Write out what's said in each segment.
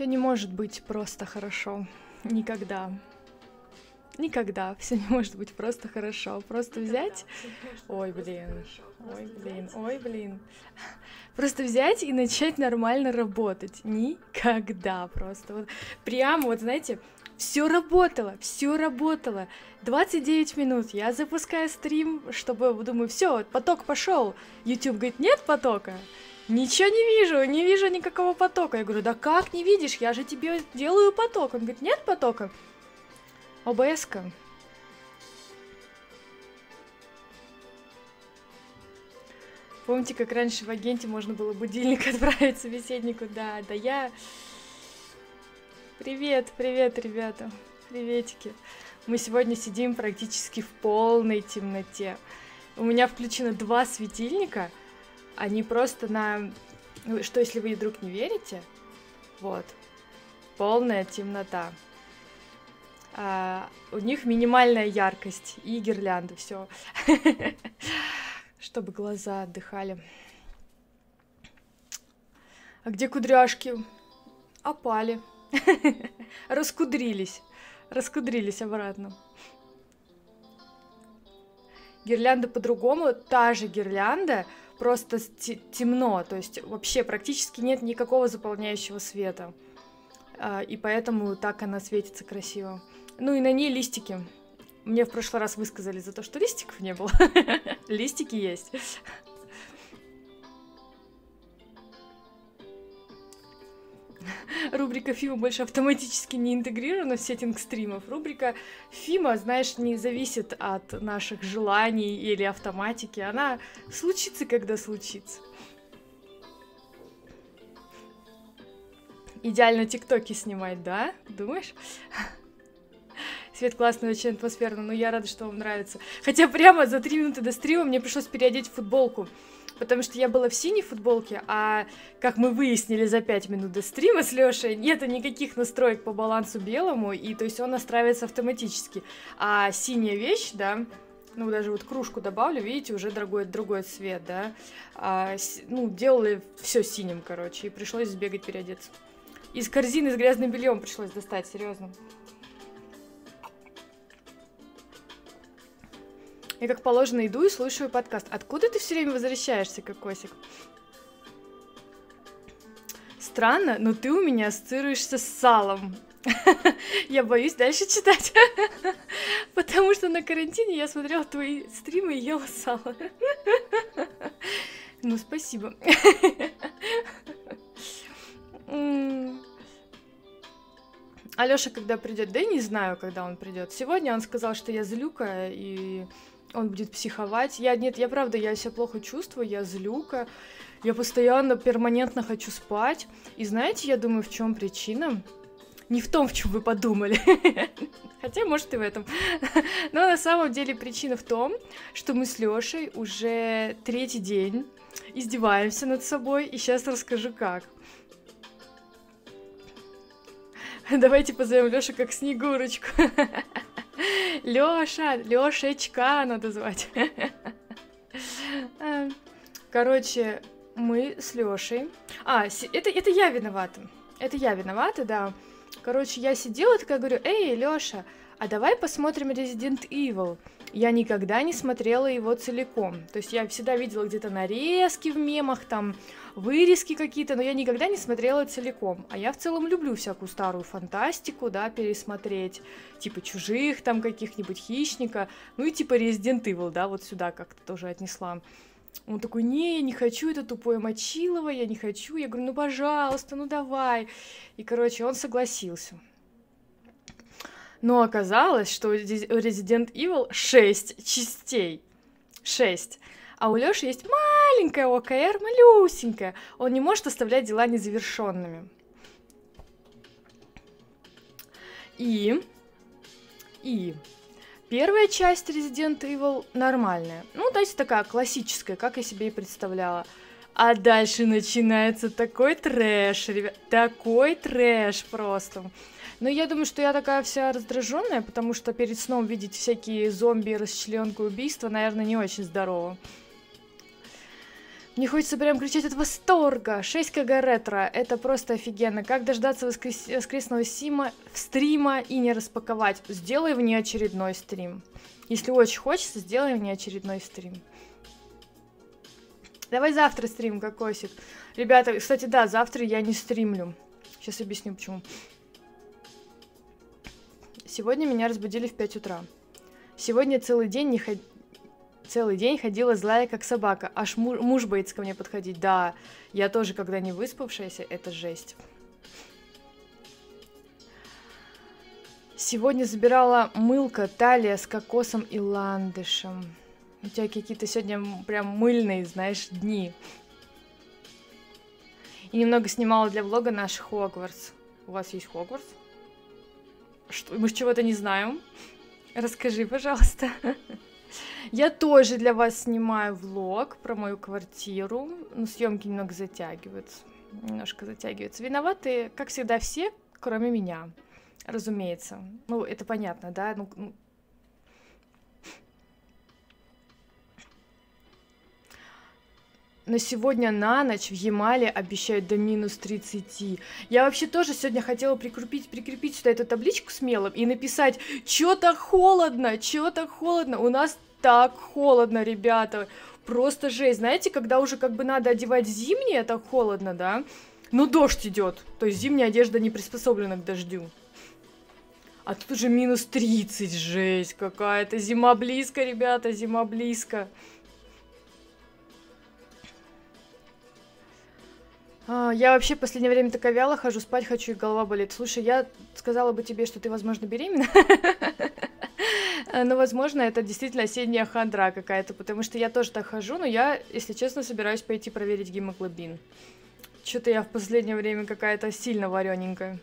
Все не может быть просто хорошо. Никогда. Никогда все не может быть просто хорошо. Просто взять... Ой, блин. Ой, блин. Ой, блин. Просто взять и начать нормально работать. Никогда просто. Вот прям вот, знаете, все работало. Все работало. 29 минут. Я запускаю стрим, чтобы... Думаю, все, поток пошел. YouTube говорит, нет потока. Ничего не вижу, не вижу никакого потока. Я говорю, да как не видишь? Я же тебе делаю поток. Он говорит, нет потока. ОБС-ка. Помните, как раньше в агенте можно было будильник отправить собеседнику? Да, да я... Привет, привет, ребята. Приветики. Мы сегодня сидим практически в полной темноте. У меня включено 2 светильника. Они просто на... Что, если вы вдруг не верите? Вот. Полная темнота. У них минимальная яркость и гирлянды, все, чтобы глаза отдыхали. А где кудряшки? Опали, раскудрились, раскудрились обратно. Гирлянда по-другому, та же гирлянда, просто темно, то есть вообще практически нет никакого заполняющего света, и поэтому так она светится красиво. Ну и на ней листики. Мне в прошлый раз высказали за то, что листиков не было. Листики есть. Рубрика Фима больше автоматически не интегрирована в сеттинг стримов. Рубрика Фима, знаешь, не зависит от наших желаний или автоматики. Она случится, когда случится. Идеально тиктоки снимать, да? Думаешь? Свет классный, очень атмосферно, но я рада, что вам нравится. Хотя прямо за 3 минуты до стрима мне пришлось переодеть футболку, потому что я была в синей футболке, а как мы выяснили за 5 минут до стрима с Лёшей, нет никаких настроек по балансу белому, и то есть он настраивается автоматически. А синяя вещь, да, ну даже вот кружку добавлю, видите, уже другой цвет, да. Ну, делали все синим, короче, и пришлось сбегать переодеться. Из корзины с грязным бельем пришлось достать, серьезно. Я, как положено, иду и слушаю подкаст. Откуда ты все время возвращаешься, кокосик? Странно, но ты у меня ассоциируешься с салом. Я боюсь дальше читать. Потому что на карантине я смотрела твои стримы и ела сало. Ну, спасибо. Алёша, когда придет? Да я не знаю, когда он придет. Сегодня он сказал, что я злюка, и он будет психовать. Нет, я правда, я себя плохо чувствую, я злюка. Я постоянно, перманентно хочу спать. И знаете, я думаю, в чем причина? Не в том, в чем вы подумали. Хотя, может, и в этом. Но на самом деле причина в том, что мы с Лёшей уже 3-й день издеваемся над собой. И сейчас расскажу, как. Давайте позовем Лёшу как Снегурочку. Лёша, Лёшечка надо звать. Короче, мы с Лёшей... Это я виновата. Это я виновата, да. Короче, я сидела такая, говорю, эй, Лёша, а давай посмотрим Resident Evil. Я никогда не смотрела его целиком. То есть я всегда видела где-то нарезки в мемах, там вырезки какие-то, но я никогда не смотрела целиком. А я в целом люблю всякую старую фантастику, да, пересмотреть. Типа чужих там каких-нибудь, хищника. Ну и типа Resident Evil, да, вот сюда как-то тоже отнесла. Он такой, не, я не хочу, это тупое мочилово, я не хочу. Я говорю, ну пожалуйста, ну давай. И, короче, он согласился. Но оказалось, что у Resident Evil 6 частей. 6. А у Лёши есть маленькая ОКР, малюсенькая. Он не может оставлять дела незавершенными. И первая часть Resident Evil нормальная. Ну, то есть такая классическая, как я себе и представляла. А дальше начинается такой трэш, ребят. Такой трэш просто. Но я думаю, что я такая вся раздраженная, потому что перед сном видеть всякие зомби, расчленку, убийства, наверное, не очень здорово. Мне хочется прям кричать от восторга. 6 кг ретро. Это просто офигенно. Как дождаться воскресного стрима и не распаковать? Сделай внеочередной стрим. Если очень хочется, сделай внеочередной стрим. Давай завтра стрим, кокосик. Ребята, кстати, да, завтра я не стримлю. Сейчас объясню, почему. Сегодня меня разбудили в 5 утра. Сегодня целый день ходила злая, как собака. Аж муж боится ко мне подходить. Да, я тоже, когда не выспавшаяся, это жесть. Сегодня забирала мылка талия с кокосом и ландышем. У тебя какие-то сегодня прям мыльные, знаешь, дни. И немного снимала для влога наш Хогвартс. У вас есть Хогвартс? Что, мы чего-то не знаем? Расскажи, пожалуйста. Я тоже для вас снимаю влог про мою квартиру. Но съемки немного затягиваются. Немножко затягиваются. Виноваты, как всегда, все, кроме меня. Разумеется. Ну, это понятно, да? Ну... Но сегодня на ночь в Ямале обещают до минус 30. Я вообще тоже сегодня хотела прикрепить сюда эту табличку с мелом и написать: «Чё так холодно? Чё так холодно? У нас так холодно, ребята!» Просто жесть. Знаете, когда уже как бы надо одевать зимнее, так холодно, да? Но дождь идет. То есть зимняя одежда не приспособлена к дождю. А тут уже минус 30. Жесть какая-то. Зима близко, ребята, зима близко. Я вообще в последнее время такая вяло хожу, спать хочу и голова болит. Слушай, я сказала бы тебе, что ты, возможно, беременна, но, возможно, это действительно осенняя хандра какая-то, потому что я тоже так хожу, но я, если честно, собираюсь пойти проверить гемоглобин. Что-то я в последнее время какая-то сильно варененькая.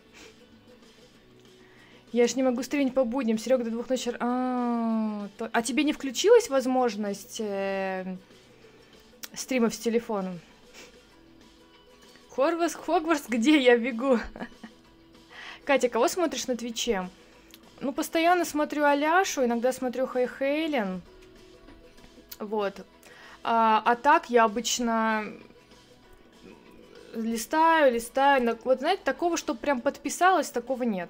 Я ж не могу стримить по будням, Серёга, до 2 ночи... А тебе не включилась возможность стримов с телефоном? Хогвартс, где я бегу? Катя, кого смотришь на Твиче? Ну, постоянно смотрю Аляшу, иногда смотрю Хейхейлен. Вот. А так я обычно листаю. Вот, знаете, такого, что прям подписалась, такого нет.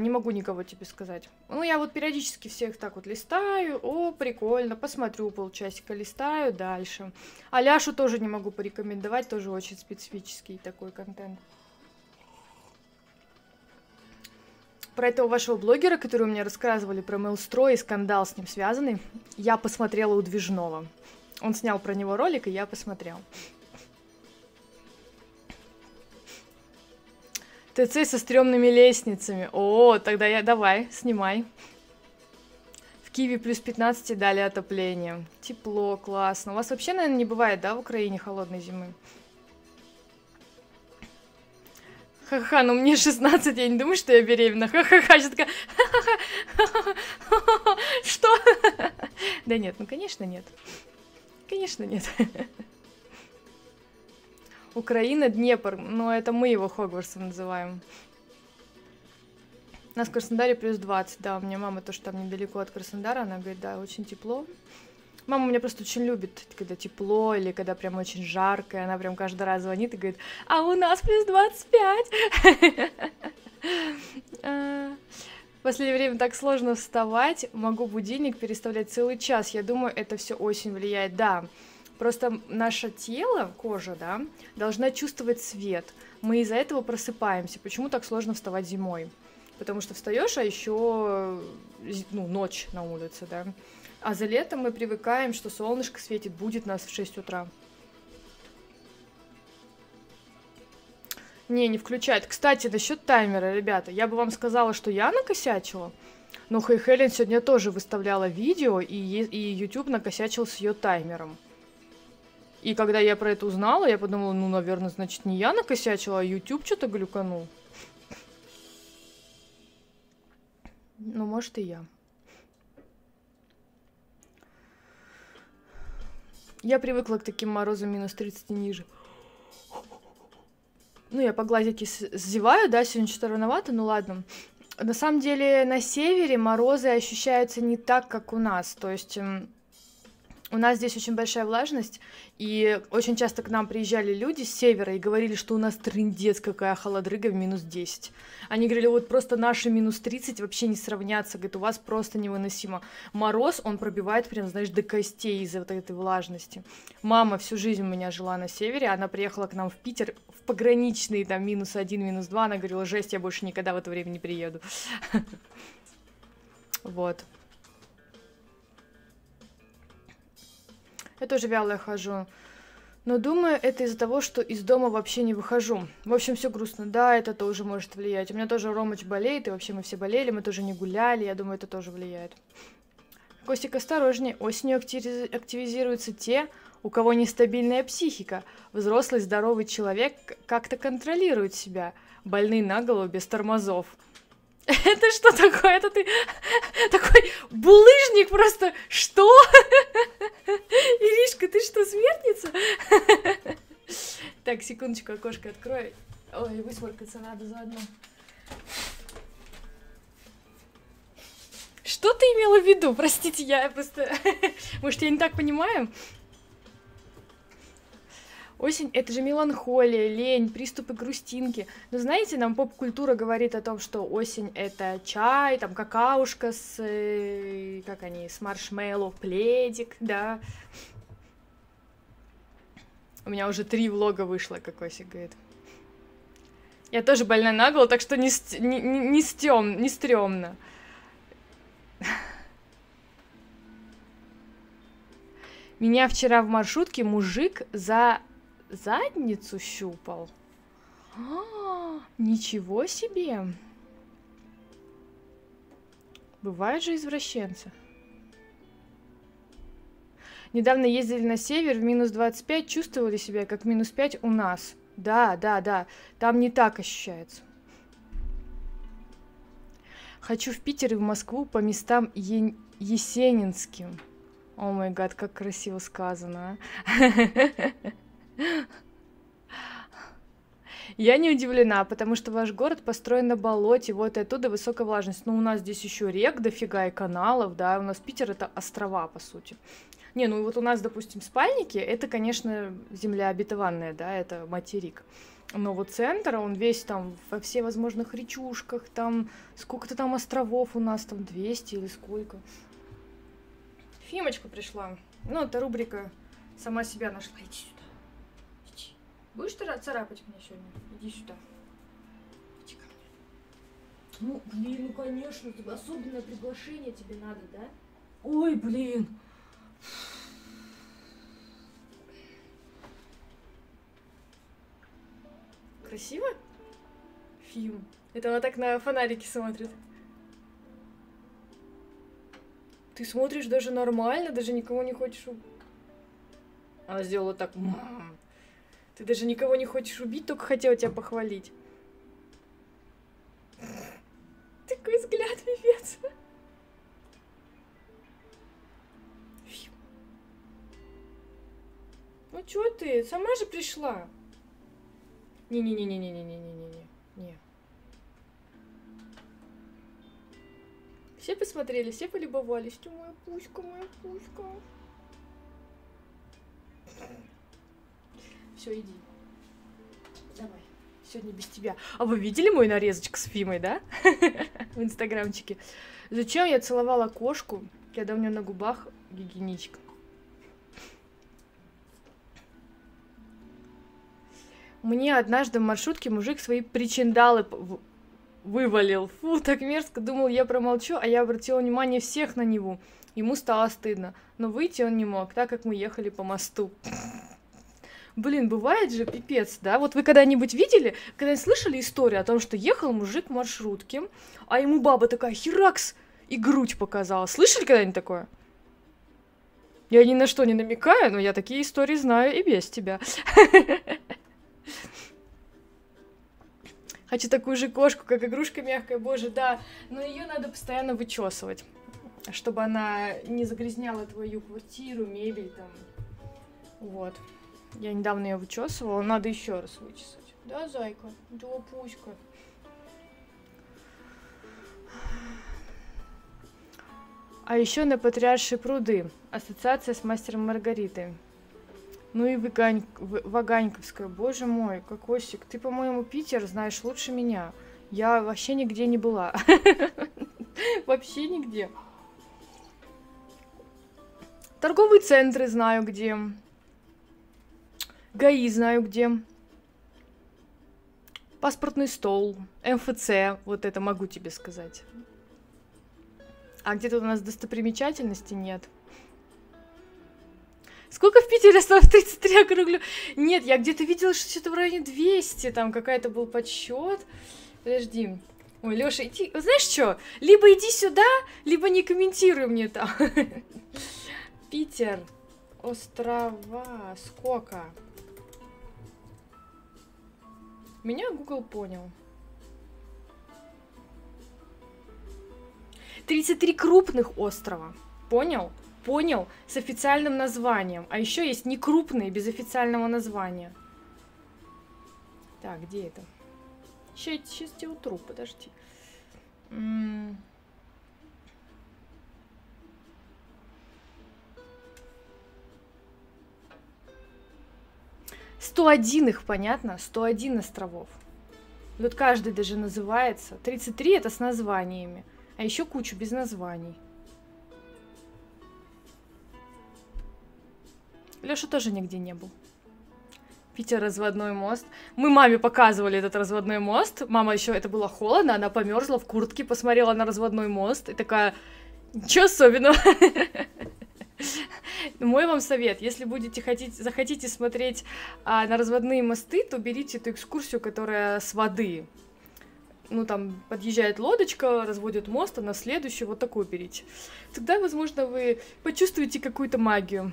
Не могу никого тебе сказать. Ну, я вот периодически всех так вот листаю. О, прикольно, посмотрю полчасика, листаю дальше. Аляшу тоже не могу порекомендовать, тоже очень специфический такой контент. Про этого вашего блогера, который мне рассказывали про мейлстрой и скандал с ним связанный, я посмотрела у Движного. Он снял про него ролик, и я посмотрела. ТЦ со стрёмными лестницами. О, тогда я... Давай, снимай. В Киеве плюс 15 дали отопление. Тепло, классно. У вас вообще, наверное, не бывает, да, в Украине холодной зимы? Ха-ха, ну мне 16, я не думаю, что я беременна. Ха-ха-ха, сейчас такая... Что? Да нет, ну конечно нет. Конечно нет. Украина, Днепр, но это мы его Хогвартсом называем. У нас в Краснодаре плюс 20, да, у меня мама тоже там недалеко от Краснодара, она говорит, да, очень тепло. Мама меня просто очень любит, когда тепло или когда прям очень жарко, и она прям каждый раз звонит и говорит: а у нас плюс 25. В последнее время так сложно вставать, могу будильник переставлять целый час, я думаю, это все очень влияет, да. Просто наше тело, кожа, да, должна чувствовать свет. Мы из-за этого просыпаемся. Почему так сложно вставать зимой? Потому что встаешь, а еще ну, ночь на улице, да. А за летом мы привыкаем, что солнышко светит, будет нас в 6 утра. Не включает. Кстати, насчет таймера, ребята, я бы вам сказала, что я накосячила. Но Хейхелен сегодня тоже выставляла видео, и YouTube накосячил с ее таймером. И когда я про это узнала, я подумала, ну, наверное, значит, не я накосячила, а YouTube что-то глюканул. Ну, может, и я. Я привыкла к таким морозам минус 30 и ниже. Ну, я по глазике зеваю, да, сегодня что-то рановато, ну ладно. На самом деле, на севере морозы ощущаются не так, как у нас, то есть... У нас здесь очень большая влажность, и очень часто к нам приезжали люди с севера и говорили, что у нас трындец какая холодрыга в минус 10. Они говорили, вот просто наши минус 30 вообще не сравнятся, говорит, у вас просто невыносимо. Мороз, он пробивает прям, знаешь, до костей из-за вот этой влажности. Мама всю жизнь у меня жила на севере, она приехала к нам в Питер, в пограничные там минус 1, минус 2, она говорила, жесть, я больше никогда в это время не приеду. Вот. Я тоже вялая хожу. Но думаю, это из-за того, что из дома вообще не выхожу. В общем, все грустно. Да, это тоже может влиять. У меня тоже Ромыч болеет, и вообще мы все болели, мы тоже не гуляли. Я думаю, это тоже влияет. Костик, осторожнее. Осенью активизируются те, у кого нестабильная психика. Взрослый, здоровый человек как-то контролирует себя. Больные на голову, без тормозов. Это что такое? Это ты такой булыжник просто. Что? Иришка, ты что, смертница? Так, секундочку, окошко открою. Ой, высморкаться надо заодно. Что ты имела в виду? Простите, я просто... Может, я не так понимаю? Осень — это же меланхолия, лень, приступы грустинки. Но знаете, нам поп-культура говорит о том, что осень — это чай, там какаушка с... как они, с маршмеллоу, пледик, да. У меня уже 3 влога вышло, как Осик говорит. Я тоже больна наголо, так что не стрёмно. Меня вчера в маршрутке мужик за... задницу щупал. А, ничего себе. Бывают же извращенцы. Недавно ездили на север в минус 25, чувствовали себя как минус 5 у нас. Да, да, да. Там не так ощущается. Хочу в Питер и в Москву по местам есенинским. О май гад, как красиво сказано, а. Я не удивлена, потому что ваш город построен на болоте, вот и оттуда высокая влажность. Но у нас здесь еще рек дофига и каналов, да, у нас Питер — это острова, по сути. Не, ну вот у нас, допустим, спальники, это, конечно, земля обетованная, да, это материк. Но вот центр, он весь там во всевозможных речушках, там сколько-то там островов у нас, там 200 или сколько. Фимочка пришла, ну это рубрика «Сама себя нашла». Будешь ты царапать меня сегодня? Иди сюда. Иди ко мне. Ну, блин, ну конечно, тебе особенное приглашение тебе надо, да? Ой, блин. Красиво? Фильм. Это она так на фонарики смотрит. Ты смотришь даже нормально, даже никого не хочешь... Она сделала так... Ты даже никого не хочешь убить, только хотела тебя похвалить. Такой взгляд, пипец. Ну чё ты? Сама же пришла. Не-не-не-не-не-не-не-не-не-не. Все посмотрели, все полюбовались. Ты моя пуська, моя пуська. Все, иди. Давай. Сегодня без тебя. А вы видели мой нарезочку с Фимой, да? В инстаграмчике. Зачем я целовала кошку, когда у меня на губах гигиеничка? Мне однажды в маршрутке мужик свои причиндалы вывалил. Фу, так мерзко. Думал, я промолчу, а я обратила внимание всех на него. Ему стало стыдно. Но выйти он не мог, так как мы ехали по мосту. Блин, бывает же пипец, да? Вот вы когда-нибудь видели, когда-нибудь слышали историю о том, что ехал мужик в маршрутке, а ему баба такая херакс и грудь показала. Слышали когда-нибудь такое? Я ни на что не намекаю, но я такие истории знаю и без тебя. Хочу такую же кошку, как игрушка мягкая, боже, да. Но ее надо постоянно вычесывать, чтобы она не загрязняла твою квартиру, мебель там. Вот. Я недавно ее вычесывала, надо еще раз вычесать. Да, зайка? Да, пуська. А еще на Патриарши пруды. Ассоциация с Мастером Маргаритой. Ну и Ваганьковская. Боже мой, кокосик. Ты, по-моему, Питер знаешь лучше меня. Я вообще нигде не была. Вообще нигде. Торговые центры знаю где. ГАИ знаю где. Паспортный стол. МФЦ. Вот это могу тебе сказать. А где-то у нас достопримечательности нет. Сколько в Питере осталось? 33 округлю. Нет, я где-то видела, что что-то в районе 200. Там какая-то был подсчет. Подожди. Ой, Лёша, иди. Знаешь что? Либо иди сюда, либо не комментируй мне там. Питер. Острова. Сколько? Меня Google понял. 33 крупных острова. Понял? Понял, с официальным названием. А еще есть некрупные, без официального названия. Так, где это? Сейчас я утру, подожди. Сто один их, понятно? 101 островов. Вот каждый даже называется. 33 это с названиями. А еще кучу без названий. Лёша тоже нигде не был. Питер, разводной мост. Мы маме показывали этот разводной мост. Мама еще, это было холодно, она померзла в куртке, посмотрела на разводной мост и такая, ничего особенного. Мой вам совет, если будете захотите смотреть на разводные мосты, то берите эту экскурсию, которая с воды. Ну, там подъезжает лодочка, разводит мост, а на следующую вот такую берите. Тогда, возможно, вы почувствуете какую-то магию.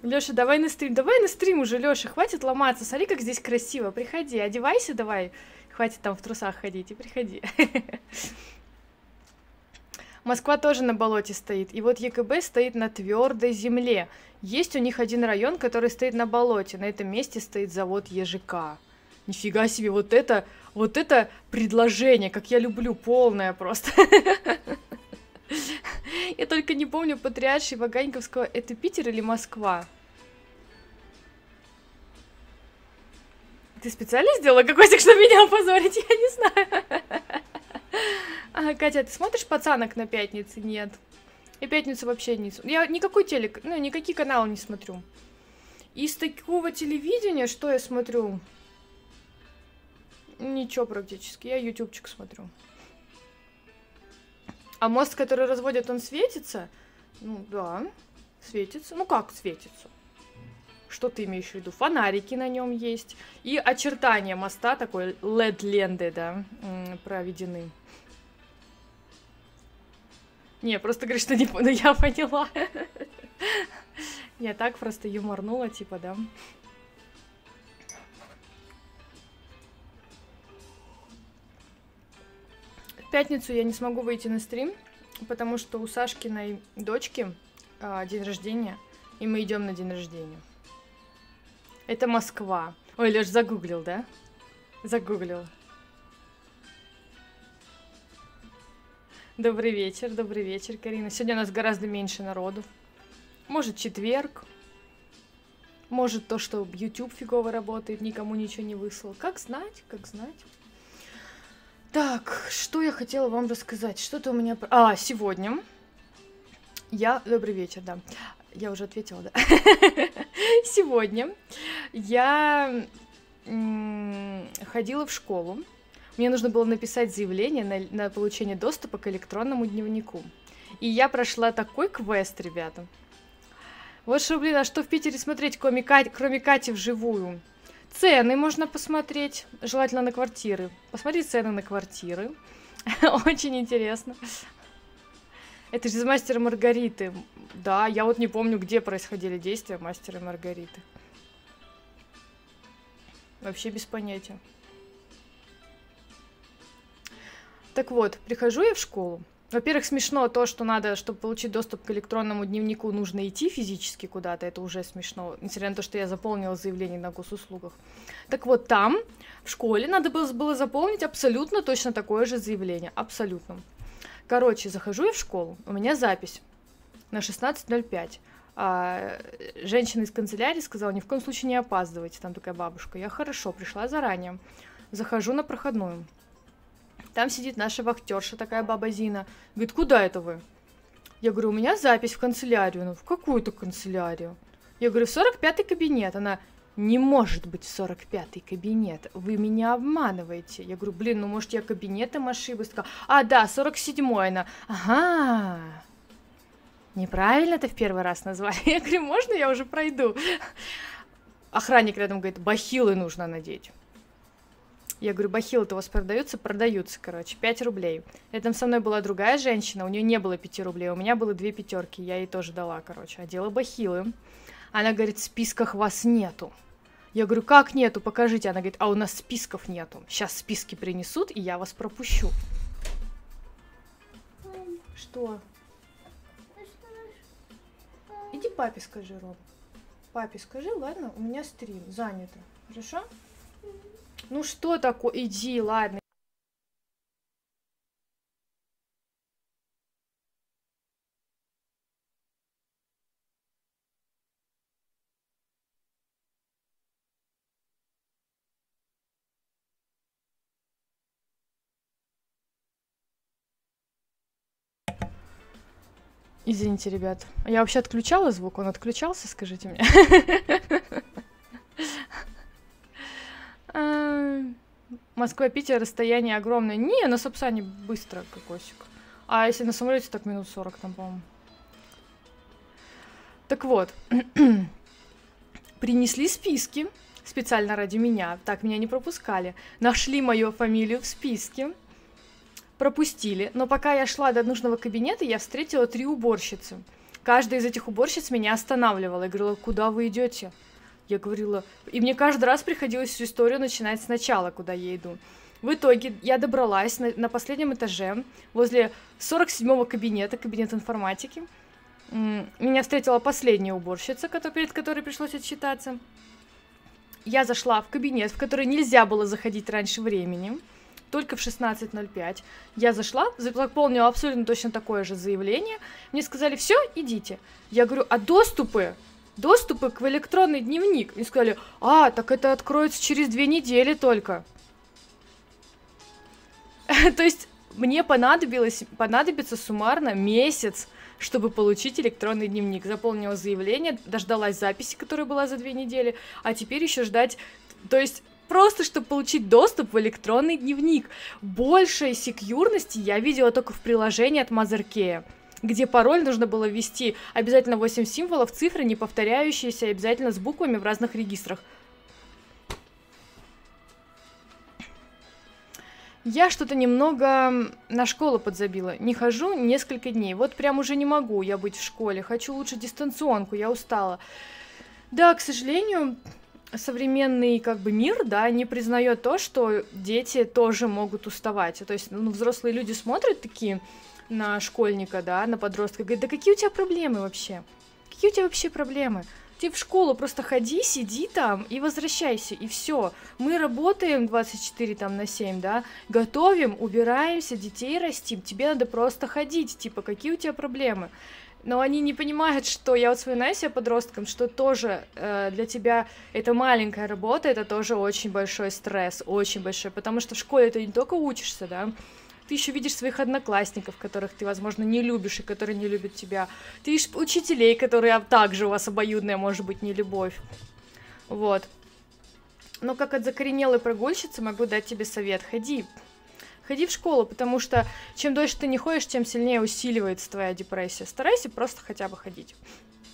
Лёша, давай на стрим уже, Лёша, хватит ломаться, смотри, как здесь красиво, приходи, одевайся давай, хватит там в трусах ходить и приходи. Москва тоже на болоте стоит, и вот ЕКБ стоит на твердой земле, есть у них один район, который стоит на болоте, на этом месте стоит завод ЕЖК. Нифига себе, вот это предложение, как я люблю, полное просто. Я только не помню, Патриарши Ваганьковского, это Питер или Москва? Ты специально сделала кокосик, чтобы меня опозорить? Я не знаю. А, Катя, ты смотришь пацанок на пятнице? Нет. Я пятницу вообще не смотрю. Я никакой телек, ну, никакие каналы не смотрю. Из такого телевидения, что я смотрю? Ничего практически. Я ютубчик смотрю. А мост, который разводят, он светится? Ну, да, светится. Ну, как светится? Что ты имеешь в виду? Фонарики на нем есть. И очертания моста, такой LED-ленты, да, проведены. Не, просто говорю, что не поняла. Я поняла. Я так просто юморнула, типа, да. В пятницу я не смогу выйти на стрим, потому что у Сашкиной дочки день рождения, и мы идем на день рождения. Это Москва. Ой, Лёш, загуглил, да? Загуглил. Добрый вечер, Карина. Сегодня у нас гораздо меньше народу. Может, четверг. Может, то, что YouTube фигово работает, никому ничего не выслал. Как знать, как знать. Так, что я хотела вам рассказать? Что-то у меня... А, сегодня я... Добрый вечер, да. Я уже ответила, да. Сегодня я ходила в школу. Мне нужно было написать заявление на получение доступа к электронному дневнику. И я прошла такой квест, ребята. Вот что, блин, а что в Питере смотреть, кроме Кати вживую? Цены можно посмотреть, желательно на квартиры. Посмотри цены на квартиры. Очень интересно. Это же из Мастера Маргариты. Да, я вот не помню, где происходили действия Мастера Маргариты. Вообще без понятия. Так вот, прихожу я в школу. Во-первых, смешно то, что надо, чтобы получить доступ к электронному дневнику, нужно идти физически куда-то, это уже смешно, несмотря на то, что я заполнила заявление на госуслугах. Так вот, там, в школе, надо было заполнить абсолютно точно такое же заявление, абсолютно. Короче, захожу я в школу, у меня запись на 16:05. А женщина из канцелярии сказала, ни в коем случае не опаздывайте, там такая бабушка. Я хорошо, пришла заранее. Захожу на проходную. Там сидит наша вахтерша, такая баба Зина. Говорит, куда это вы? Я говорю, у меня запись в канцелярию. Ну, в какую-то канцелярию? Я говорю, в 45-й кабинет. Она, не может быть 45-й кабинет, вы меня обманываете. Я говорю, блин, ну может я кабинетом ошиблась? А, да, 47-й она. Ага, неправильно это в первый раз назвали. Я говорю, можно я уже пройду? Охранник рядом говорит, бахилы нужно надеть. Я говорю, бахилы-то у вас продаются? Продаются, короче, 5 рублей. Рядом со мной была другая женщина, у нее не было 5 рублей, у меня было 2 пятерки, я ей тоже дала, короче, одела бахилы. Она говорит, в списках вас нету. Я говорю, как нету, покажите. Она говорит, а у нас списков нету. Сейчас списки принесут, и я вас пропущу. Что? Иди папе скажи, Ром. Папе скажи, ладно, у меня стрим, занято. Хорошо? Ну что такое? Иди, ладно. Извините, ребят. Я вообще отключала звук? Он отключался, скажите мне? Москва-Питер расстояние огромное. Не, на Сапсане быстро кокосик. А если на самолете, так минут 40 там, по-моему. Так вот. Принесли списки специально ради меня. Так меня не пропускали. Нашли мою фамилию в списке. Пропустили, но пока я шла до нужного кабинета, я встретила 3 уборщицы. Каждая из этих уборщиц меня останавливала и говорила, куда вы идете? Я говорила, и мне каждый раз приходилось всю историю начинать сначала, куда я иду. В итоге я добралась на последнем этаже, возле 47-го кабинета, кабинет информатики. Меня встретила последняя уборщица, перед которой пришлось отчитаться. Я зашла в кабинет, в который нельзя было заходить раньше времени. Только в 16:05 я зашла, заполнила абсолютно точно такое же заявление. Мне сказали, все, идите. Я говорю, а доступы к электронный дневник? Мне сказали, а, так это откроется через 2 недели только. То есть мне понадобится суммарно месяц, чтобы получить электронный дневник. Заполнила заявление, дождалась записи, которая была за 2 недели, а теперь еще ждать, то есть... Просто, чтобы получить доступ в электронный дневник. Большей секьюрности я видела только в приложении от Мазеркея, где пароль нужно было ввести обязательно 8 символов, цифры, не повторяющиеся, обязательно с буквами в разных регистрах. Я что-то немного на школу подзабила. Не хожу несколько дней. Вот прям уже не могу я быть в школе. Хочу лучше дистанционку, я устала. Да, к сожалению... Современный мир, да, не признает то, что дети тоже могут уставать. То есть, ну, взрослые люди смотрят такие на школьника, да, на подростка, говорят, да какие у тебя проблемы вообще? Какие у тебя вообще проблемы? Ты в школу просто ходи, сиди там и возвращайся, и все. Мы работаем 24/7, да, готовим, убираемся, детей растим, тебе надо просто ходить, типа, какие у тебя проблемы? Но они не понимают, что я вспоминаю себя подростком, что тоже для тебя это маленькая работа, это тоже очень большой стресс, очень большой, потому что в школе ты не только учишься, да, ты еще видишь своих одноклассников, которых ты, возможно, не любишь и которые не любят тебя, ты видишь учителей, которые также у вас обоюдная, может быть, нелюбовь, вот. Но как от закоренелой прогульщицы могу дать тебе совет, ходи в школу, потому что чем дольше ты не ходишь, тем сильнее усиливается твоя депрессия. Старайся просто хотя бы ходить.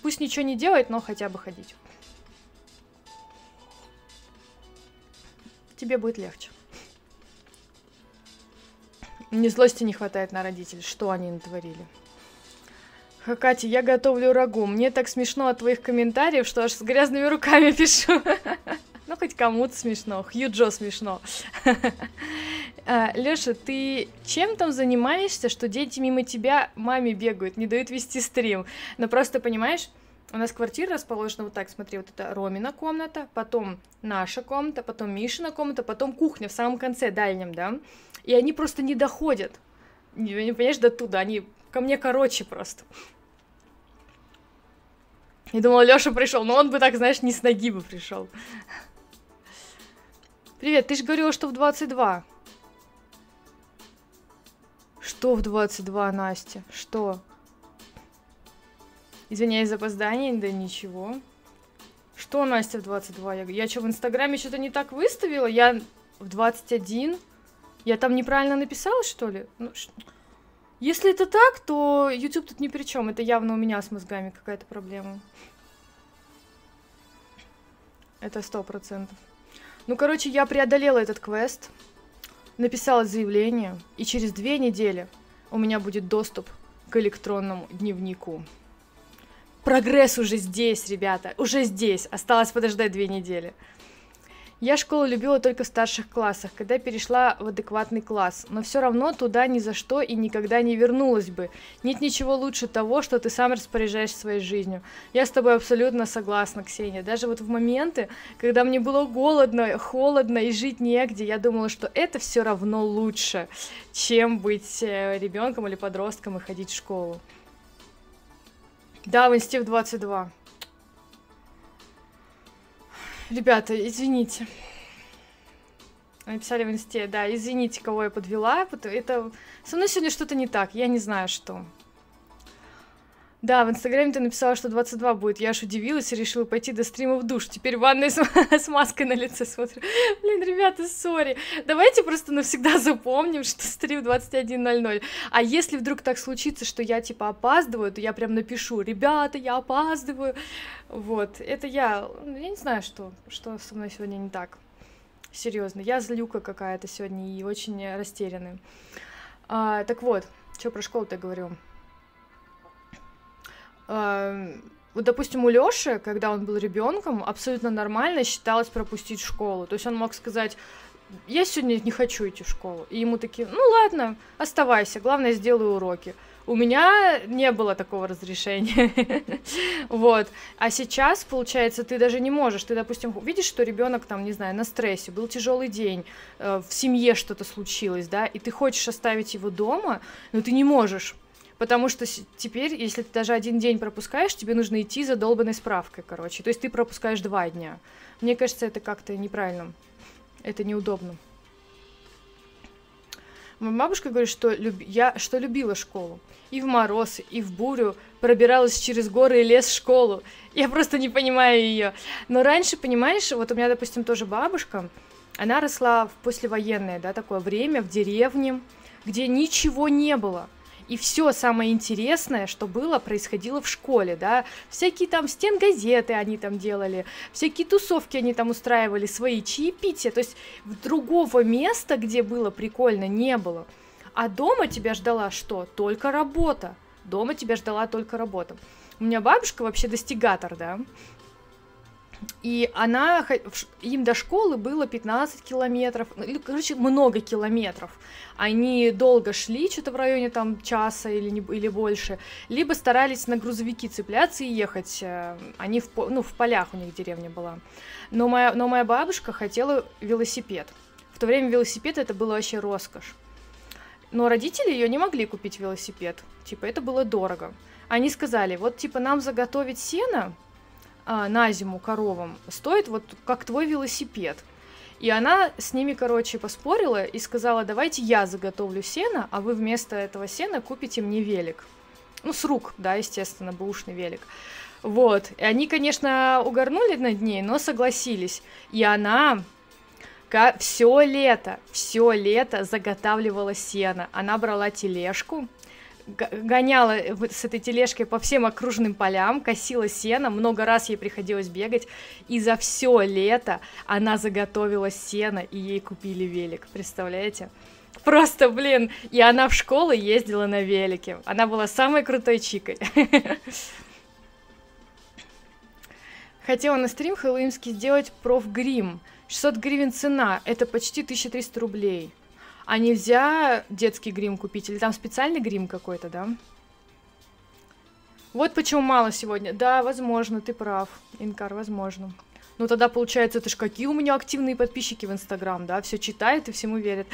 Пусть ничего не делает, но хотя бы ходить. Тебе будет легче. Мне злости не хватает на родителей, что они натворили. Катя, я готовлю рагу. Мне так смешно от твоих комментариев, что аж с грязными руками пишу. Ну, хоть кому-то смешно. Хьюджо смешно. Лёша, ты чем там занимаешься, что дети мимо тебя маме бегают, не дают вести стрим? Но просто, понимаешь, у нас квартира расположена вот так, смотри, вот это Ромина комната, потом наша комната, потом Мишина комната, потом кухня в самом конце, дальнем, да? И они просто не доходят. не понимаешь, до туда. Они ко мне короче просто. Я думала, Лёша пришел, но он бы так, знаешь, не с ноги бы пришел. Привет, ты же говорила, что в 22. Что в 22, Настя? Что? Извиняюсь за опоздание, да ничего. Что, Настя, в 22? Я что, в Инстаграме что-то не так выставила? Я в 21? Я там неправильно написала, что ли? Ну, если это так, то YouTube тут ни при чем. Это явно у меня с мозгами какая-то проблема. Это 100%. Ну, короче, я преодолела этот квест. Написала заявление. И через 2 недели у меня будет доступ к электронному дневнику. Прогресс уже здесь, ребята. Уже здесь. Осталось подождать 2 недели. Я школу любила только в старших классах, когда перешла в адекватный класс, но все равно туда ни за что и никогда не вернулась бы. Нет ничего лучше того, что ты сам распоряжаешься своей жизнью. Я с тобой абсолютно согласна, Ксения. Даже вот в моменты, когда мне было голодно, холодно и жить негде, я думала, что это все равно лучше, чем быть ребенком или подростком и ходить в школу. Да, в инсте в 22. Ребята, извините. Написали в инсте, да, извините, кого я подвела. Это... Со мной сегодня что-то не так, я не знаю, что. Да, в инстаграме ты написала, что 22 будет. Я аж удивилась и решила пойти до стрима в душ. Теперь в ванной с маской на лице смотрю. Блин, ребята, сори. Давайте просто навсегда запомним, что стрим 21:00. А если вдруг так случится, что я типа опаздываю, то я прям напишу: ребята, я опаздываю. Вот, это я не знаю, что со мной сегодня не так. Серьезно, я злюка какая-то сегодня и очень растерянная. Так вот, что про школу-то говорю. Вот, допустим, у Лёши, когда он был ребенком, абсолютно нормально считалось пропустить школу. То есть он мог сказать: я сегодня не хочу идти в школу. И ему такие: ну ладно, оставайся, главное, сделаю уроки. У меня не было такого разрешения. Вот. А сейчас, получается, ты даже не можешь. Ты, допустим, видишь, что ребенок там, не знаю, на стрессе, был тяжелый день, в семье что-то случилось, да, и ты хочешь оставить его дома, но ты не можешь. Потому что теперь, если ты даже 1 день пропускаешь, тебе нужно идти за долбанной справкой, короче. То есть ты пропускаешь 2 дня. Мне кажется, это как-то неправильно. Это неудобно. Моя бабушка говорит, что любила школу. И в мороз, и в бурю пробиралась через горы и лес в школу. Я просто не понимаю ее. Но раньше, понимаешь, вот у меня, допустим, тоже бабушка, она росла в послевоенное, да, такое время, в деревне, где ничего не было. И все самое интересное, что было, происходило в школе, да, всякие там стенгазеты они там делали, всякие тусовки они там устраивали, свои чаепития, то есть другого места, где было прикольно, не было, а дома тебя ждала что? Только работа, дома тебя ждала только работа. У меня бабушка вообще достигатор, да, и она, им до школы было 15 километров, ну, короче, много километров. Они долго шли, что-то в районе там часа или больше, либо старались на грузовики цепляться и ехать. Они в полях, у них деревня была. Но моя бабушка хотела велосипед. В то время велосипед это было вообще роскошь. Но родители ее не могли купить велосипед, типа это было дорого. Они сказали: вот типа нам заготовить сено на зиму коровам стоит вот как твой велосипед. И она с ними, короче, поспорила и сказала: давайте я заготовлю сено, а вы вместо этого сена купите мне велик. Ну, с рук, да, естественно, бэушный велик. Вот. И они, конечно, угорнули над ней, но согласились. И она все лето заготавливала сено. Она брала тележку, гоняла с этой тележкой по всем окружным полям, косила сено, много раз ей приходилось бегать, и за все лето она заготовила сено, и ей купили велик, представляете? Просто, блин, и она в школу ездила на велике, она была самой крутой чикой. Хотела на стрим хэллоуинский сделать профгрим, 600 гривен цена, это почти 1300 рублей. А нельзя детский грим купить? Или там специальный грим какой-то, да? Вот почему мало сегодня. Да, возможно, ты прав, Инкар, возможно. Ну тогда получается, это ж какие у меня активные подписчики в Инстаграм, да? Все читают и всему верят.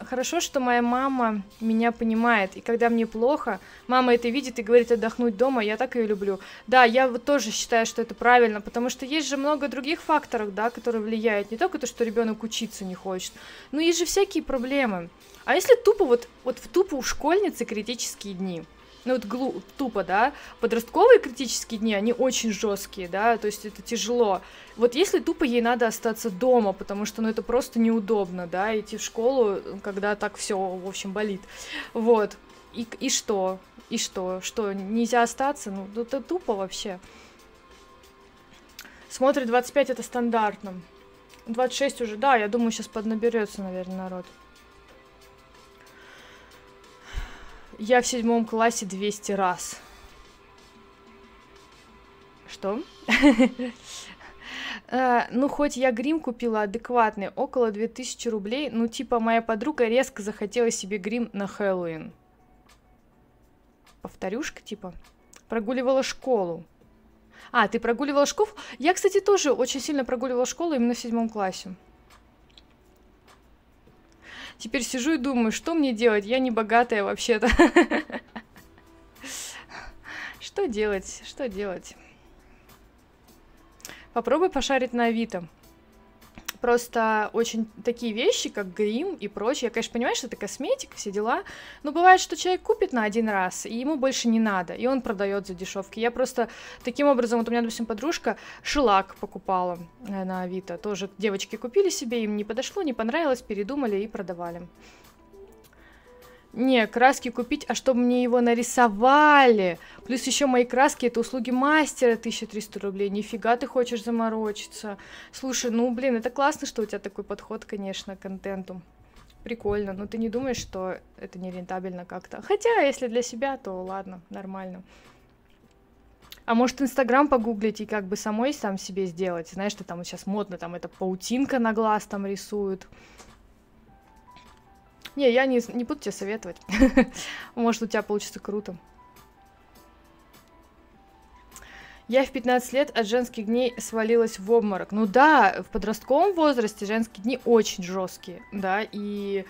Хорошо, что моя мама меня понимает. И когда мне плохо, мама это видит и говорит отдохнуть дома. Я так ее люблю. Да, я вот тоже считаю, что это правильно, потому что есть же много других факторов, да, которые влияют. Не только то, что ребенок учиться не хочет, но есть же всякие проблемы. А если тупо, вот тупо у школьницы критические дни? Ну вот тупо, да, подростковые критические дни, они очень жесткие, да, то есть это тяжело. Вот если тупо ей надо остаться дома, потому что, ну, это просто неудобно, да, идти в школу, когда так все, в общем, болит, вот, и что, нельзя остаться, ну, это тупо вообще. Смотрит 25, это стандартно, 26 уже, да, я думаю, сейчас поднаберется, наверное, народ. Я в 7 классе 200 раз. Что? Ну, хоть я грим купила адекватный, около 2000 рублей, ну, типа, моя подруга резко захотела себе грим на Хэллоуин. Повторюшка, типа. Прогуливала школу. А, ты прогуливала школу? Я, кстати, тоже очень сильно прогуливала школу именно в 7 классе. Теперь сижу и думаю, что мне делать? Я не богатая вообще-то. Что делать? Что делать? Попробуй пошарить на Авито. Просто очень такие вещи, как грим и прочее. Я, конечно, понимаю, что это косметика, все дела. Но бывает, что человек купит на один раз, и ему больше не надо. И он продает за дешевки. Я просто таким образом... Вот у меня, допустим, подружка шеллак покупала на Авито. Тоже девочки купили себе, им не подошло, не понравилось, передумали и продавали. Не, краски купить, а чтобы мне его нарисовали. Плюс еще мои краски, это услуги мастера, 1300 рублей. Нифига ты хочешь заморочиться. Слушай, ну, блин, это классно, что у тебя такой подход, конечно, к контенту. Прикольно, но ты не думаешь, что это не рентабельно как-то? Хотя, если для себя, то ладно, нормально. А может, Инстаграм погуглить и как бы самой сам себе сделать? Знаешь, что там сейчас модно, там эта паутинка на глаз там рисуют. Не, я не буду тебе советовать. Может, у тебя получится круто. Я в 15 лет от женских дней свалилась в обморок. Ну да, в подростковом возрасте женские дни очень жесткие, да, и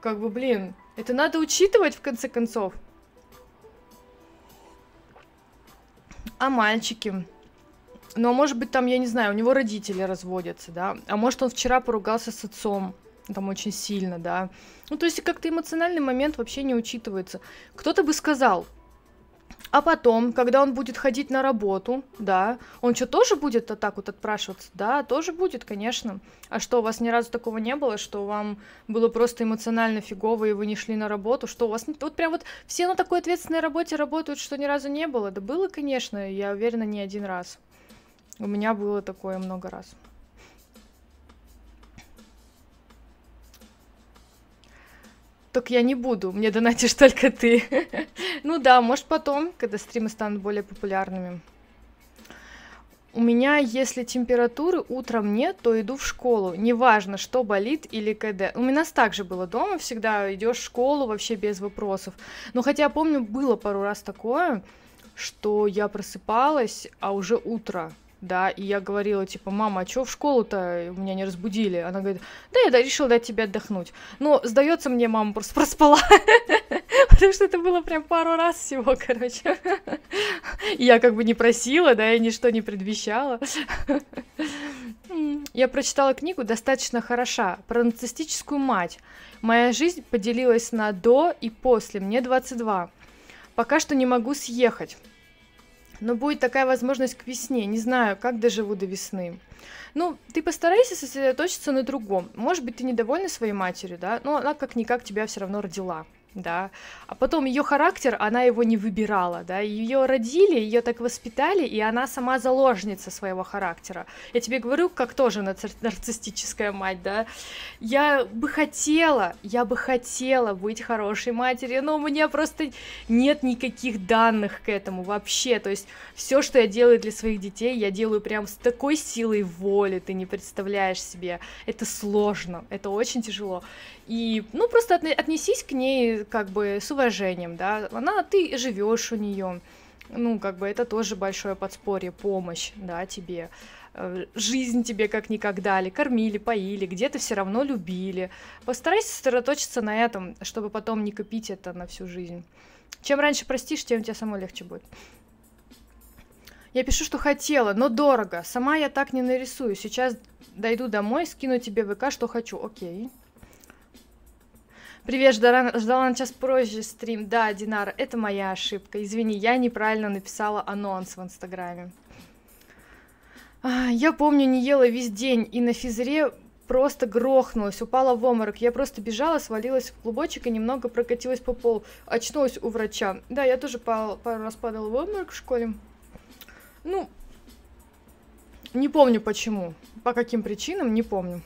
как бы, блин, это надо учитывать в конце концов. А мальчики... Ну, а может быть, там, я не знаю, у него родители разводятся, да, а может, он вчера поругался с отцом. Там очень сильно, да. Ну, то есть как-то эмоциональный момент вообще не учитывается. Кто-то бы сказал, а потом, когда он будет ходить на работу, да, он что, тоже будет вот так вот отпрашиваться? Да, тоже будет, конечно. А что, у вас ни разу такого не было, что вам было просто эмоционально фигово, и вы не шли на работу? Что у вас... Вот прям вот все на такой ответственной работе работают, что ни разу не было? Да было, конечно, я уверена, не один раз. У меня было такое много раз. Так я не буду, мне донатишь только ты. Ну да, может потом, когда стримы станут более популярными. У меня, если температуры утром нет, то иду в школу. Неважно, что болит или КД. У меня также было дома, всегда идешь в школу вообще без вопросов. Но хотя, помню, было пару раз такое, что я просыпалась, а уже утро. Да, и я говорила, типа, мама, а чё в школу-то меня не разбудили? Она говорит, да, я решила дать тебе отдохнуть. Но, сдается мне, мама просто проспала. Потому что это было прям пару раз всего, короче. Я как бы не просила, да, и ничто не предвещала. Я прочитала книгу «Достаточно хороша» про нацистическую мать. Моя жизнь поделилась на «до» и «после». Мне 22. Пока что не могу съехать. Но будет такая возможность к весне. Не знаю, как доживу до весны. Ну, ты постарайся сосредоточиться на другом. Может быть, ты недовольна своей матерью, да? Но она как-никак тебя все равно родила, да? А потом ее характер, она его не выбирала, да? Ее родили, ее так воспитали, и она сама заложница своего характера. Я тебе говорю, как тоже нарциссическая мать, да? Я бы хотела быть хорошей матерью, но у меня просто нет никаких данных к этому вообще. То есть все, что я делаю для своих детей, я делаю прям с такой силой воли, ты не представляешь себе. Это сложно, это очень тяжело. И, ну, просто отнесись к ней как бы с уважением, да, ты живешь у нее, ну, как бы это тоже большое подспорье, помощь, да, тебе, жизнь тебе как никогда дали, кормили, поили, где-то все равно любили. Постарайся сосредоточиться на этом, чтобы потом не копить это на всю жизнь. Чем раньше простишь, тем тебе самой легче будет. Я пишу, что хотела, но дорого. Сама я так не нарисую. Сейчас дойду домой, скину тебе в ВК, что хочу. Окей. Привет, ждала на час позже стрим. Да, Динара, это моя ошибка. Извини, я неправильно написала анонс в Инстаграме. Я помню, не ела весь день и на физре просто грохнулась, упала в обморок. Я просто бежала, свалилась в клубочек и немного прокатилась по полу. Очнулась у врача. Да, я тоже пару раз падала в обморок в школе. Ну, не помню почему, по каким причинам, не помню.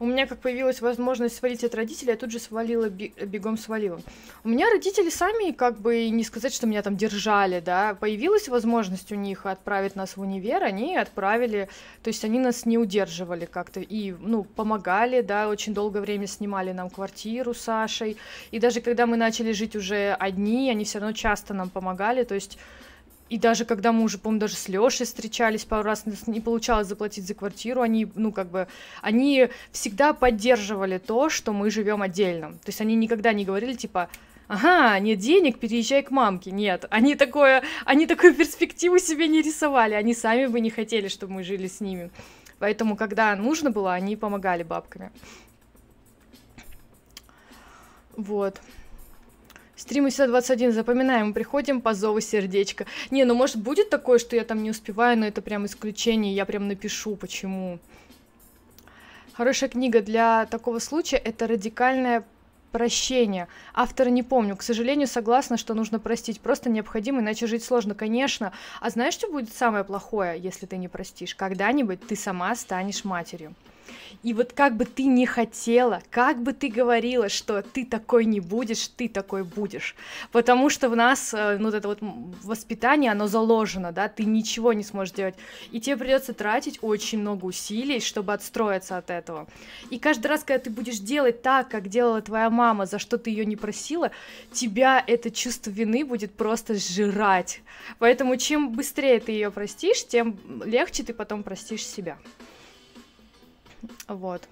У меня как появилась возможность свалить от родителей, я тут же свалила, бегом свалила. У меня родители сами, как бы, не сказать, что меня там держали, да, появилась возможность у них отправить нас в универ, они отправили, то есть они нас не удерживали как-то и, ну, помогали, да, очень долгое время снимали нам квартиру с Сашей, и даже когда мы начали жить уже одни, они все равно часто нам помогали, то есть... И даже когда мы уже, по-моему, даже с Лёшей встречались пару раз, не получалось заплатить за квартиру, они, ну, как бы, они всегда поддерживали то, что мы живем отдельно. То есть они никогда не говорили, типа, ага, нет денег, переезжай к мамке. Нет, они такую перспективу себе не рисовали, они сами бы не хотели, чтобы мы жили с ними. Поэтому, когда нужно было, они помогали бабками. Вот. Стримы 21, запоминаем, приходим по зову сердечка. Не, ну может будет такое, что я там не успеваю, но это прям исключение, я прям напишу, почему. Хорошая книга для такого случая – это «Радикальное прощение». Автора не помню, к сожалению, согласна, что нужно простить, просто необходимо, иначе жить сложно, конечно. А знаешь, что будет самое плохое, если ты не простишь? Когда-нибудь ты сама станешь матерью. И вот как бы ты ни хотела, как бы ты говорила, что ты такой не будешь, ты такой будешь. Потому что в нас, ну, вот это вот воспитание, оно заложено, да, ты ничего не сможешь делать. И тебе придется тратить очень много усилий, чтобы отстроиться от этого. И каждый раз, когда ты будешь делать так, как делала твоя мама, за что ты ее не просила, тебя это чувство вины будет просто сжирать. Поэтому чем быстрее ты ее простишь, тем легче ты потом простишь себя. Вот.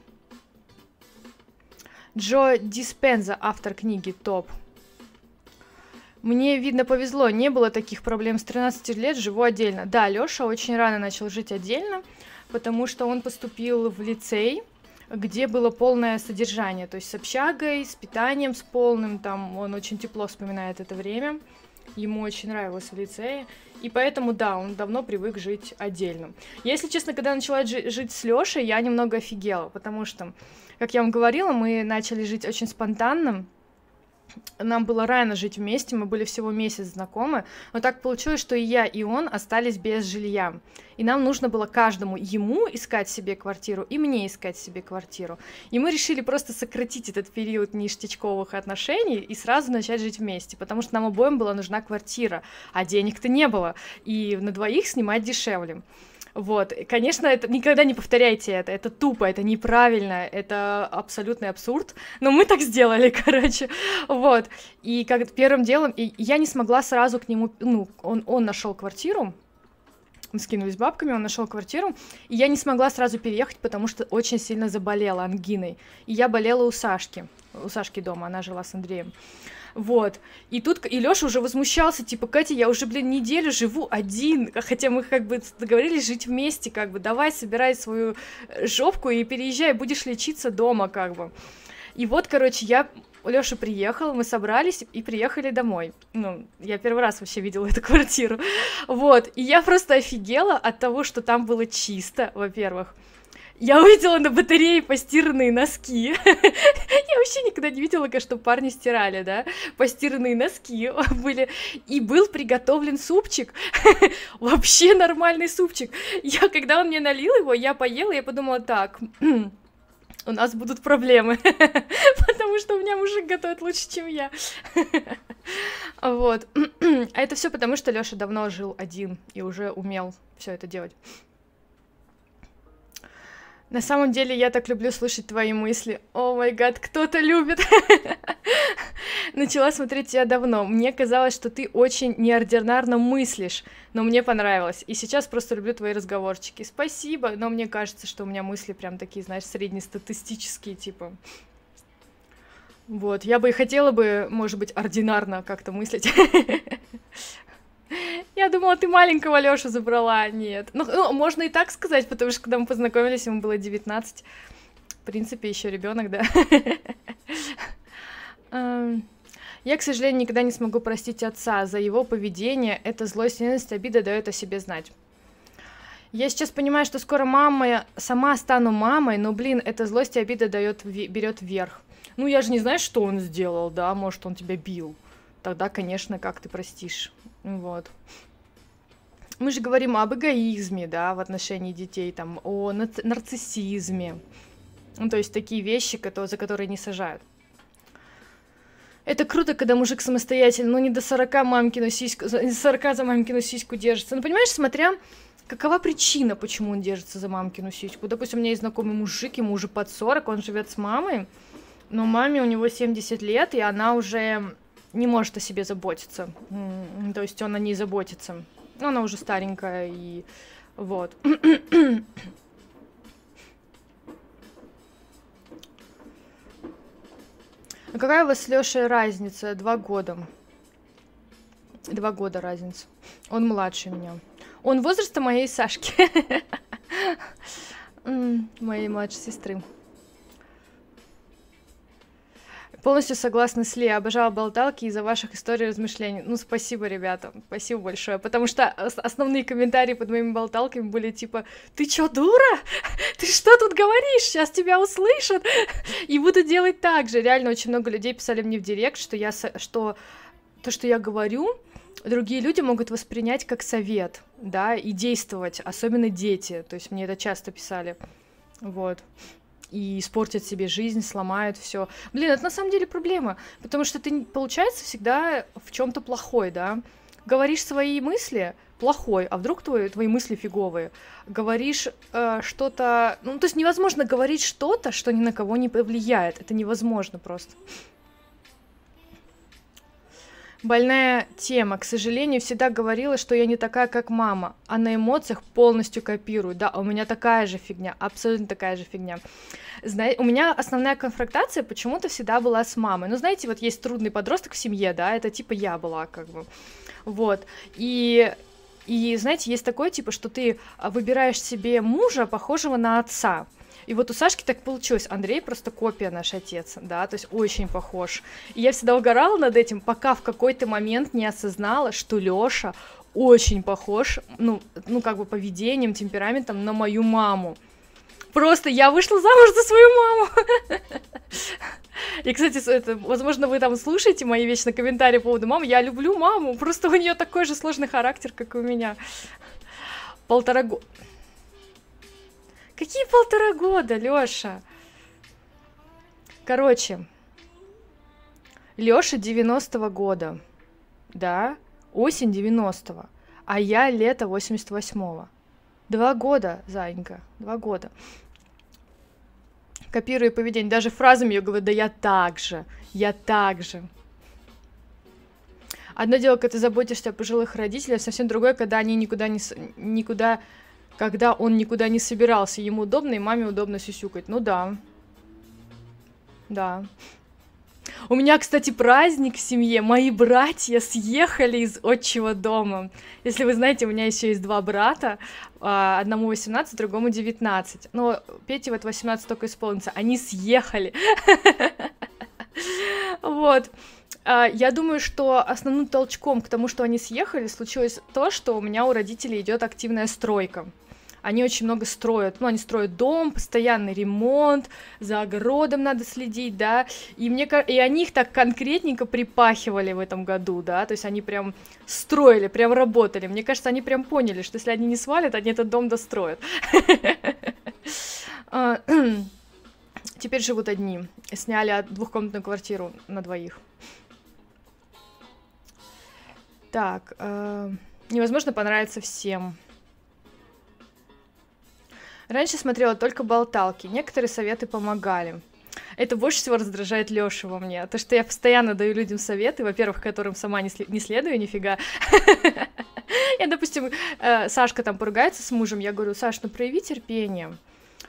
Джо Диспенза, автор книги «Топ». Мне, видно, повезло, не было таких проблем. С 13 лет живу отдельно. Да, Лёша очень рано начал жить отдельно, потому что он поступил в лицей, где было полное содержание, то есть с общагой, с питанием, с полным, там он очень тепло вспоминает это время. Ему очень нравилось в лицее, и поэтому, да, он давно привык жить отдельно. Если честно, когда я начала жить с Лёшей, я немного офигела, потому что, как я вам говорила, мы начали жить очень спонтанно, нам было рано жить вместе, мы были всего месяц знакомы, но так получилось, что и я, и он остались без жилья, и нам нужно было каждому, ему искать себе квартиру, и мне искать себе квартиру, и мы решили просто сократить этот период ништячковых отношений и сразу начать жить вместе, потому что нам обоим была нужна квартира, а денег-то не было, и на двоих снимать дешевле. Вот, конечно, это никогда не повторяйте это тупо, это неправильно, это абсолютный абсурд, но мы так сделали, короче, вот, и как первым делом, и я не смогла сразу к нему, ну, он нашел квартиру, мы скинулись бабками, он нашел квартиру, и я не смогла сразу переехать, потому что очень сильно заболела ангиной, и я болела у Сашки дома, она жила с Андреем. Вот, и тут и Лёша уже возмущался, типа, Катя, я уже, блин, неделю живу один, хотя мы как бы договорились жить вместе, как бы, давай, собирай свою жопку и переезжай, будешь лечиться дома, как бы. И вот, короче, Лёша приехал, мы собрались и приехали домой. Ну, я первый раз вообще видела эту квартиру, вот, и я просто офигела от того, что там было чисто, во-первых. Я увидела на батарее постиранные носки. Я вообще никогда не видела, что парни стирали, да? Постиранные носки были. И был приготовлен супчик. Вообще нормальный супчик. Я, когда он мне налил его, я поела, я подумала, так, у нас будут проблемы. Потому что у меня мужик готовит лучше, чем я. Вот. А это все потому, что Лёша давно жил один и уже умел все это делать. На самом деле, я так люблю слышать твои мысли. О май гад, кто-то любит. Начала смотреть тебя давно. Мне казалось, что ты очень неординарно мыслишь, но мне понравилось. И сейчас просто люблю твои разговорчики. Спасибо, но мне кажется, что у меня мысли прям такие, знаешь, среднестатистические, типа. Вот, я бы и хотела бы, может быть, ординарно как-то мыслить. Я думала, ты маленького Лёшу забрала. Нет. Ну, можно и так сказать, потому что когда мы познакомились, ему было 19. В принципе, еще ребенок, да. Я, к сожалению, никогда не смогу простить отца за его поведение. Эта злость, ненависть, обида дает о себе знать. Я сейчас понимаю, что скоро мама, сама стану мамой, но, блин, эта злость и обида берет верх. Ну, я же не знаю, что он сделал, да, может, он тебя бил. Тогда, конечно, как ты простишь? Вот. Мы же говорим об эгоизме, да, в отношении детей, там, о нарциссизме. Ну, то есть такие вещи, за которые не сажают. Это круто, когда мужик самостоятельно, ну, не до 40 мамкину сиську, не 40 за мамкину сиську держится. Ну, понимаешь, смотря, какова причина, почему он держится за мамкину сиську. Допустим, у меня есть знакомый мужик, ему уже под 40, он живет с мамой, но маме у него 70 лет, и она уже не может о себе заботиться. То есть он о ней заботится. Но она уже старенькая, и вот. А какая у вас с Лёшей разница? 2 года. 2 года разница. Он младше меня. Он возраста моей Сашки. Моей младшей сестры. Полностью согласна с Леей, обожала болталки из-за ваших историй и размышлений. Ну, спасибо, ребята, спасибо большое, потому что основные комментарии под моими болталками были типа: «Ты чё, дура? Ты что тут говоришь? Сейчас тебя услышат!» И буду делать так же. Реально очень много людей писали мне в директ, что то, что я говорю, другие люди могут воспринять как совет, да, и действовать, особенно дети, то есть мне это часто писали, вот. И испортят себе жизнь, сломают все. Блин, это на самом деле проблема, потому что ты, получается, всегда в чем-то плохой, да? Говоришь свои мысли плохой, а вдруг твои мысли фиговые. Говоришь что-то... Ну, то есть невозможно говорить что-то, что ни на кого не повлияет. Это невозможно просто. Больная тема. К сожалению, всегда говорила, что я не такая, как мама, а на эмоциях полностью копирую. Да, у меня такая же фигня, абсолютно такая же фигня. У меня основная конфронтация почему-то всегда была с мамой. Ну, знаете, вот есть трудный подросток в семье, да, это типа я была, как бы, вот, и знаете, есть такое, типа, что ты выбираешь себе мужа, похожего на отца. И вот у Сашки так получилось, Андрей просто копия наш отец, да, то есть очень похож. И я всегда угорала над этим, пока в какой-то момент не осознала, что Лёша очень похож, ну как бы поведением, темпераментом на мою маму. Просто я вышла замуж за свою маму. И, кстати, возможно, вы там слушаете мои вечные комментарии по поводу мамы. Я люблю маму, просто у нее такой же сложный характер, как и у меня. 1,5 года. Какие 1,5 года, Лёша? Короче, Лёша 90-го года, да, осень 90-го, а я лето 88-го. 2 года, Занька, 2 года. Копирую поведение, даже фразами я говорю: «Да я так же, я так же». Одно дело, когда ты заботишься о пожилых родителях, совсем другое, когда они когда он никуда не собирался, ему удобно и маме удобно сюсюкать. Ну да. Да. У меня, кстати, праздник в семье. Мои братья съехали из отчего дома. Если вы знаете, у меня еще есть 2 брата. Одному 18, другому 19. Но Пете вот 18 только исполнится. Они съехали. Вот. Я думаю, что основным толчком к тому, что они съехали, случилось то, что у меня у родителей идет активная стройка. Они очень много строят, ну, они строят дом, постоянный ремонт, за огородом надо следить, да, и они их так конкретненько припахивали в этом году, да, то есть они прям строили, прям работали, мне кажется, они прям поняли, что если они не свалят, они этот дом достроят. Теперь живут одни, сняли 2-комнатную квартиру на 2. Так, невозможно понравиться всем. Раньше смотрела только болталки, некоторые советы помогали. Это больше всего раздражает Лёшу во мне, то, что я постоянно даю людям советы, во-первых, которым сама не следую нифига. Я, допустим, Сашка там поругается с мужем, я говорю: Саш, ну прояви терпение,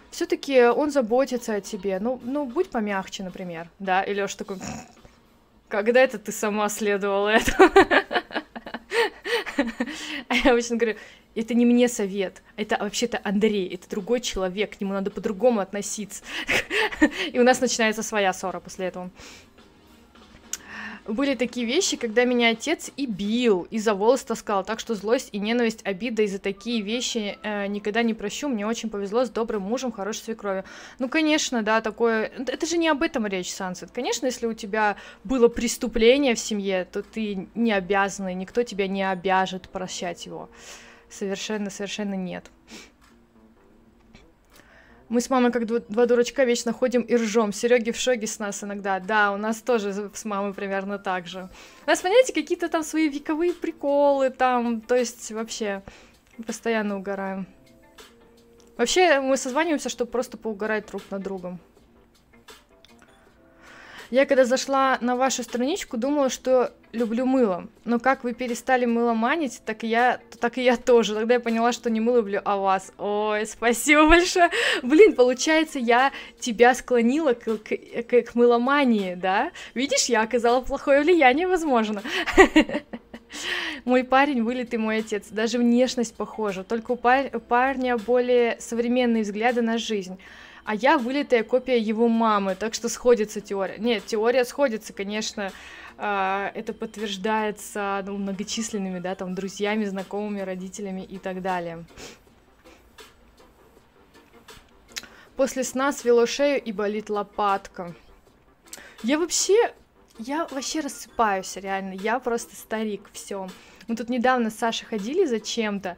все-таки он заботится о тебе, ну будь помягче, например, да, и Лёша такой: когда это ты сама следовала этому? А я обычно говорю: это не мне совет, это вообще-то Андрей, это другой человек, к нему надо по-другому относиться. И у нас начинается своя ссора после этого. Были такие вещи, когда меня отец и бил, и за волос таскал, так что злость и ненависть, обида и за такие вещи никогда не прощу. Мне очень повезло с добрым мужем, хорошей свекровью. Ну, конечно, да, такое... Это же не об этом речь, Сансет. Конечно, если у тебя было преступление в семье, то ты не обязан, и никто тебя не обяжет прощать его. Совершенно нет. Мы с мамой как два дурачка вечно ходим и ржем. Серёги в шоге с нас иногда. Да, у нас тоже с мамой примерно так же. У нас, понимаете, какие-то там свои вековые приколы там. То есть вообще постоянно угораем. Вообще мы созваниваемся, чтобы просто поугарать друг над другом. Я когда зашла на вашу страничку, думала, что люблю мыло. Но как вы перестали мыло манить, так и я тоже. Тогда я поняла, что не мыло люблю, а вас. Ой, спасибо большое. Блин, получается, я тебя склонила к мыломании, да? Видишь, я оказала плохое влияние, возможно. Мой парень вылитый мой отец, даже внешность похожа. Только у парня более современные взгляды на жизнь. А я вылитая копия его мамы, так что сходится теория. Нет, теория сходится, конечно, это подтверждается многочисленными, да, там, друзьями, знакомыми, родителями и так далее. После сна свело шею и болит лопатка. Я вообще рассыпаюсь, реально, я просто старик, все. Мы тут недавно с Сашей ходили зачем-то.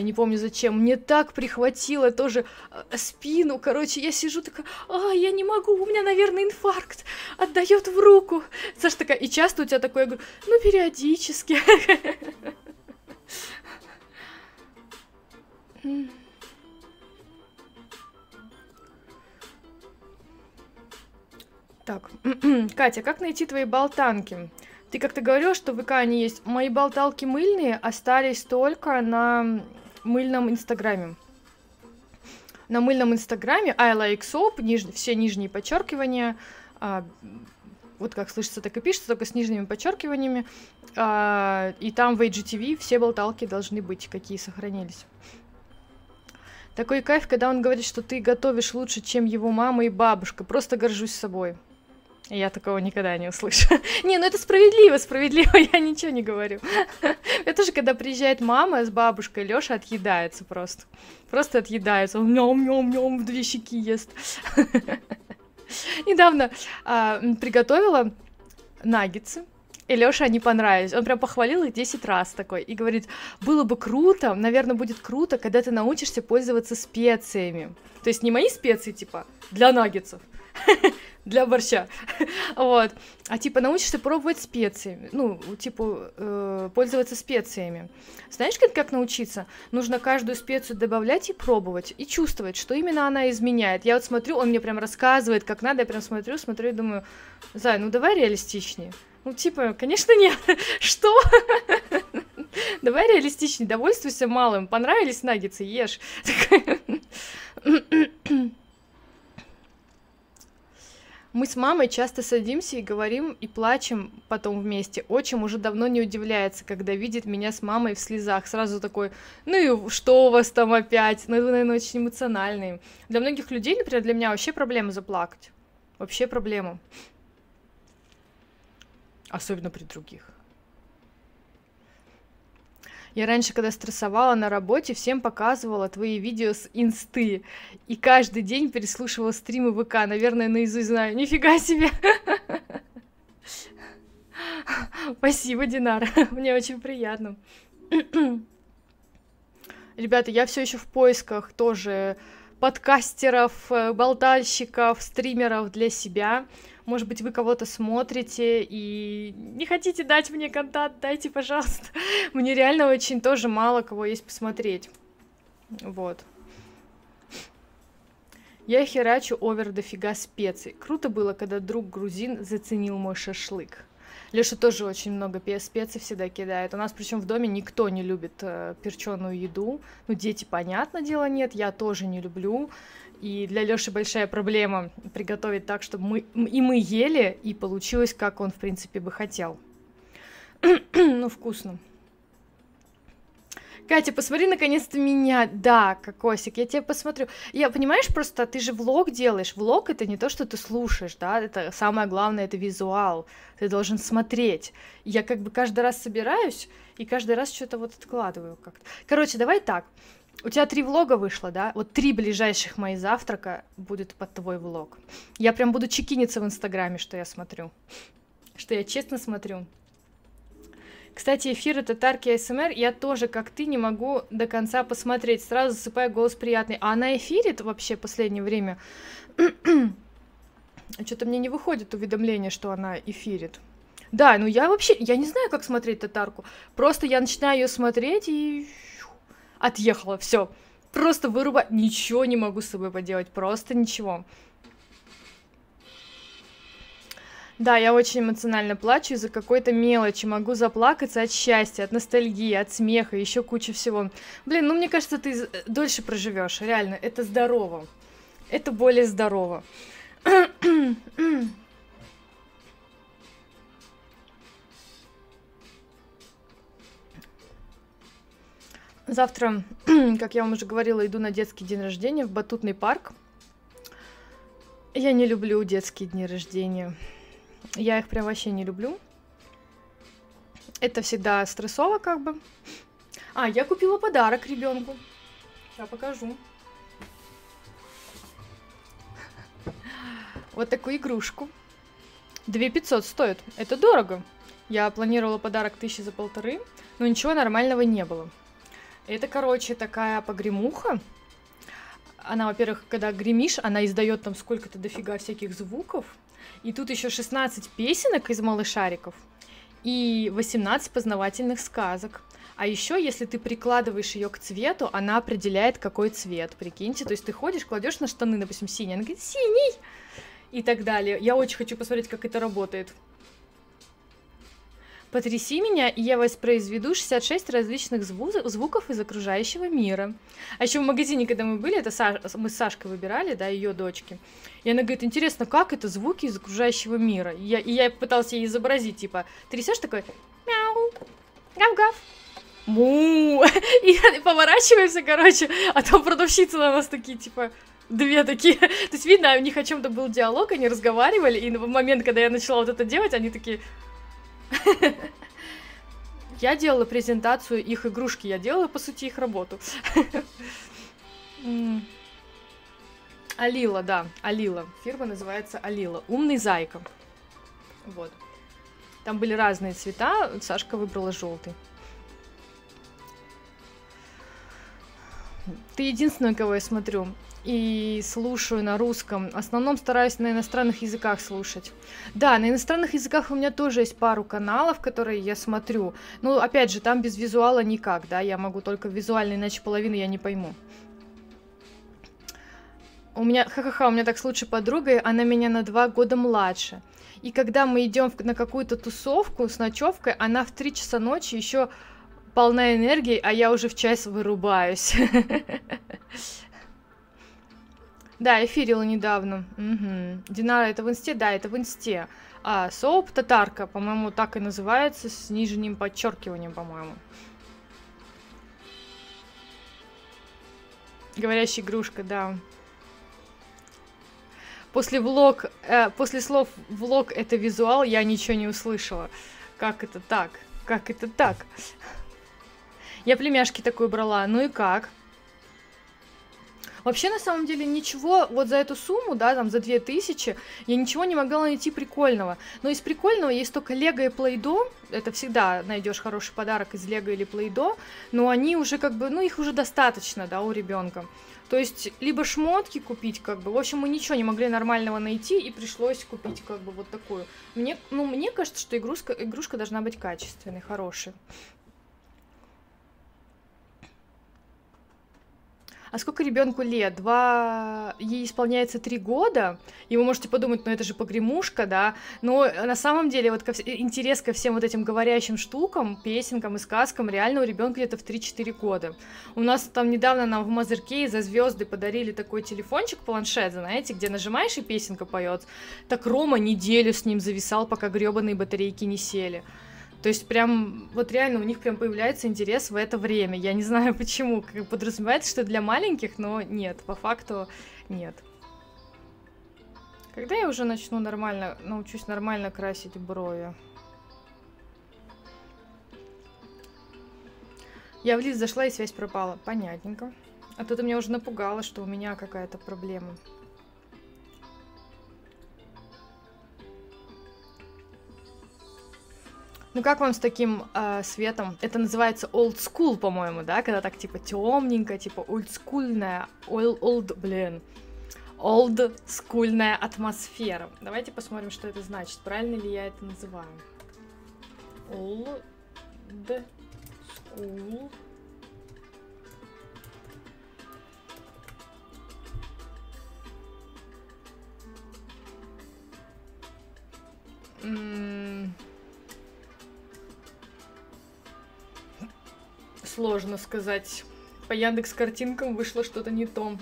Не помню зачем, мне так прихватило тоже спину, короче, я сижу такая: а, я не могу, у меня, наверное, инфаркт, отдает в руку. Саша такая: и часто у тебя такое? Я говорю: ну, периодически. Так, Катя, как найти твои болтанки? Ты как-то говорила, что в ВК они есть. Мои болталки мыльные остались только на мыльном инстаграме. На мыльном инстаграме I like soap, все нижние подчеркивания. Вот как слышится, так и пишется, только с нижними подчеркиваниями. И там в IGTV все болталки должны быть, какие сохранились. Такой кайф, когда он говорит, что ты готовишь лучше, чем его мама и бабушка. Просто горжусь собой. Я такого никогда не услышу. Не, ну это справедливо, справедливо, я ничего не говорю. Это же когда приезжает мама с бабушкой, Лёша отъедается просто. Просто отъедается, он ням-ням-ням, две щеки ест. Недавно приготовила наггетсы, и Лёше они понравились. Он прям похвалил их 10 раз такой и говорит: было бы круто, наверное, будет круто, когда ты научишься пользоваться специями. То есть не мои специи, типа, для наггетсов. Для борща, вот, а типа научишься пробовать специи, ну, типа, пользоваться специями. Знаешь, как научиться? Нужно каждую специю добавлять и пробовать, и чувствовать, что именно она изменяет. Я вот смотрю, он мне прям рассказывает, как надо, я прям смотрю и думаю: Зай, ну давай реалистичнее. Ну, типа, конечно, нет. Что? Давай реалистичнее, довольствуйся малым. Понравились наггетсы, ешь. Мы с мамой часто садимся и говорим, и плачем потом вместе. Отчим уже давно не удивляется, когда видит меня с мамой в слезах. Сразу такой: ну и что у вас там опять? Ну, вы, наверное, очень эмоциональные. Для многих людей, например, для меня вообще проблема заплакать. Вообще проблема. Особенно при других. Я раньше, когда стрессовала на работе, всем показывала твои видео с инсты. И каждый день переслушивала стримы ВК. Наверное, наизусть знаю. Нифига себе! Спасибо, Динара. Мне очень приятно. Ребята, я все еще в поисках тоже подкастеров, болтальщиков, стримеров для себя. Может быть, вы кого-то смотрите и не хотите дать мне контакт, дайте, пожалуйста. Мне реально очень тоже мало кого есть посмотреть. Вот. Я херачу овер дофига специй. Круто было, когда друг грузин заценил мой шашлык. Лёша тоже очень много специй всегда кидает. У нас причем в доме никто не любит перченую еду. Ну, дети, понятное дело, нет, я тоже не люблю. И для Лёши большая проблема приготовить так, чтобы мы ели, и получилось, как он, в принципе, бы хотел. Ну, вкусно. Катя, посмотри наконец-то меня. Да, кокосик, я тебя посмотрю. Я, понимаешь, просто ты же влог делаешь. Влог — это не то, что ты слушаешь, да, это самое главное, это визуал. Ты должен смотреть. Я как бы каждый раз собираюсь и каждый раз что-то вот откладываю как-то. Короче, давай так. У тебя 3 влога вышло, да? Вот 3 ближайших мои завтрака будет под твой влог. Я прям буду чекиниться в Инстаграме, что я смотрю. Что я честно смотрю. Кстати, эфиры татарки АСМР я тоже, как ты, не могу до конца посмотреть. Сразу засыпаю, голос приятный. А она эфирит вообще в последнее время? Что-то мне не выходит уведомление, что она эфирит. Да, ну я вообще, я не знаю, как смотреть татарку. Просто я начинаю ее смотреть и... Отъехала, все. Просто вырубаю. Ничего не могу с собой поделать, просто ничего. Да, я очень эмоционально плачу из-за какой-то мелочи, могу заплакаться от счастья, от ностальгии, от смеха, еще куча всего. Блин, ну мне кажется, ты дольше проживешь, реально, это здорово, это более здорово. Завтра, как я вам уже говорила, иду на детский день рождения в батутный парк. Я не люблю детские дни рождения. Я их прям вообще не люблю. Это всегда стрессово как бы. А, я купила подарок ребенку. Сейчас покажу. Вот такую игрушку. 2500 стоит. Это дорого. Я планировала подарок 1000 за 1500, но ничего нормального не было. Это, короче, такая погремуха. Она, во-первых, когда гремишь, она издает там сколько-то дофига всяких звуков. И тут еще 16 песенок из малышариков и 18 познавательных сказок. А еще, если ты прикладываешь ее к цвету, она определяет, какой цвет. Прикиньте, то есть ты ходишь, кладешь на штаны, допустим, синий, она говорит, синий! И так далее. Я очень хочу посмотреть, как это работает. Потряси меня, и я воспроизведу 66 различных звуков из окружающего мира. А еще в магазине, когда мы были, это мы с Сашкой выбирали, да, ее дочки. И она говорит, интересно, как это звуки из окружающего мира? И я пыталась ей изобразить, типа, трясешь такой, мяу, гав-гав, му, и поворачиваемся, короче, а там продавщица на нас такие, типа... Две такие, то есть видно, у них о чем-то был диалог, они разговаривали, и в момент, когда я начала вот это делать, они такие... Я делала презентацию их игрушки, я делала, по сути, их работу. Алила, да, Алила. Фирма называется Алила. Умный зайка. Вот. Там были разные цвета, Сашка выбрала желтый. Ты единственный, кого я смотрю и слушаю на русском. В основном стараюсь на иностранных языках слушать. Да, на иностранных языках у меня тоже есть пару каналов, которые я смотрю. Ну, опять же, там без визуала никак, да, я могу только визуально, иначе половину я не пойму. У меня, ха-ха-ха, у меня так с лучшей подругой, она меня на 2 года младше. И когда мы идем на какую-то тусовку с ночевкой, она в 3 часа ночи еще полна энергии, а я уже в час вырубаюсь. Да, эфирила недавно. Угу. Динара, это в инсте? Да, это в инсте. А соуп татарка, по-моему, так и называется, с нижним подчеркиванием, по-моему. Говорящая игрушка, да. После слов влог это визуал, я ничего не услышала. Как это так? Как это так? Я племяшки такую брала. Ну и как? Вообще, на самом деле, ничего, вот за эту сумму, да, там, за 2000, я ничего не могла найти прикольного. Но из прикольного есть только лего и плейдо, это всегда найдешь хороший подарок из лего или плейдо, но они уже как бы, ну, их уже достаточно, да, у ребенка. То есть, либо шмотки купить, как бы, в общем, мы ничего не могли нормального найти, и пришлось купить, как бы, вот такую. Мне кажется, что игрушка должна быть качественной, хорошей. А сколько ребенку лет? Ей исполняется 3 года, и вы можете подумать, ну это же погремушка, да, но на самом деле вот интерес ко всем вот этим говорящим штукам, песенкам и сказкам реально у ребенка где-то в 3-4 года. У нас там недавно нам в Мазырке за звезды подарили такой телефончик, планшет, знаете, где нажимаешь и песенка поет. Так Рома неделю с ним зависал, пока гребаные батарейки не сели. То есть прям, вот реально у них прям появляется интерес в это время. Я не знаю почему, подразумевается, что для маленьких, но нет, по факту нет. Когда я уже начну нормально, научусь нормально красить брови? Я в лифт зашла, и связь пропала. Понятненько. А то ты меня уже напугала, что у меня какая-то проблема. Ну как вам с таким светом? Это называется old school, по-моему, да? Когда так типа темненько, типа олдскульная, олдскульная атмосфера. Давайте посмотрим, что это значит. Правильно ли я это называю? Олдскул. Сложно сказать. По Яндекс картинкам вышло что-то не то.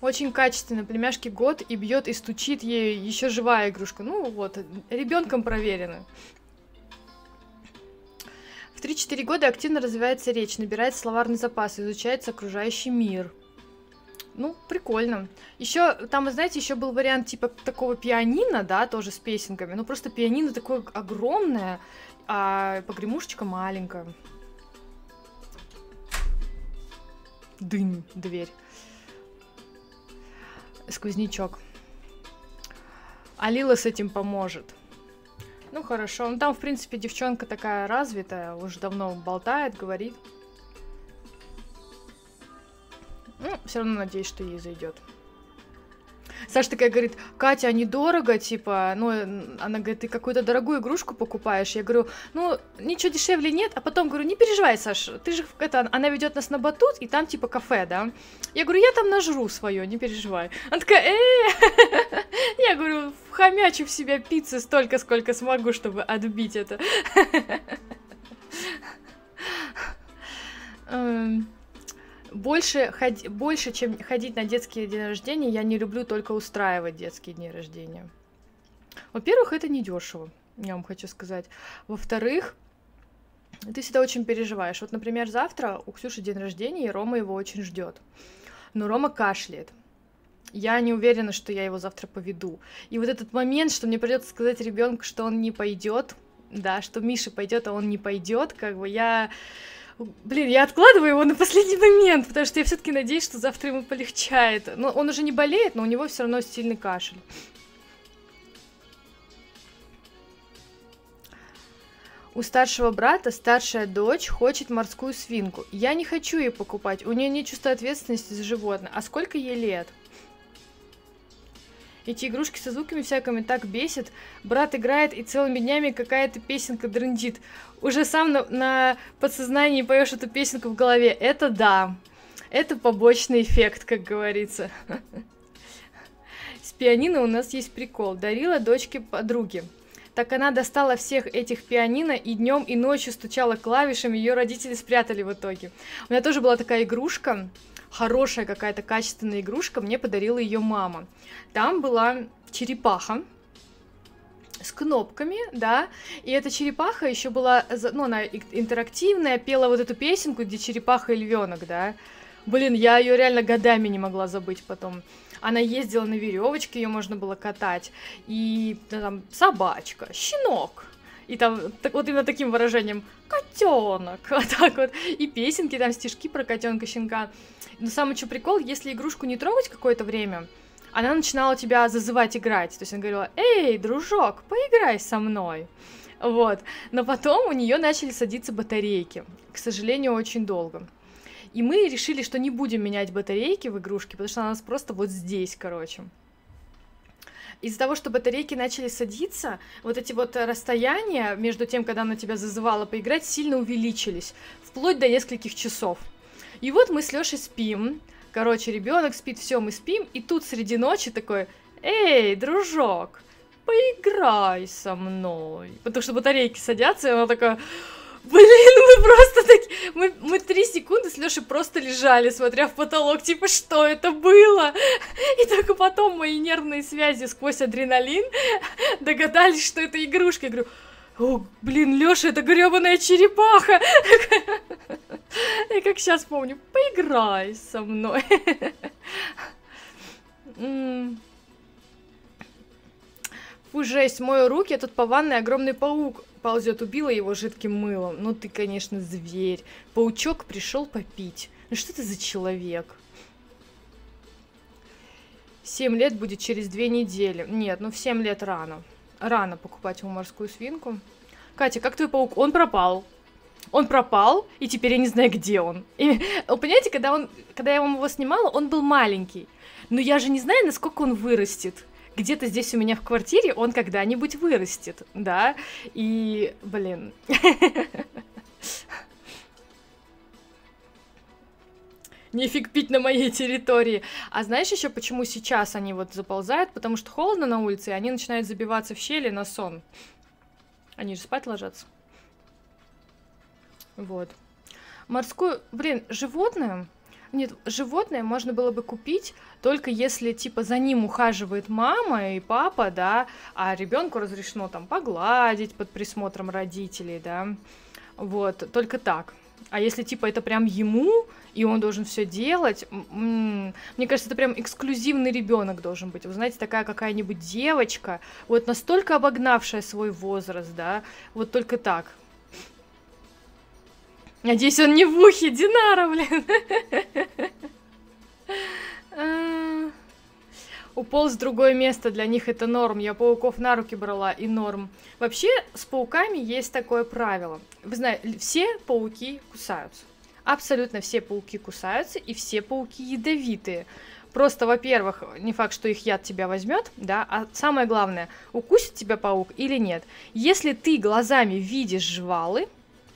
Очень качественно. Племяшки год и бьет, и стучит ей. Еще живая игрушка. Ну вот, ребенком проверено. В 3-4 года активно развивается речь, набирает словарный запас, изучается окружающий мир. Ну, прикольно. Еще, там, знаете, еще был вариант типа такого пианино, да, тоже с песенками. Ну, просто пианино такое огромное, а погремушечка маленькая. Дынь, дверь. Сквознячок. Алила с этим поможет. Ну, хорошо. Ну, там, в принципе, девчонка такая развитая, уже давно болтает, говорит. Ну, все равно надеюсь, что ей зайдет. Саша такая говорит: Катя, а недорого, типа, ну, она говорит, ты какую-то дорогую игрушку покупаешь. Я говорю, ну, ничего дешевле нет, а потом говорю, не переживай, Саша, ты же, это, она ведет нас на батут, и там, типа, кафе, да? Я говорю, я там нажру свое, не переживай. Она такая, я говорю, хомячу в себя пиццы столько, сколько смогу, чтобы отбить это. Больше, чем ходить на детские дни рождения, я не люблю только устраивать детские дни рождения. Во-первых, это недешево, я вам хочу сказать. Во-вторых, ты всегда очень переживаешь. Вот, например, завтра у Ксюши день рождения, и Рома его очень ждет. Но Рома кашляет. Я не уверена, что я его завтра поведу. И вот этот момент, что мне придется сказать ребенку, что он не пойдет, да, что Миша пойдет, а он не пойдет, как бы я... Блин, я откладываю его на последний момент, потому что я все-таки надеюсь, что завтра ему полегчает. Но он уже не болеет, но у него все равно сильный кашель. У старшего брата старшая дочь хочет морскую свинку. Я не хочу ей покупать, у нее нет чувства ответственности за животное. А сколько ей лет? Эти игрушки со звуками всякими так бесит. Брат играет, и целыми днями какая-то песенка дрындит. Уже сам на подсознании поешь эту песенку в голове. Это да. Это побочный эффект, как говорится. С пианино у нас есть прикол. Дарила дочке подруги. Так она достала всех этих пианино и днем, и ночью стучала клавишами. Ее родители спрятали в итоге. У меня тоже была такая игрушка. Хорошая какая-то качественная игрушка, мне подарила ее мама. Там была черепаха с кнопками, да, и эта черепаха еще была, ну, она интерактивная, пела вот эту песенку, где черепаха и львенок, да. Блин, я ее реально годами не могла забыть потом. Она ездила на веревочке, ее можно было катать, и да, там собачка, щенок. И там, так, вот именно таким выражением, котенок, вот так вот. И песенки, там стишки про котенка, щенка. Но самый что прикол, если игрушку не трогать какое-то время, она начинала тебя зазывать играть. То есть она говорила, эй, дружок, поиграй со мной. Вот. Но потом у нее начали садиться батарейки. К сожалению, очень долго. И мы решили, что не будем менять батарейки в игрушке, потому что она у нас просто вот здесь, короче. из-за того, что батарейки начали садиться, вот эти вот расстояния между тем, когда она тебя зазывала поиграть, сильно увеличились, вплоть до нескольких часов. И вот мы с Лёшей спим, короче, ребенок спит, все, мы спим, и тут среди ночи такой: «Эй, дружок, поиграй со мной», потому что батарейки садятся, и она такая... Блин, мы просто так... Мы 3 секунды с Лёшей просто лежали, смотря в потолок, типа, что это было? И только потом мои нервные связи сквозь адреналин догадались, что это игрушка. Я говорю: «О, блин, Лёша, это грёбаная черепаха!» И как сейчас помню: «Поиграй со мной». Фу, жесть, мою руки, а тут по ванной огромный паук ползет, убила его жидким мылом. Ну ты, конечно, зверь. Паучок пришел попить. Ну что ты за человек? 7 лет будет через 2 недели. Нет, ну в 7 лет рано. Рано покупать ему морскую свинку. Катя, как твой паук? Он пропал. Он пропал, и теперь я не знаю, где он. И, понимаете, когда я вам его снимала, он был маленький. Но я же не знаю, насколько он вырастет. Где-то здесь у меня в квартире он когда-нибудь вырастет, да, и, блин. Нефиг пить на моей территории. А знаешь еще, почему сейчас они вот заползают? Потому что холодно на улице, и они начинают забиваться в щели на сон. Они же спать ложатся. Вот. Морскую, блин, животное... Нет, животное можно было бы купить только если, типа, за ним ухаживает мама и папа, да, а ребенку разрешено там погладить под присмотром родителей, да, вот, только так. А если, типа, это прям ему, и он должен все делать, мне кажется, это прям эксклюзивный ребенок должен быть. Вы знаете, такая какая-нибудь девочка, вот настолько обогнавшая свой возраст, да, вот только так. Надеюсь, он не в ухе, Динара, блин. Уполз в другое место, для них это норм. Я пауков на руки брала, и норм. Вообще, с пауками есть такое правило. Вы знаете, все пауки кусаются. Абсолютно все пауки кусаются, и все пауки ядовитые. Просто, во-первых, не факт, что их яд тебя возьмет, да, а самое главное, укусит тебя паук или нет. Если ты глазами видишь жвалы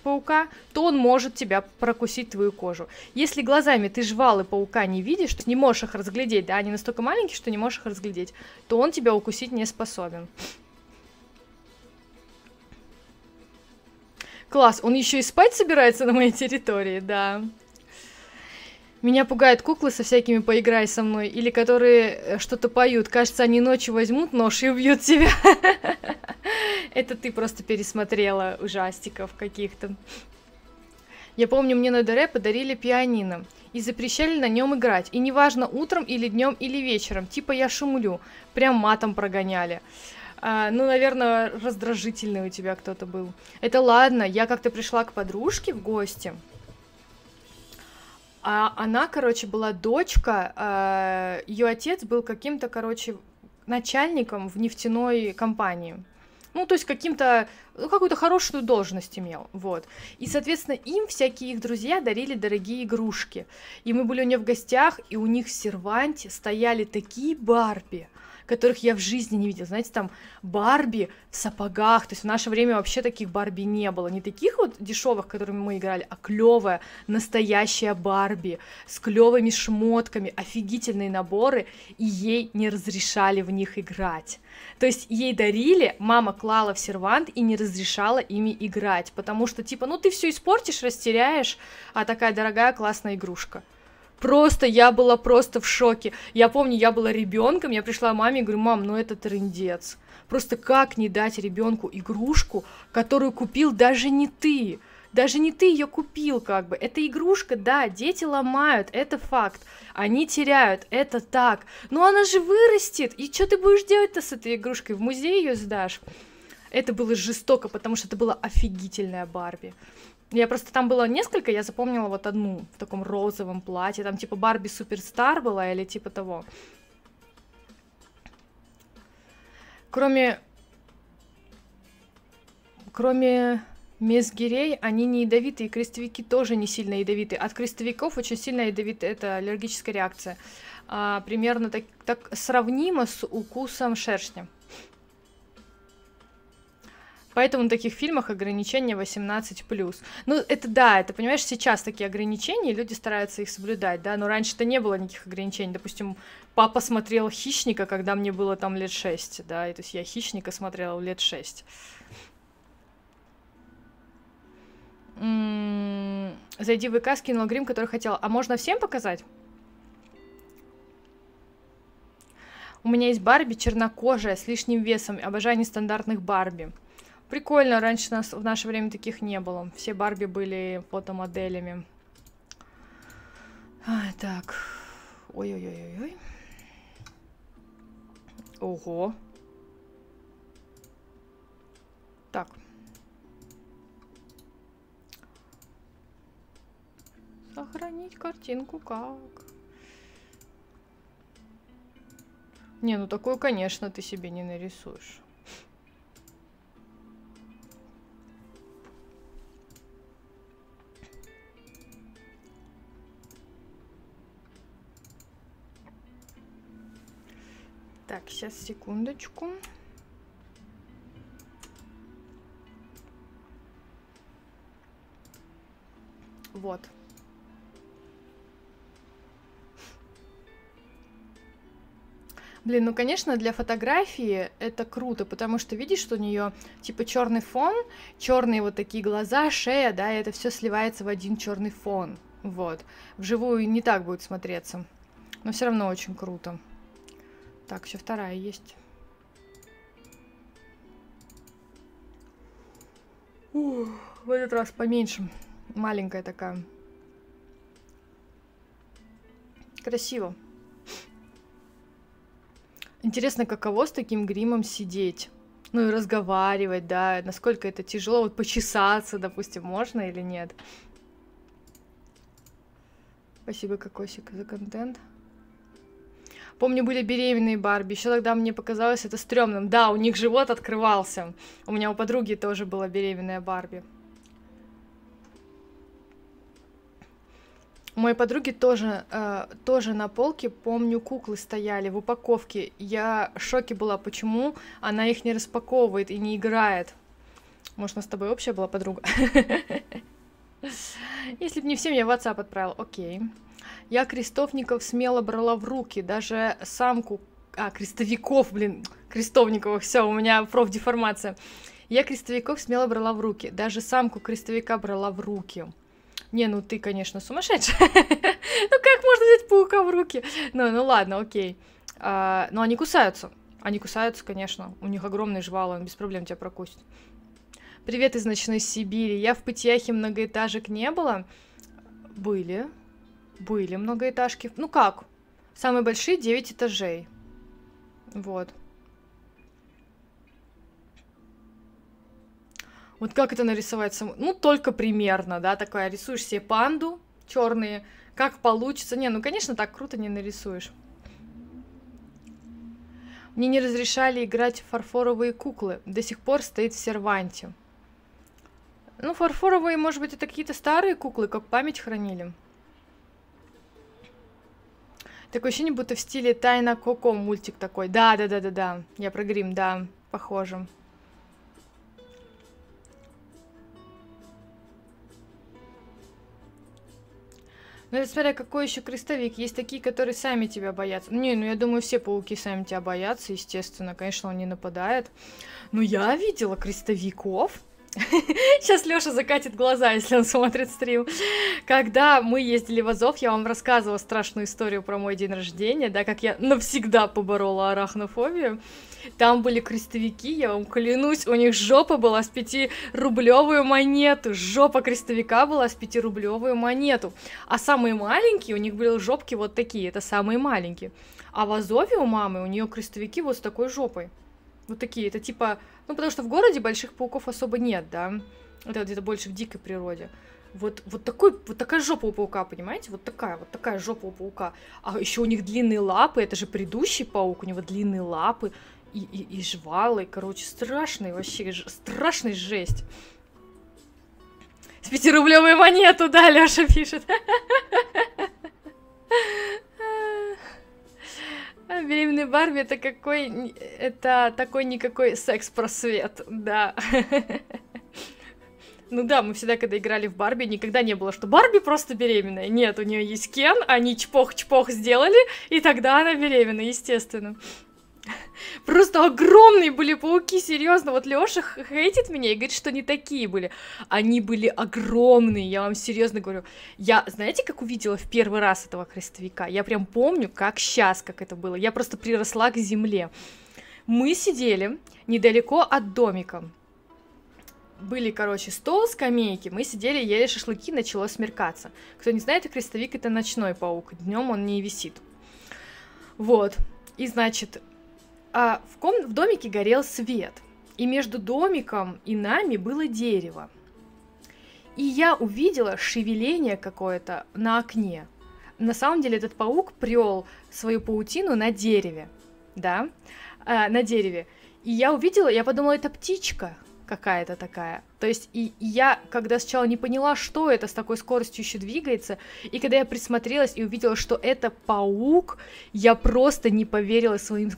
паука, то он может тебя прокусить, твою кожу. Если глазами ты жвалы паука не видишь, не можешь их разглядеть, да, они настолько маленькие, что не можешь их разглядеть, то он тебя укусить не способен. Класс, он еще и спать собирается на моей территории, да. Меня пугают куклы со всякими «поиграй со мной», или которые что-то поют. Кажется, они ночью возьмут нож и убьют тебя. Это ты просто пересмотрела ужастиков каких-то. Я помню, мне на ДР подарили пианино и запрещали на нем играть. И неважно, утром или днем, или вечером. Типа я шумлю. Прям матом прогоняли. Ну, наверное, раздражительный у тебя кто-то был. Это ладно, я как-то пришла к подружке в гости. А она, короче, была дочка, ее отец был каким-то, короче, начальником в нефтяной компании. Ну, то есть каким-то, ну, какую-то хорошую должность имел, вот. И, соответственно, им всякие их друзья дарили дорогие игрушки. И мы были у нее в гостях, и у них в серванте стояли такие Барби, которых я в жизни не видела. Знаете, там Барби в сапогах. То есть в наше время вообще таких Барби не было. Не таких вот дешевых, которыми мы играли, а клевая, настоящая Барби с клевыми шмотками, офигительные наборы, и ей не разрешали в них играть. То есть ей дарили, мама клала в сервант и не разрешала ими играть, потому что типа, ну ты все испортишь, растеряешь, а такая дорогая классная игрушка. Просто я была просто в шоке. Я помню, я была ребенком, я пришла к маме и говорю: мам, ну это трындец. Просто как не дать ребенку игрушку, которую купил даже не ты? Даже не ты ее купил, как бы. Это игрушка, да, дети ломают, это факт. Они теряют, это так. Но она же вырастет, и что ты будешь делать-то с этой игрушкой? В музей ее сдашь? Это было жестоко, потому что это была офигительная Барби. Я просто, там было несколько, я запомнила вот одну в таком розовом платье, там типа Барби Суперстар была или типа того. Кроме мезгирей, они не ядовитые, крестовики тоже не сильно ядовитые. От крестовиков очень сильно ядовитые, это аллергическая реакция. примерно так сравнимо с укусом шершня. Поэтому в таких фильмах ограничения 18+. Ну, это да, это, понимаешь, сейчас такие ограничения, люди стараются их соблюдать, да, но раньше-то не было никаких ограничений. Допустим, папа смотрел «Хищника», когда мне было там лет 6, да, и, то есть я «Хищника» смотрела лет 6. Зайди в ВК, скинула грим, который хотела. А можно всем показать? У меня есть Барби чернокожая, с лишним весом. Обожаю нестандартных Барби. Прикольно, раньше нас, в наше время таких не было. Все Барби были фотомоделями. А, так. Ой-ой-ой-ой-ой. Ого. Так. Сохранить картинку как? Не, ну такую, конечно, ты себе не нарисуешь. Так, сейчас, секундочку. Вот. Блин, ну, конечно, для фотографии это круто, потому что видишь, что у нее типа черный фон, черные вот такие глаза, шея, да, и это все сливается в один черный фон. Вот. Вживую не так будет смотреться, но все равно очень круто. Так, еще вторая есть. Ух, в этот раз поменьше. Маленькая такая. Красиво. Интересно, каково с таким гримом сидеть? Ну и разговаривать, да? Насколько это тяжело? Вот почесаться, допустим, можно или нет? Спасибо, Кокосик, за контент. Помню, были беременные Барби. Еще тогда мне показалось это стрёмным. Да, у них живот открывался. У меня у подруги тоже была беременная Барби. У моей подруги тоже на полке, помню, куклы стояли в упаковке. Я в шоке была, почему она их не распаковывает и не играет. Может, у нас с тобой общая была подруга? Если бы не всем, я в WhatsApp отправила. Окей. Я крестовников смело брала в руки, даже самку... А, крестовиков, блин, крестовниковых, все, у меня профдеформация. Я крестовиков смело брала в руки, даже самку крестовика брала в руки. Не, ну ты, конечно, сумасшедшая. Ну как можно взять паука в руки? Ну ладно, окей. Но они кусаются. Они кусаются, конечно. У них огромные жвалы, он без проблем тебя прокусит. Привет из ночной Сибири. Я в Пытьяхе многоэтажек не было. Были. Были многоэтажки. Ну как? Самые большие 9 этажей. Вот. Вот как это нарисовать? Ну, только примерно, да, такая. Рисуешь себе панду, черные. Как получится? Не, ну, конечно, так круто не нарисуешь. Мне не разрешали играть в фарфоровые куклы. До сих пор стоит в серванте. Ну, фарфоровые, может быть, это какие-то старые куклы, как память хранили. Такое ощущение, будто в стиле «Тайна Коко» мультик такой. Да-да-да-да-да. Я про грим, да, похоже. Ну, это смотря какой еще крестовик. Есть такие, которые сами тебя боятся. Не, ну я думаю, все пауки сами тебя боятся, естественно. Конечно, он не нападает. Но я видела крестовиков. Сейчас Лёша закатит глаза, если он смотрит стрим. Когда мы ездили в Азов, я вам рассказывала страшную историю про мой день рождения, да, как я навсегда поборола арахнофобию. Там были крестовики, я вам клянусь, у них жопа была с 5-рублевую монету. Жопа крестовика была с 5-рублевую монету. А самые маленькие, у них были жопки вот такие, это самые маленькие. А в Азове у мамы, у нее крестовики вот с такой жопой. Вот такие, это типа... Ну, потому что в городе больших пауков особо нет, да? Это где-то больше в дикой природе. Вот такая жопа у паука, понимаете? Вот такая жопа у паука. А еще у них длинные лапы, это же предыдущий паук, у него длинные лапы и жвалы. Короче, страшный вообще, страшный жесть. С 5-рублевой монету, да, Лёша пишет. Бедный Барби, это какой... Это такой-никакой секс-просвет, да. Ну да, мы всегда, когда играли в Барби, никогда не было, что Барби просто беременная. Нет, у нее есть Кен, они чпох-чпох сделали, и тогда она беременна, естественно. Просто огромные были пауки, серьезно. Вот Лёша хейтит меня и говорит, что не такие были. Они были огромные, я вам серьезно говорю. Я, знаете, как увидела в первый раз этого крестовика? Я прям помню, как сейчас, как это было. Я просто приросла к земле. Мы сидели недалеко от домика. Были, короче, стол, скамейки, мы сидели, ели шашлыки, начало смеркаться. Кто не знает, крестовик — это ночной паук, днем он не висит. Вот, и значит... А в домике горел свет, и между домиком и нами было дерево. И я увидела шевеление какое-то на окне. На самом деле этот паук прёл свою паутину на дереве, да, на дереве. И я увидела, я подумала, это птичка какая-то такая. То есть и я, когда сначала не поняла, что это с такой скоростью еще двигается, и когда я присмотрелась и увидела, что это паук, я просто не поверила своим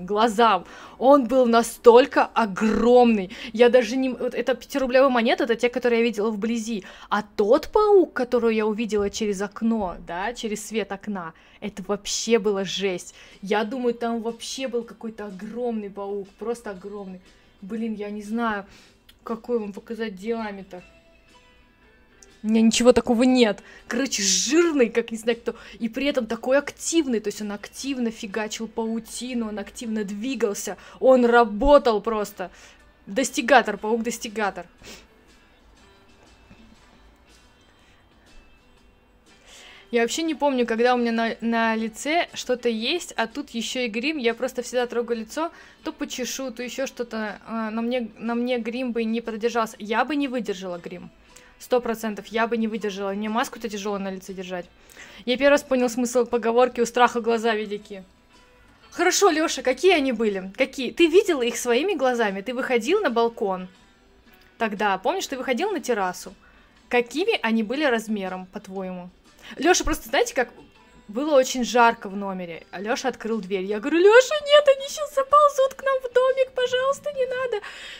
глазам. Он был настолько огромный. Я даже не... Вот это 5-рублевые монеты, это те, которые я видела вблизи. А тот паук, которую я увидела через окно, да, через свет окна, это вообще была жесть. Я думаю, там вообще был какой-то огромный паук, просто огромный. Блин, я не знаю, какой вам показать диаметр. У меня ничего такого нет. Короче, жирный, как не знаю кто. И при этом такой активный. То есть он активно фигачил паутину, он активно двигался, он работал просто. Достигатор, паук-достигатор. Я вообще не помню, когда у меня на лице что-то есть, а тут еще и грим. Я просто всегда трогаю лицо, то почешу, то еще что-то. На мне грим бы не продержался. Я бы не выдержала грим. 100% я бы не выдержала. Мне маску-то тяжело на лице держать. Я первый раз понял смысл поговорки «у страха глаза велики». Хорошо, Лёша, какие они были? Какие? Ты видела их своими глазами? Ты выходил на балкон? Тогда, помнишь, ты выходил на террасу? Какими они были размером, по-твоему? Лёша, просто знаете, как было очень жарко в номере, а Лёша открыл дверь. Я говорю: Лёша, нет, они сейчас заползут к нам в домик, пожалуйста, не надо.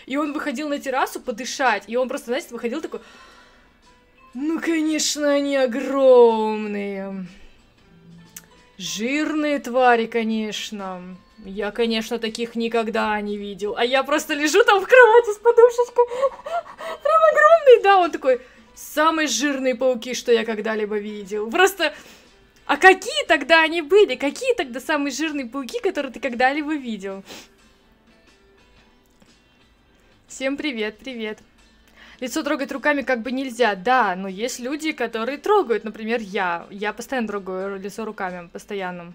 И он выходил на террасу подышать, и он просто, знаете, выходил такой: ну, конечно, они огромные. Жирные твари, конечно. Я, конечно, таких никогда не видел. А я просто лежу там в кровати с подушечкой. Прям огромный, да, он такой... Самые жирные пауки, что я когда-либо видел. Просто, а какие тогда они были? Какие тогда самые жирные пауки, которые ты когда-либо видел? Всем привет, привет. Лицо трогать руками как бы нельзя. Да, но есть люди, которые трогают. Например, я. Я постоянно трогаю лицо руками, постоянно.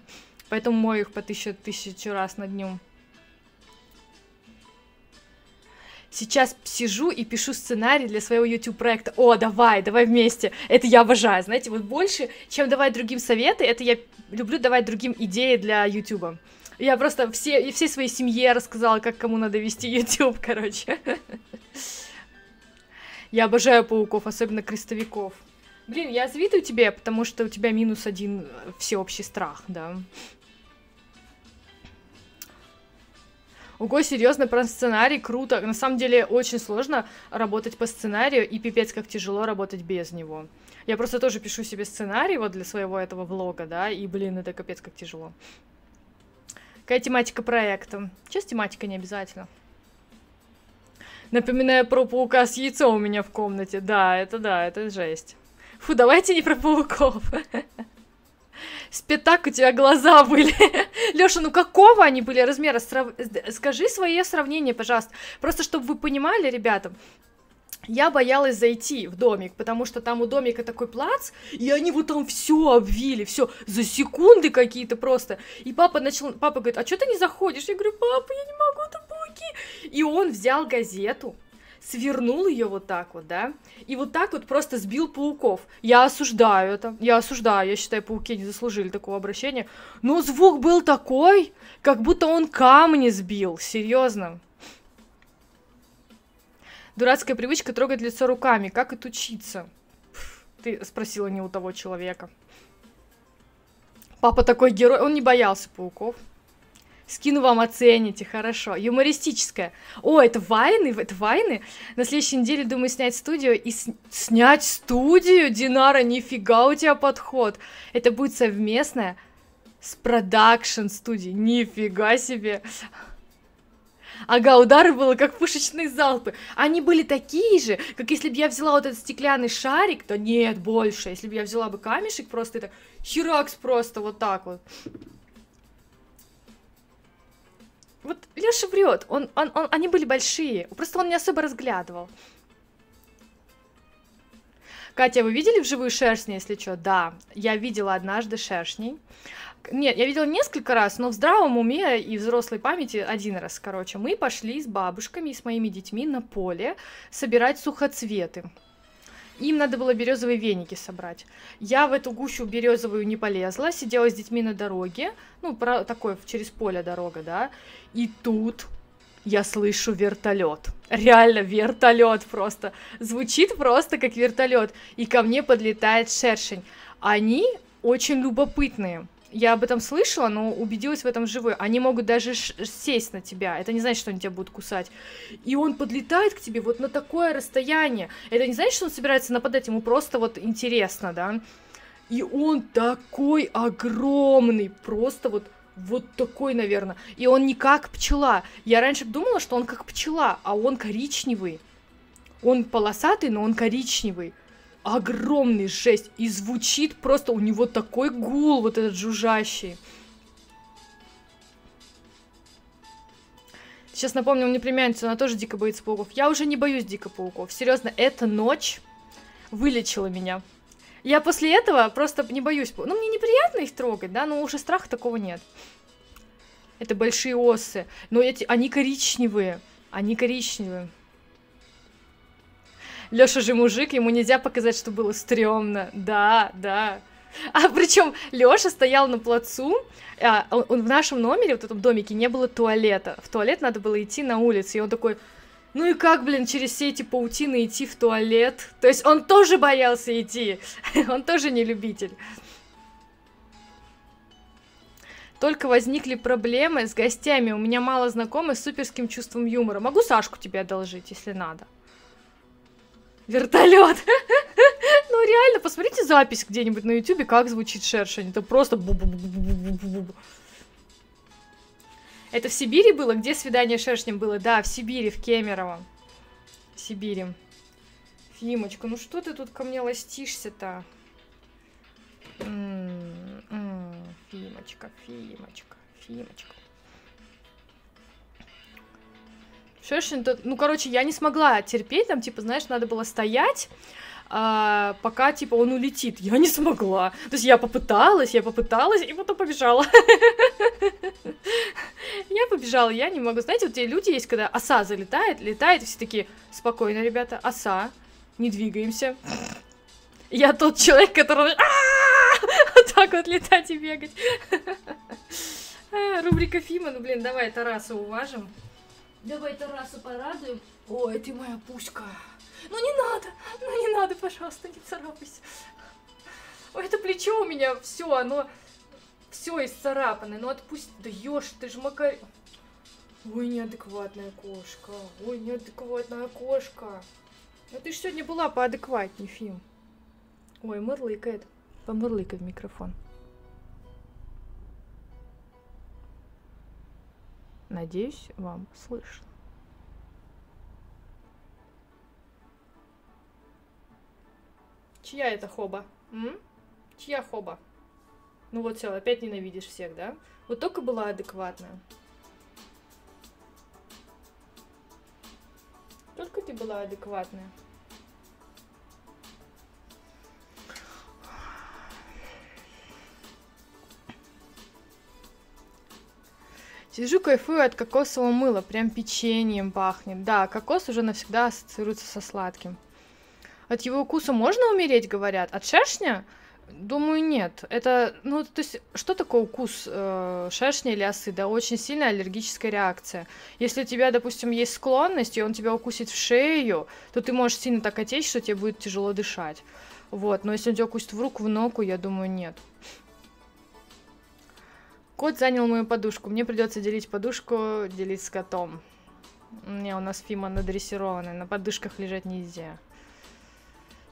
Поэтому мою их по 1000 раз на дню. Сейчас сижу и пишу сценарий для своего YouTube-проекта. О, давай, давай вместе. Это я обожаю, знаете, вот больше, чем давать другим советы, это я люблю давать другим идеи для YouTube. Я просто всей своей семье рассказала, как кому надо вести YouTube, короче. Я обожаю пауков, особенно крестовиков. Блин, я завидую тебе, потому что у тебя -1 всеобщий страх, да. Ого, серьезно, про сценарий, круто. На самом деле очень сложно работать по сценарию, и пипец как тяжело работать без него. Я просто тоже пишу себе сценарий вот для своего этого влога, да, и, блин, это капец как тяжело. Какая тематика проекта? Сейчас тематика не обязательно. Напоминаю про паука с яйцом у меня в комнате. Да, это жесть. Фу, давайте не про пауков. Спитак, у тебя глаза были. Лёша, ну какого они были размера? Скажи свои сравнения, пожалуйста. Просто, чтобы вы понимали, ребята, я боялась зайти в домик, потому что там у домика такой плац, и они вот там все обвили, все за секунды какие-то просто. И папа говорит: а что ты не заходишь? Я говорю: папа, я не могу, это пауки. И он взял газету, свернул ее вот так вот, да, и вот так вот просто сбил пауков. Я осуждаю это, я осуждаю, я считаю, пауки не заслужили такого обращения. Но звук был такой, как будто он камни сбил, серьезно. Дурацкая привычка трогать лицо руками, как отучиться? Пфф, ты спросила не у того человека. Папа такой герой, он не боялся пауков. скину вам, оцените, хорошо. Юмористическое. О, это вайны, На следующей неделе думаю снять студию и... Снять студию? Динара, нифига у тебя подход. Это будет совместное с продакшн-студией. Нифига себе. Ага, удары было как пушечные залпы. Они были такие же, как если бы я взяла вот этот стеклянный шарик, то нет, больше. Если бы я взяла бы камешек, просто это херакс просто вот так вот. Вот Лёша врет, они были большие, просто он не особо разглядывал. Катя, вы видели вживую шершни, если что? Да, я видела однажды шершней. Нет, я видела несколько раз, но в здравом уме и взрослой памяти один раз, короче. Мы пошли с бабушками и с моими детьми на поле собирать сухоцветы. Им надо было березовые веники собрать. Я в эту гущу березовую не полезла, сидела с детьми на дороге. Ну, такое через поле дорога, да. И тут я слышу вертолет. Реально вертолет просто. Звучит просто как вертолет. И ко мне подлетает шершень. Они очень любопытные. Я об этом слышала, но убедилась в этом вживую. Они могут даже сесть на тебя. Это не значит, что они тебя будут кусать. И он подлетает к тебе вот на такое расстояние. Это не значит, что он собирается нападать. Ему просто вот интересно, да. И он такой огромный. Просто вот такой, наверное. И он не как пчела. Я раньше думала, что он как пчела, а он коричневый. Он полосатый, но он коричневый. Огромный, жесть, и звучит просто, у него такой гул, вот этот жужжащий. Сейчас напомню мне племянницу, она тоже дико боится пауков. Я уже не боюсь дико пауков, серьезно, эта ночь вылечила меня. Я после этого просто не боюсь пауков. Ну, мне неприятно их трогать, да, но уже страха такого нет. Это большие осы, но эти, они коричневые, Лёша же мужик, ему нельзя показать, что было стрёмно. Да, да. А причем Лёша стоял на плацу, он в нашем номере, вот в этом домике, не было туалета. В туалет надо было идти на улице, и он такой, ну и как, блин, через все эти паутины идти в туалет? То есть он тоже боялся идти, он тоже не любитель. Только возникли проблемы с гостями, у меня мало знакомых с суперским чувством юмора. Могу Сашку тебе одолжить, если надо. Вертолет. Ну реально, посмотрите запись где-нибудь на YouTube, как звучит шершень. Это просто... Это в Сибири было? Где свидание с шершнем было? Да, в Сибири, в Кемерово. В Сибири. Фимочка, ну что ты тут ко мне ластишься-то? Фимочка, Фимочка. Шершень, ну, короче, я не смогла терпеть, там, типа, знаешь, надо было стоять, пока, типа, он улетит. Я не смогла. То есть я попыталась, и потом побежала. Я побежала, я не могу. Знаете, вот те люди есть, когда оса залетает, летает, и все такие, спокойно, ребята, оса, не двигаемся. Я тот человек, который... Вот так вот летать и бегать. Рубрика Фима, ну, блин, давай Тараса уважим. Давай Тарасу порадуем. Ой, ты моя пушка. Ну не надо, пожалуйста, не царапайся. Ой, это плечо у меня, все, оно... Все исцарапано, ну отпусти... Да ешь, ты ж макар... Ой, неадекватная кошка. Ну ты ж сегодня была поадекватнее, Фим. Ой, мурлыкает. Помурлыкай в микрофон. Надеюсь, вам слышно. Чья это хоба? Чья хоба? Ну вот все, опять ненавидишь всех, да? Вот только была адекватная. Только ты была адекватная. Сижу, кайфую от кокосового мыла, прям печеньем пахнет. Да, кокос уже навсегда ассоциируется со сладким. От его укуса можно умереть, говорят? От шершня? Думаю, нет. Это, ну, то есть, что такое укус шершня или осы? Да, очень сильная аллергическая реакция. Если у тебя, допустим, есть склонность, и он тебя укусит в шею, то ты можешь сильно так отечь, что тебе будет тяжело дышать. Вот, но если он тебя укусит в руку, в ногу, я думаю, нет. Кот занял мою подушку. Мне придется делить подушку, делить с котом. Не, у нас Фима надрессированная. На подушках лежать нельзя.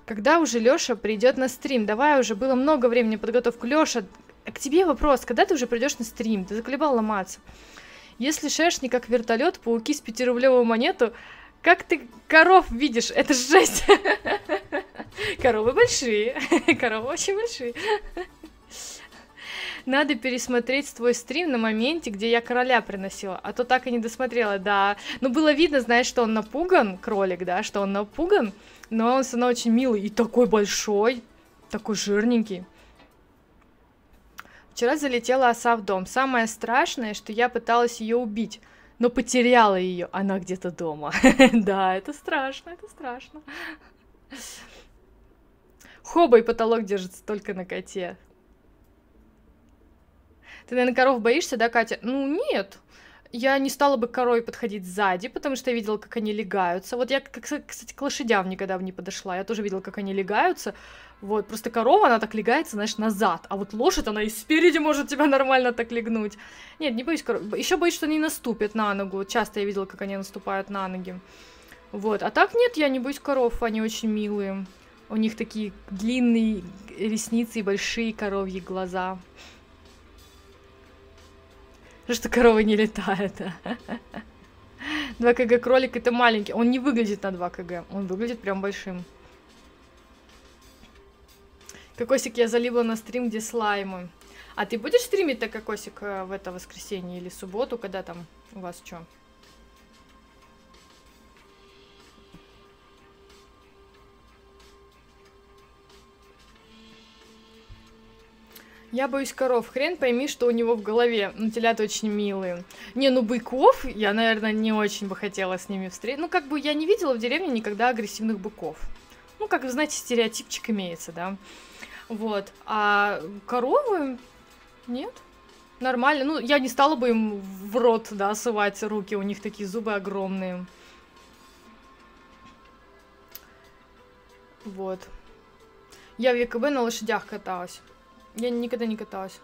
Когда уже Лёша придет на стрим? Давай уже, было много времени подготовку. Лёша, к тебе вопрос. Когда ты уже придешь на стрим? Ты заколебал ломаться. Если шершни как вертолет, пауки с 5-рублевую монету... Как ты коров видишь? Это жесть! Коровы большие. Коровы очень большие. Надо пересмотреть твой стрим на моменте, где я короля приносила. А то так и не досмотрела, да. Ну, было видно, знаешь, что он напуган, кролик, да, что он напуган. Но он все равно очень милый и такой большой, такой жирненький. Вчера залетела оса в дом. Самое страшное, что я пыталась ее убить. Но потеряла ее, она где-то дома. Да, это страшно, это страшно. Хоба, и потолок держится только на коте. Ты, наверное, коров боишься, да, Катя? Ну, нет. Я не стала бы к корове подходить сзади, потому что я видела, как они легаются. Вот я, кстати, к лошадям никогда не подошла. Я тоже видела, как они легаются. Вот, просто корова, она так легается, знаешь, назад. А вот лошадь, она и спереди может тебя нормально так легнуть. Нет, не боюсь коров. Еще боюсь, что они наступят на ногу. Часто я видела, как они наступают на ноги. Вот, а так нет, я не боюсь коров. Они очень милые. У них такие длинные ресницы и большие коровьи глаза. Что коровы не летают. 2 кг кролик это маленький. Он не выглядит на 2 кг. Он выглядит прям большим. Кокосик я залила на стрим, где слаймы. А ты будешь стримить-то, Кокосик, в это воскресенье или субботу? Когда там у вас что? Я боюсь коров. Хрен пойми, что у него в голове. Ну, телята очень милые. Не, ну, быков я, наверное, не очень бы хотела с ними встретиться. Ну, как бы я не видела в деревне никогда агрессивных быков. Ну, как вы знаете, стереотипчик имеется, да? Вот. А коровы... Нет. Нормально. Ну, я не стала бы им в рот, да, совать руки. У них такие зубы огромные. Вот. Я в ЕКБ на лошадях каталась. Я никогда не каталась.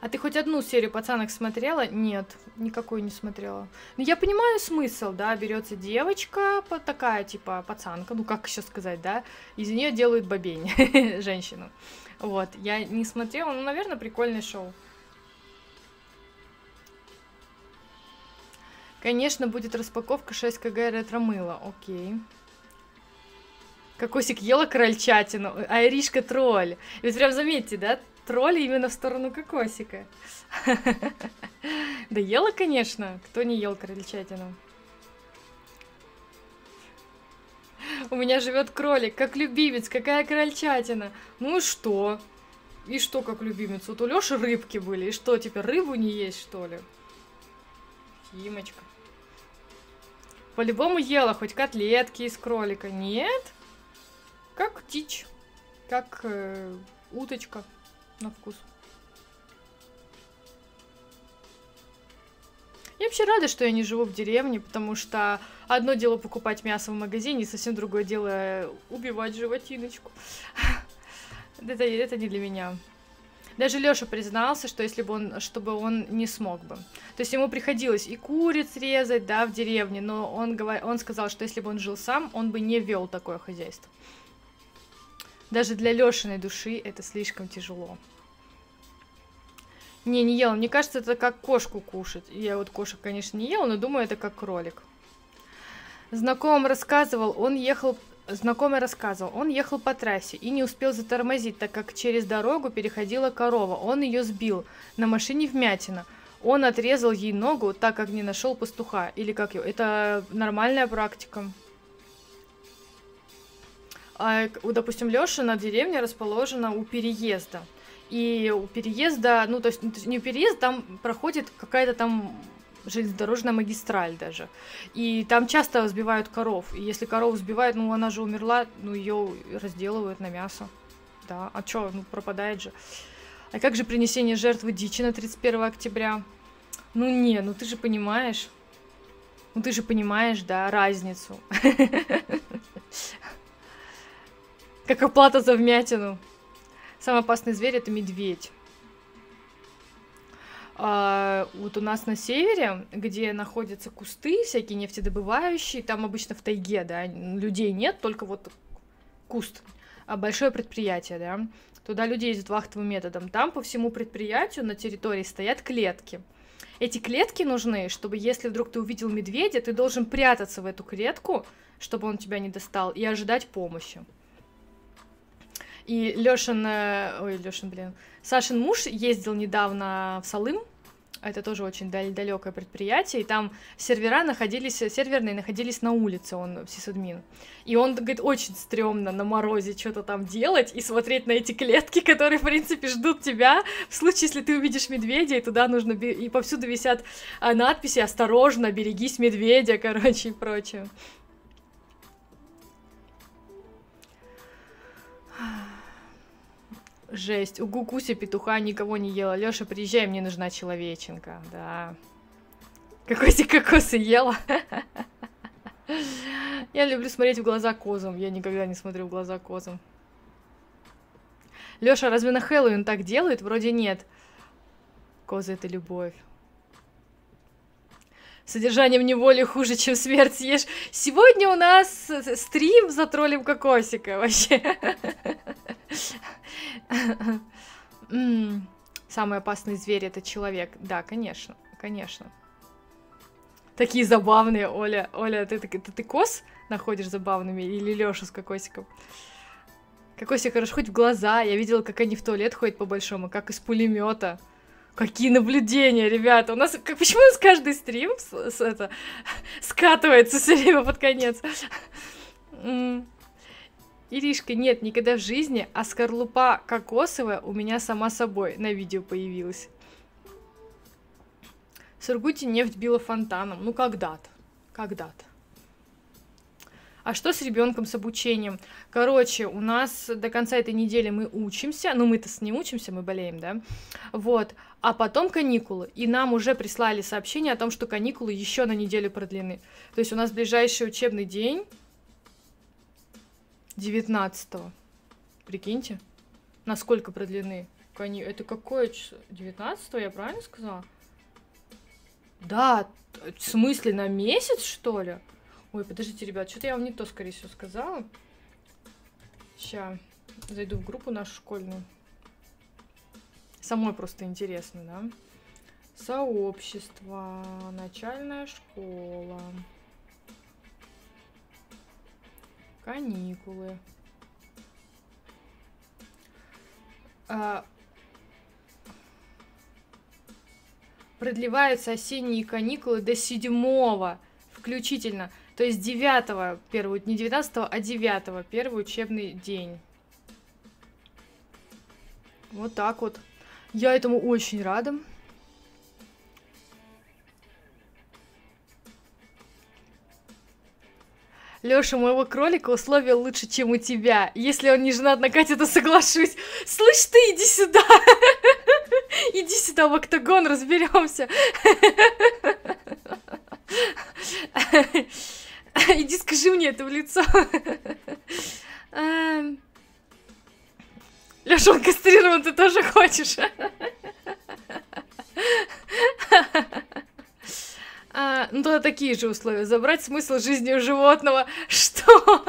А ты хоть одну серию пацанок смотрела? Нет, никакую не смотрела. Но я понимаю смысл, да, берется девочка, такая, типа, пацанка, ну как еще сказать, да, из нее делают бабень, женщину. Вот, я не смотрела, но, наверное, прикольное шоу. Конечно, будет распаковка 6 кг ретромыла, окей. Кокосик ела крольчатину, а Иришка тролль. Ведь прям заметьте, да? Тролль именно в сторону Кокосика. Да ела, конечно. Кто не ел крольчатину? У меня живет кролик, как любимец, какая крольчатина. Ну и что? И что как любимец? Вот у Лёши рыбки были. И что, теперь рыбу не есть, что ли? Тимочка. По-любому ела хоть котлетки из кролика. Нет? Как птичь, как уточка на вкус. Я вообще рада, что я не живу в деревне, потому что одно дело покупать мясо в магазине, и совсем другое дело убивать животиночку. Это не для меня. Даже Лёша признался, что если бы он, чтобы он не смог бы. То есть ему приходилось и куриц резать, да, в деревне, но он сказал, что если бы он жил сам, он бы не вел такое хозяйство. Даже для Лёшиной души это слишком тяжело. Не, не ела. Мне кажется, это как кошку кушать. Я вот кошек, конечно, не ела, но думаю, это как кролик. Знакомый рассказывал, он ехал по трассе и не успел затормозить, так как через дорогу переходила корова. Он ее сбил. На машине вмятина. Он отрезал ей ногу, так как не нашел пастуха. Или как ее? Это нормальная практика. А, допустим, Лёша на деревне расположена у переезда. И у переезда, ну, то есть не у переезда, там проходит какая-то там железнодорожная магистраль даже. И там часто сбивают коров. И если корову сбивают, ну, она же умерла, ну, ее разделывают на мясо. Да, а чё, ну, пропадает же. А как же принесение жертвы дичи на 31 октября? Ну, не, ну, ты же понимаешь. Ну, ты же понимаешь, да, разницу. Как оплата за вмятину. Самый опасный зверь — это медведь. А вот у нас на севере, где находятся кусты всякие нефтедобывающие, там обычно в тайге, да, людей нет, только вот куст, большое предприятие, да, туда люди ездят вахтовым методом, там по всему предприятию на территории стоят клетки. Эти клетки нужны, чтобы если вдруг ты увидел медведя, ты должен прятаться в эту клетку, чтобы он тебя не достал, и ожидать помощи. И Сашин муж ездил недавно в Салым, это тоже очень далекое предприятие, и там серверные находились на улице, он сисадмин. И он, говорит, очень стрёмно на морозе что-то там делать и смотреть на эти клетки, которые, в принципе, ждут тебя в случае, если ты увидишь медведя, и туда нужно... И повсюду висят надписи «Осторожно, берегись медведя», короче, и прочее. Жесть, у Гукуси петуха никого не ела. Лёша, приезжай, мне нужна человеченка. Да. Кокосы ела. Я люблю смотреть в глаза козам. Я никогда не смотрю в глаза козам. Лёша, разве на Хэллоуин так делают? Вроде нет. Козы — это любовь. Содержанием неволи хуже, чем смерть съешь. Сегодня у нас стрим за троллем кокосика вообще. Самый опасный зверь — это человек. Да, конечно, конечно. Такие забавные, Оля. Оля, ты коз находишь забавными или Лёшу с кокосиком? Кокосик хорошо хоть в глаза. Я видела, как они в туалет ходят по-большому, как из пулемета. Какие наблюдения, ребята. У нас почему у нас каждый стрим скатывается все время под конец? Иришка, нет, никогда в жизни, а скорлупа кокосовая у меня сама собой на видео появилась. В Сургуте нефть била фонтаном. Ну, когда-то. Когда-то. А что с ребенком, с обучением? Короче, у нас до конца этой недели мы учимся. Ну, мы-то не учимся, мы болеем, да? Вот. А потом каникулы. И нам уже прислали сообщение о том, что каникулы еще на неделю продлены. То есть у нас ближайший учебный день... 19-го. Прикиньте, насколько продлены. Это какое число? 19-го, я правильно сказала? Да, в смысле, на месяц, что ли? Ой, подождите, ребят, что-то я вам не то, скорее всего, сказала. Сейчас зайду в группу нашу школьную. Самой просто интересно, да? Сообщество, начальная школа. Каникулы. Продлеваются осенние каникулы до 7-го включительно. То есть 9-го, не 19-го, а 9-го, первый учебный день. Вот так вот. Я этому очень рада. Лёша, моего кролика условия лучше, чем у тебя. Если он не женат на Кате, то соглашусь. Слышь ты, иди сюда. Иди сюда в октагон, разберемся. Иди скажи мне это в лицо. Лёша, он кастрирован, ты тоже хочешь? Ну, тогда такие же условия. Забрать смысл жизни у животного. Что?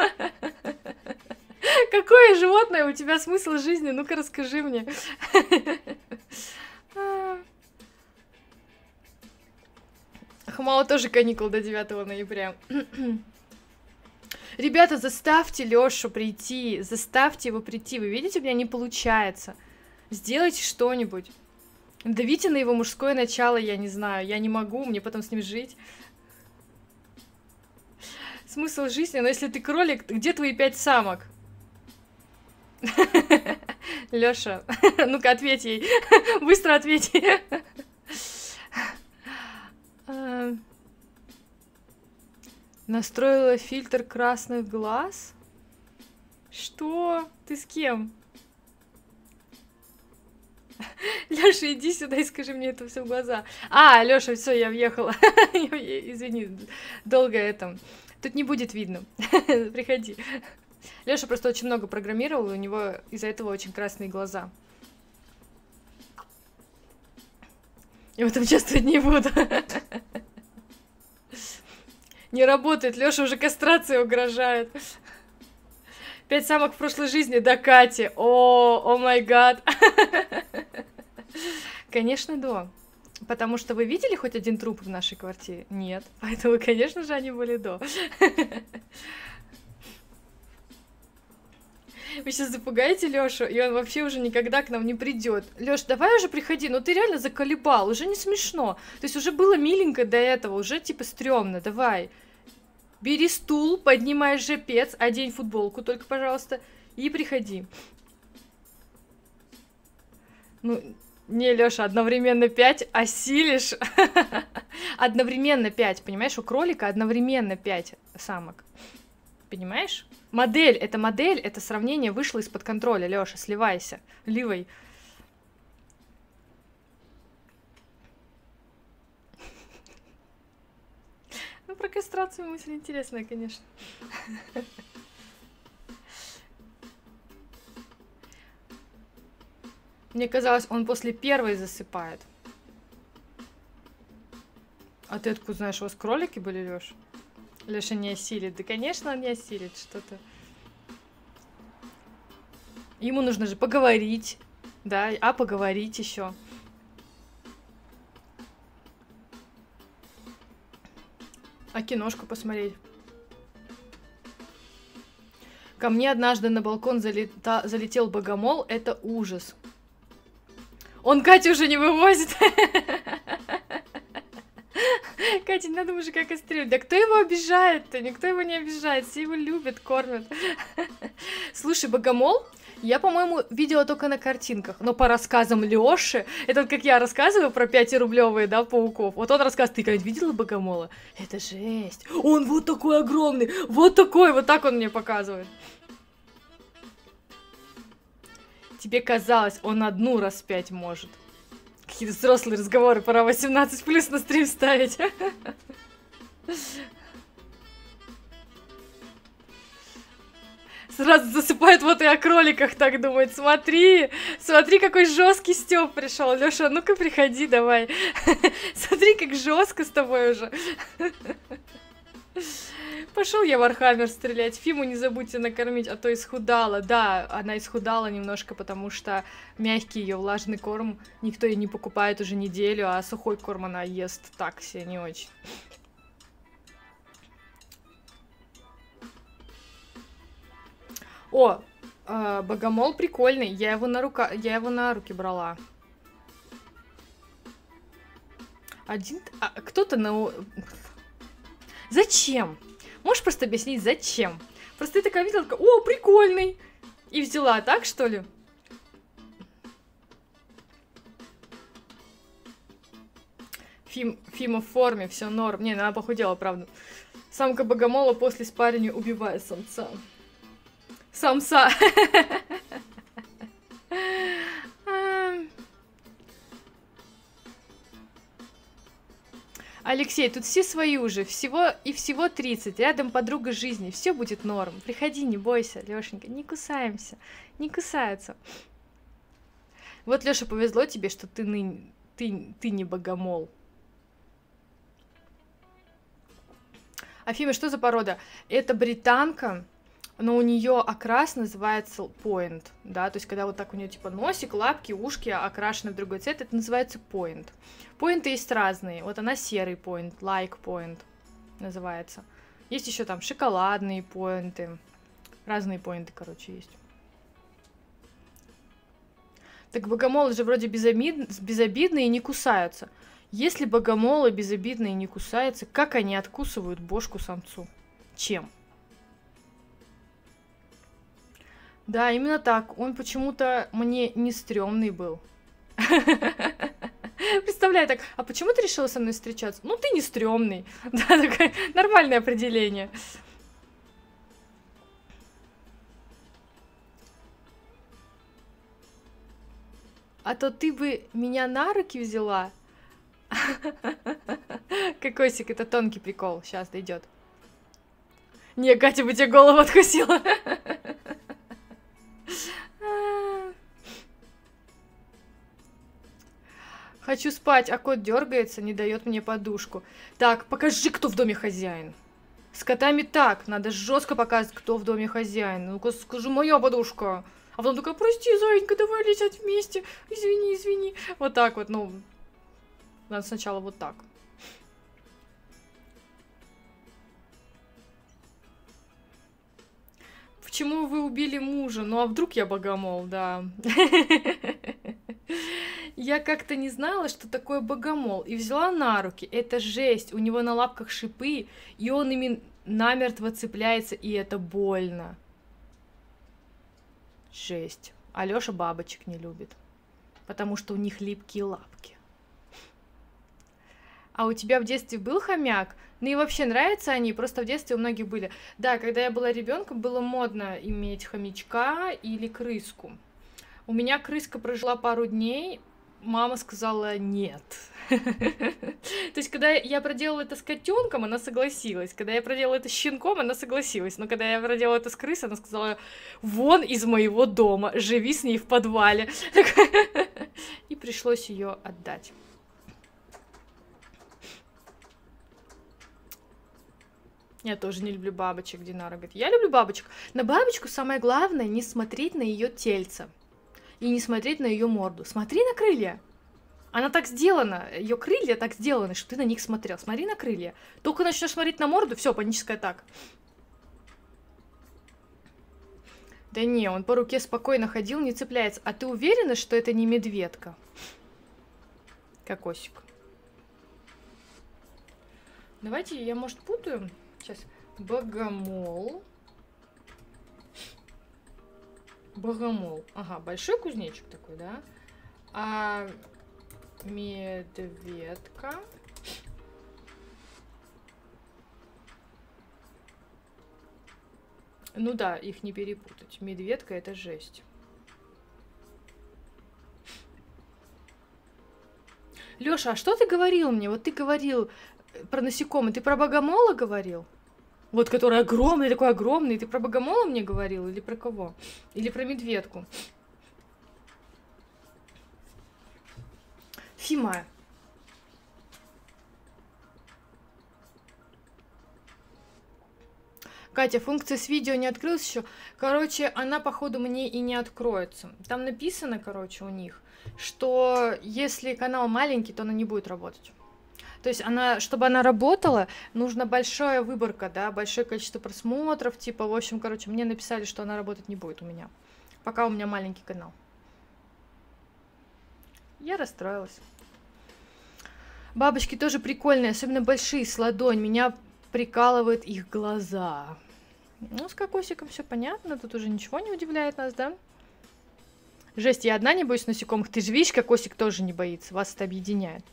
Какое животное у тебя смысл жизни? Ну-ка, расскажи мне. ХМАО тоже каникул до 9 ноября. Ребята, заставьте Лёшу прийти. Заставьте его прийти. Вы видите, у меня не получается. Сделайте что-нибудь. Давите на его мужское начало, я не знаю, я не могу, мне потом с ним жить. Смысл жизни, но если ты кролик, где твои 5 самок? Лёша, ну-ка ответь ей, быстро ответь ей. Настроила фильтр красных глаз? Что? Ты с кем? Лёша, иди сюда и скажи мне это все в глаза. А, Лёша, все, я въехала. Извини, долго это. Тут не будет видно. Приходи. Лёша просто очень много программировал, и у него из-за этого очень красные глаза. Я в этом участвовать не буду. Не работает, Лёша уже кастрацией угрожает. 5 самок в прошлой жизни до Кати. О май гад. Конечно, да. Потому что вы видели хоть один труп в нашей квартире? Нет. Поэтому, конечно же, они были до. Вы сейчас запугаете Лёшу, и он вообще уже никогда к нам не придет. Лёш, давай уже приходи, ну ты реально заколебал, уже не смешно. То есть уже было миленько до этого, уже типа стрёмно, давай. Бери стул, поднимай жопец, одень футболку только, пожалуйста, и приходи. Ну, не, Лёша, одновременно 5, осилишь. Одновременно 5, понимаешь, у кролика одновременно 5 самок. Понимаешь? Модель, это сравнение вышло из-под контроля, Лёша, сливайся, ливай. Ну, про кастрацию мысль интересная, конечно. Мне казалось, он после первой засыпает. А ты откуда знаешь, у вас кролики были, Лёш? Лёша не осилит. Да, конечно, он не осилит что-то. Ему нужно же поговорить. Да, а поговорить еще. А киношку посмотреть. Ко мне однажды на балкон залетел богомол. Это ужас. Он Катю уже не вывозит. Катя, не надо мужика кастрировать. Да кто его обижает-то? Никто его не обижает. Все его любят, кормят. Слушай, богомол, я, по-моему, видела только на картинках. Но по рассказам Лёши, это вот как я рассказываю про 5-рублевые, да, пауков. Вот он рассказывает, ты когда-нибудь видела богомола? Это жесть. Он вот такой огромный, вот такой. Вот так он мне показывает. Тебе казалось, он одну раз 5 может. Какие-то взрослые разговоры, пора 18+ на стрим ставить. Сразу засыпает, вот и о кроликах так думает. Смотри, смотри, какой жесткий Стёп пришел. Лёша, ну-ка приходи, давай. Смотри, как жестко с тобой уже. Пошел я в Вархаммер стрелять. Фиму не забудьте накормить, а то исхудала. Да, она исхудала немножко, потому что мягкий ее влажный корм никто ей не покупает уже неделю, а сухой корм она ест так себе не очень. О, богомол прикольный. Я его на руки брала. Один... А, кто-то на... Зачем? Можешь просто объяснить, зачем? Просто ты такая видела, такая, о, прикольный! И взяла, так что ли? Фима в форме, все норм. Не, она похудела, правда. Самка богомола после спаривания убивает самца. Самса. Алексей, тут все свои уже, всего 30, рядом подруга жизни, все будет норм. Приходи, не бойся, Лешенька, не кусаемся, не кусаются. Вот, Леша, повезло тебе, что ты не богомол. Афима, что за порода? Это британка, но у нее окрас называется поинт, да, то есть когда вот так у нее типа носик, лапки, ушки окрашены в другой цвет, это называется поинт. Поинты есть разные, вот она серый поинт, лайк поинт называется. Есть еще там шоколадные поинты, разные поинты, короче, есть. Так богомолы же вроде безобидные и не кусаются. Если богомолы безобидные и не кусаются, как они откусывают бошку самцу? Чем? Да, именно так. Он почему-то мне не стрёмный был. Представляю так, а почему ты решила со мной встречаться? Ну, ты не стрёмный. Да, такое нормальное определение. А то ты бы меня на руки взяла. Кокосик, это тонкий прикол. Сейчас дойдет. Не, Катя бы тебе голову откусила. Хочу спать, а кот дергается, не дает мне подушку. Так, покажи, кто в доме хозяин. С котами так, надо жестко показать, кто в доме хозяин. Ну-ка, скажу, моя подушка. А потом такая, прости, зайка, давай летать вместе. Извини, извини. Вот так вот, ну. Надо сначала вот так. Почему вы убили мужа? Ну, а вдруг я богомол, да. Я как-то не знала, что такое богомол, и взяла на руки. Это жесть, у него на лапках шипы, и он ими намертво цепляется, и это больно. Жесть. А Лёша бабочек не любит, потому что у них липкие лапки. А у тебя в детстве был хомяк? Ну и вообще нравятся они, просто в детстве у многих были. Да, когда я была ребенком, было модно иметь хомячка или крыску. У меня крыска прожила пару дней, мама сказала нет. То есть, когда я проделала это с котенком, она согласилась. Когда я проделала это с щенком, она согласилась. Но когда я проделала это с крысой, она сказала: вон из моего дома, живи с ней в подвале. И пришлось ее отдать. Я тоже не люблю бабочек, Динара говорит. Я люблю бабочек. На бабочку самое главное не смотреть на ее тельце. И не смотреть на ее морду. Смотри на крылья. Она так сделана, ее крылья так сделаны, что ты на них смотрел. Смотри на крылья. Только начнешь смотреть на морду, все, паническая атака. Да не, он по руке спокойно ходил, не цепляется. А ты уверена, что это не медведка? Кокосик. Давайте, я, может, путаю. Сейчас. Богомол. Богомол. Ага, большой кузнечик такой, да? А медведка. Ну да, их не перепутать. Медведка — это жесть. Лёша, а что ты говорил мне? Вот ты говорил про насекомые. Ты про богомола говорил? Вот, который огромный, такой огромный. Ты про богомола мне говорил? Или про кого? Или про медведку? Фима. Катя, функция с видео не открылась еще. Короче, она, походу, мне и не откроется. Там написано, короче, у них, что если канал маленький, то она не будет работать. То есть она, чтобы она работала, нужна большая выборка, да, большое количество просмотров, типа, в общем, короче, мне написали, что она работать не будет у меня, пока у меня маленький канал. Я расстроилась. Бабочки тоже прикольные, особенно большие, с ладонь, меня прикалывают их глаза. Ну, с кокосиком все понятно, тут уже ничего не удивляет нас, да? Жесть, я одна не боюсь насекомых, ты же видишь, кокосик тоже не боится, вас это объединяет.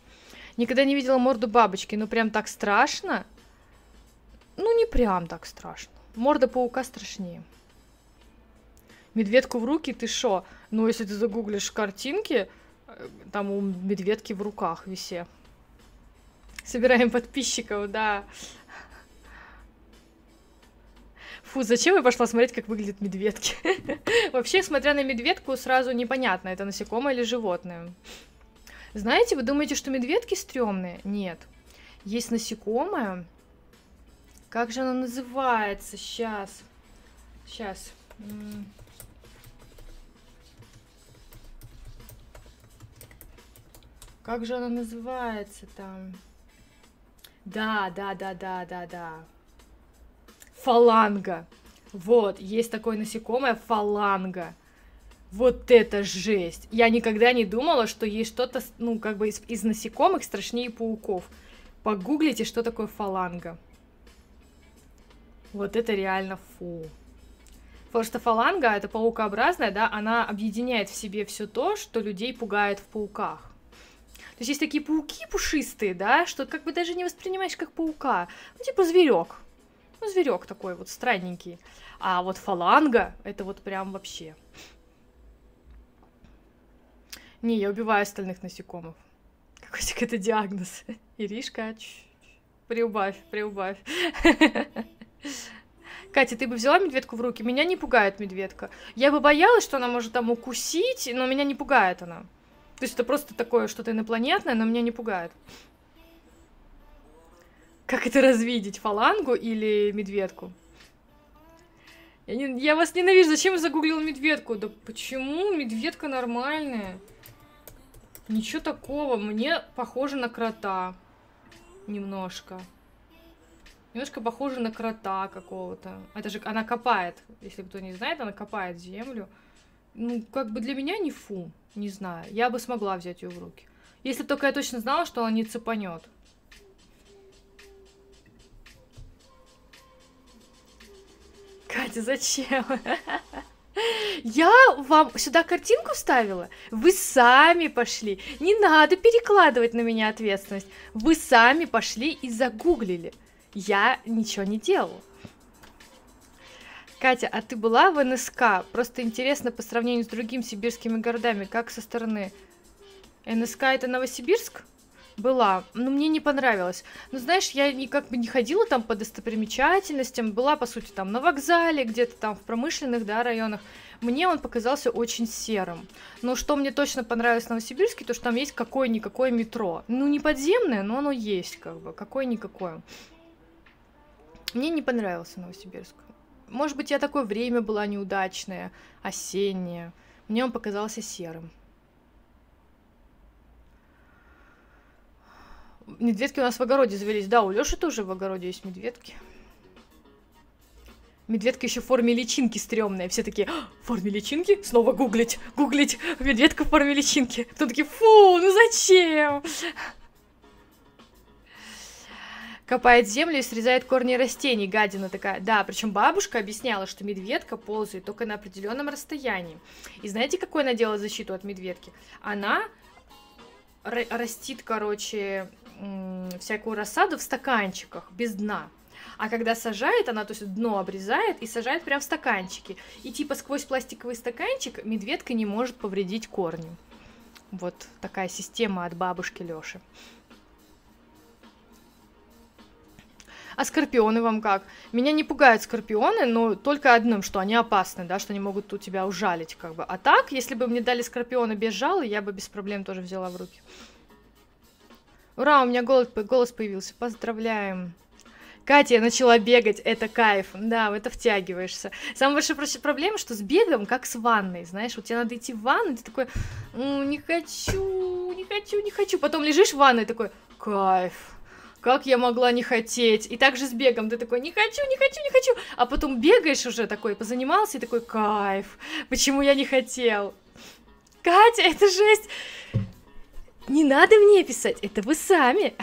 Никогда не видела морду бабочки, ну прям так страшно. Ну не прям так страшно. Морда паука страшнее. Медведку в руки, ты шо? Ну если ты загуглишь картинки, там у медведки в руках висе. Собираем подписчиков, да. Фу, зачем я пошла смотреть, как выглядят медведки? Вообще, смотря на медведку, сразу непонятно, это насекомое или животное. Знаете, вы думаете, что медведки стрёмные? Нет. Есть насекомое. Как же оно называется? Сейчас. Сейчас. Как же оно называется там? Да, да, да, да, да, да. Фаланга. Вот, есть такое насекомое фаланга. Вот это жесть! Я никогда не думала, что есть что-то, ну, как бы из насекомых страшнее пауков. Погуглите, что такое фаланга. Вот это реально фу. Потому что фаланга, это паукообразная, да, она объединяет в себе все то, что людей пугает в пауках. То есть есть такие пауки пушистые, да, что как бы даже не воспринимаешь как паука. Ну, типа зверек. Ну, зверек такой вот странненький. А вот фаланга, это вот прям вообще... Не, я убиваю остальных насекомых. Какой-то это диагноз. Иришка, приубавь, приубавь. Катя, ты бы взяла медведку в руки? Меня не пугает медведка. Я бы боялась, что она может там укусить, но меня не пугает она. То есть это просто такое что-то инопланетное, но меня не пугает. Как это развидеть, фалангу или медведку? Я вас ненавижу. Зачем я загуглила медведку? Да почему? Медведка нормальная. Ничего такого. Мне похоже на крота. Немножко. Немножко похоже на крота какого-то. Это же она копает. Если кто не знает, она копает землю. Ну, как бы для меня не фу. Не знаю. Я бы смогла взять ее в руки. Если только я точно знала, что она не цепанет. Катя, зачем? Я вам сюда картинку вставила? Вы сами пошли. Не надо перекладывать на меня ответственность. Вы сами пошли и загуглили. Я ничего не делала. Катя, а ты была в НСК? Просто интересно по сравнению с другими сибирскими городами, как со стороны. НСК это Новосибирск? Была, но мне не понравилось. Ну, знаешь, я как бы не ходила там по достопримечательностям, была, по сути, там на вокзале, где-то там в промышленных, да, районах. Мне он показался очень серым. Но что мне точно понравилось в Новосибирске, то что там есть какое-никакое метро. Ну, не подземное, но оно есть, как бы, какое-никакое. Мне не понравился Новосибирск. Может быть, я такое время была неудачное, осеннее. Мне он показался серым. Медведки у нас в огороде завелись. Да, у Лёши тоже в огороде есть медведки. Медведка еще в форме личинки стрёмная. Все такие, в форме личинки? Снова гуглить, гуглить. Медведка в форме личинки. Кто такие, фу, ну зачем? Копает землю и срезает корни растений. Гадина такая. Да, причем бабушка объясняла, что медведка ползает только на определенном расстоянии. И знаете, какой она делала защиту от медведки? Она растит, короче, всякую рассаду в стаканчиках, без дна. А когда сажает, она, то есть, дно обрезает и сажает прям в стаканчики. И типа сквозь пластиковый стаканчик медведка не может повредить корни. Вот такая система от бабушки Лёши. А скорпионы вам как? Меня не пугают скорпионы, но только одним, что они опасны, да, что они могут у тебя ужалить, как бы. А так, если бы мне дали скорпиона без жала, я бы без проблем тоже взяла в руки. Ура, у меня голос появился. Поздравляем. Катя, я начала бегать, это кайф. Да, в это втягиваешься. Самая большая проблема, что с бегом, как с ванной, знаешь, вот тебе надо идти в ванну, ты такой, не хочу, не хочу, не хочу. Потом лежишь в ванной, такой, кайф. Как я могла не хотеть? И также с бегом ты такой, не хочу, не хочу, не хочу. А потом бегаешь уже такой, позанимался и такой, кайф. Почему я не хотел? Катя, это жесть. Не надо мне писать, это вы сами.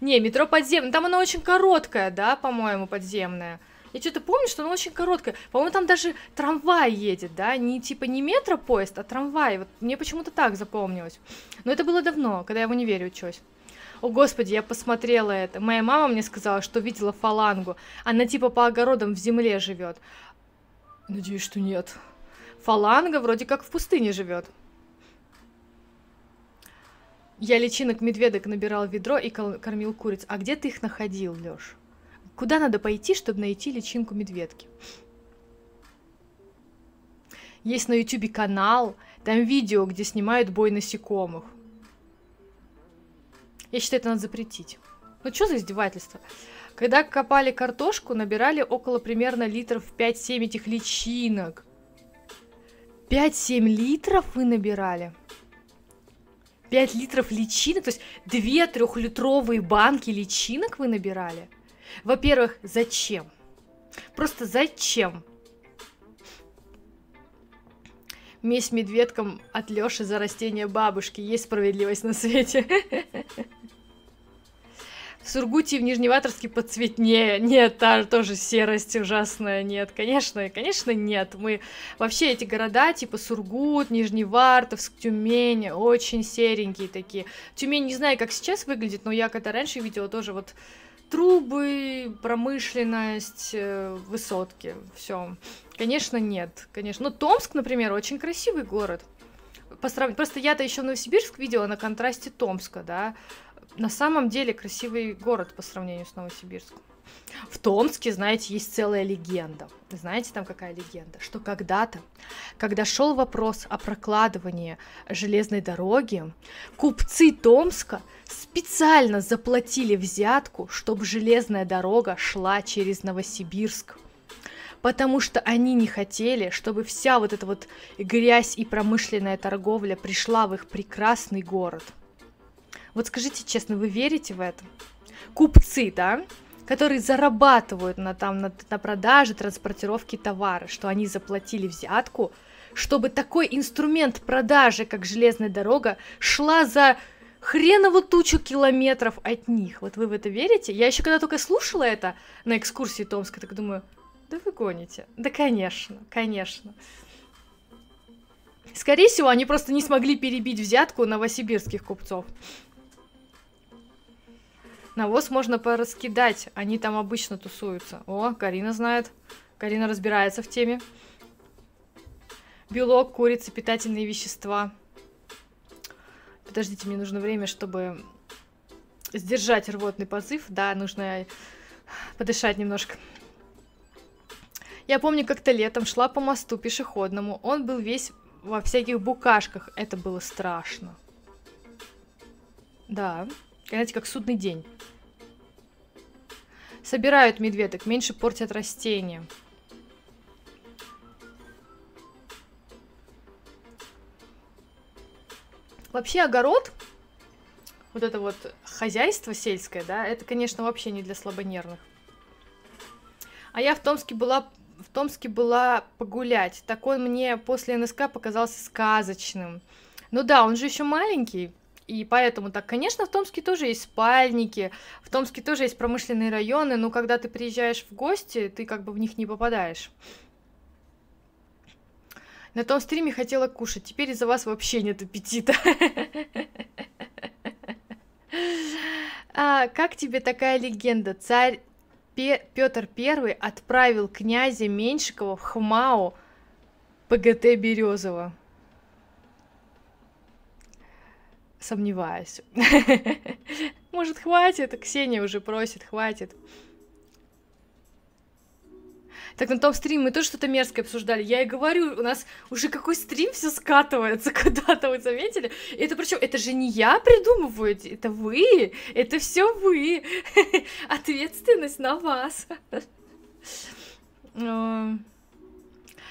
Не, метро подземное. Там оно очень короткое, да, по-моему, подземное. Я что-то помню, что оно очень короткое. По-моему, там даже трамвай едет, да? Не типа не метро-поезд, а трамвай. Вот мне почему-то так запомнилось. Но это было давно, когда я в универе училась. О, господи, я посмотрела это. Моя мама мне сказала, что видела фалангу. Она типа по огородам в земле живет. Надеюсь, что нет. Фаланга вроде как в пустыне живет. Я личинок медведок набирал в ведро и кормил куриц. А где ты их находил, Лёш? Куда надо пойти, чтобы найти личинку медведки? Есть на YouTube канал. Там видео, где снимают бой насекомых. Я считаю, это надо запретить. Ну, что за издевательство? Когда копали картошку, набирали около примерно литров 5-7 этих личинок. 5-7 литров вы набирали? 5 литров личинок? То есть 2-3-литровые банки личинок вы набирали? Во-первых, зачем? Просто зачем? Месть медведкам от Лёши за растения бабушки. Есть справедливость на свете. В Сургуте и в Нижневартовске поцветнее. Нет, там тоже серость ужасная. Нет, конечно, конечно нет. Мы вообще эти города, типа Сургут, Нижневартовск, Тюмень, очень серенькие такие. Тюмень не знаю, как сейчас выглядит, но я когда раньше видела тоже вот трубы, промышленность, высотки, все. Конечно, нет, конечно. Но Томск, например, очень красивый город. Просто я-то еще Новосибирск видела на контрасте Томска, да. на самом деле красивый город по сравнению с Новосибирском. В Томске, знаете, есть целая легенда. Знаете, там какая легенда? Что когда-то, когда шел вопрос о прокладывании железной дороги, купцы Томска специально заплатили взятку, чтобы железная дорога шла через Новосибирск. Потому что они не хотели, чтобы вся вот эта вот грязь и промышленная торговля пришла в их прекрасный город. Вот скажите честно, вы верите в это? Купцы, да? Которые зарабатывают на продаже, транспортировке товара, что они заплатили взятку, чтобы такой инструмент продажи, как железная дорога, шла за хренову тучу километров от них. Вот вы в это верите? Я еще когда только слушала это на экскурсии Томска, так думаю, да вы гоните. Да конечно, конечно. Скорее всего, они просто не смогли перебить взятку новосибирских купцов. Навоз можно пораскидать, они там обычно тусуются. О, Карина знает. Карина разбирается в теме. Белок, курица, питательные вещества. Подождите, мне нужно время, чтобы сдержать рвотный позыв. Да, нужно подышать немножко. Я помню, как-то летом шла по мосту пешеходному. Он был весь во всяких букашках. Это было страшно. Да. Знаете, как судный день. Собирают медведок, меньше портят растения. Вообще огород, вот это вот хозяйство сельское, да, это, конечно, вообще не для слабонервных. А я в Томске была погулять. Так он мне после НСК показался сказочным. Ну да, он же еще маленький. И поэтому так, конечно, в Томске тоже есть спальники, в Томске тоже есть промышленные районы, но когда ты приезжаешь в гости, ты как бы в них не попадаешь. На том стриме хотела кушать, теперь из-за вас вообще нет аппетита. Как тебе такая легенда? Царь Петр I отправил князя Меньшикова в ХМАО ПГТ Березово. Сомневаюсь. Может, хватит? Ксения уже просит, хватит. Так, на том стриме мы тоже что-то мерзкое обсуждали. Я и говорю, у нас уже какой стрим все скатывается куда-то, вы заметили? Это причем, это же не я придумываю, это вы, это все вы. Ответственность на вас.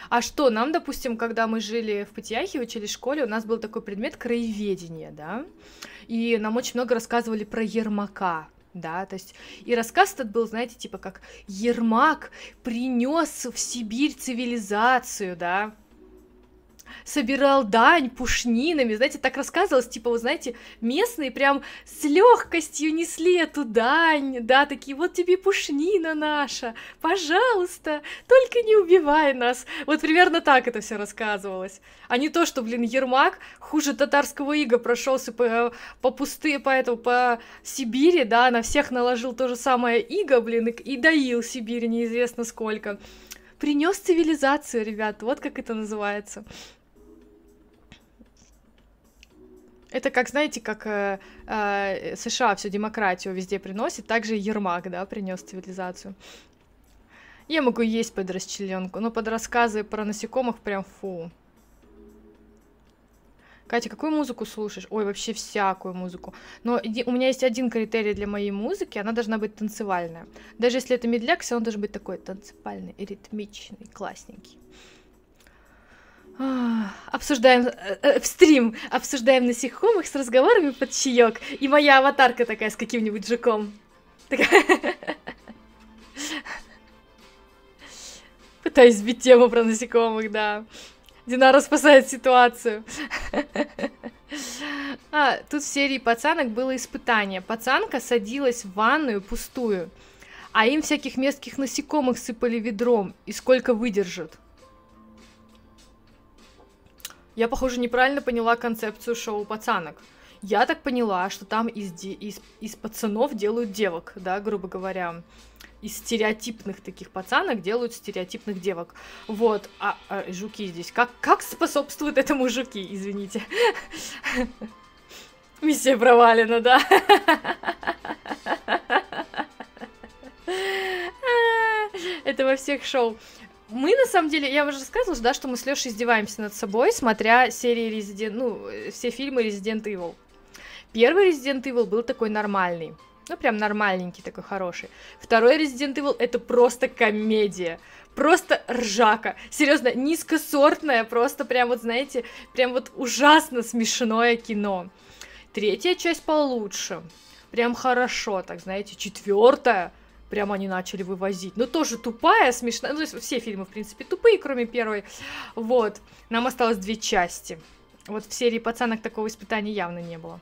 А что, нам, допустим, когда мы жили в Пытьяхе, учились в школе, у нас был такой предмет краеведения, да, и нам очень много рассказывали про Ермака, да, то есть, и рассказ этот был, знаете, типа как Ермак принес в Сибирь цивилизацию, да, собирал дань пушнинами, знаете, так рассказывалось, типа, вы знаете, местные прям с легкостью несли эту дань, да, такие, вот тебе пушнина наша, пожалуйста, только не убивай нас, вот примерно так это все рассказывалось, а не то, что, блин, Ермак хуже татарского ига прошелся по Сибири, да, на всех наложил то же самое иго, блин, и доил Сибирь неизвестно сколько, принес цивилизацию, ребят, вот как это называется. Это как, знаете, как США всю демократию везде приносит, также Ермак, да, принес цивилизацию. Я могу есть под расчленку, но под рассказы про насекомых прям фу. Катя, какую музыку слушаешь? Ой, вообще всякую музыку. Но у меня есть один критерий для моей музыки, она должна быть танцевальная. Даже если это медляк, все равно должен быть такой танцевальный, ритмичный, классненький. Обсуждаем в стрим, обсуждаем насекомых с разговорами под чаек. И моя аватарка такая с каким-нибудь жуком. Пытаюсь сбить тему про насекомых, да. Динара спасает ситуацию. Тут в серии пацанок было испытание. Пацанка садилась в ванную пустую, а им всяких местных насекомых сыпали ведром. И сколько выдержат? Я, похоже, неправильно поняла концепцию шоу «Пацанок». Я так поняла, что там из пацанов делают девок, да, грубо говоря. Из стереотипных таких пацанок делают стереотипных девок. Вот. А жуки здесь. Как способствуют этому жуки? Извините. Миссия провалена, да. Это во всех шоу. Мы, на самом деле, я уже рассказывала, да, что мы с Лёшей издеваемся над собой, смотря серии Resident, ну, все фильмы Resident Evil. Первый Resident Evil был такой нормальный. Ну, прям нормальненький, такой хороший. Второй Resident Evil — это просто комедия. Просто ржака. Серьезно, низкосортное, просто прям вот, знаете, прям вот ужасно смешное кино. Третья часть получше. Прям хорошо, так, знаете. Четвертая. Прям они начали вывозить. Но тоже тупая, смешная. Ну, то есть все фильмы, в принципе, тупые, кроме первой. Вот. Нам осталось 2 части. Вот в серии «Пацанок» такого испытания явно не было.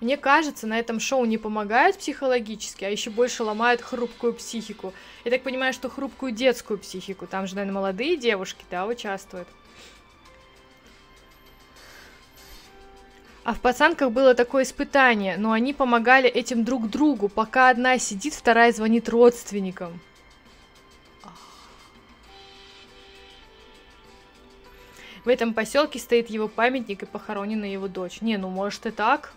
Мне кажется, на этом шоу не помогают психологически, а еще больше ломают хрупкую психику. Я так понимаю, что хрупкую детскую психику. Там же, наверное, молодые девушки, да, участвуют. А в «Пацанках» было такое испытание, но они помогали этим друг другу. Пока одна сидит, вторая звонит родственникам. В этом поселке стоит его памятник и похоронена его дочь. Не, ну может и так.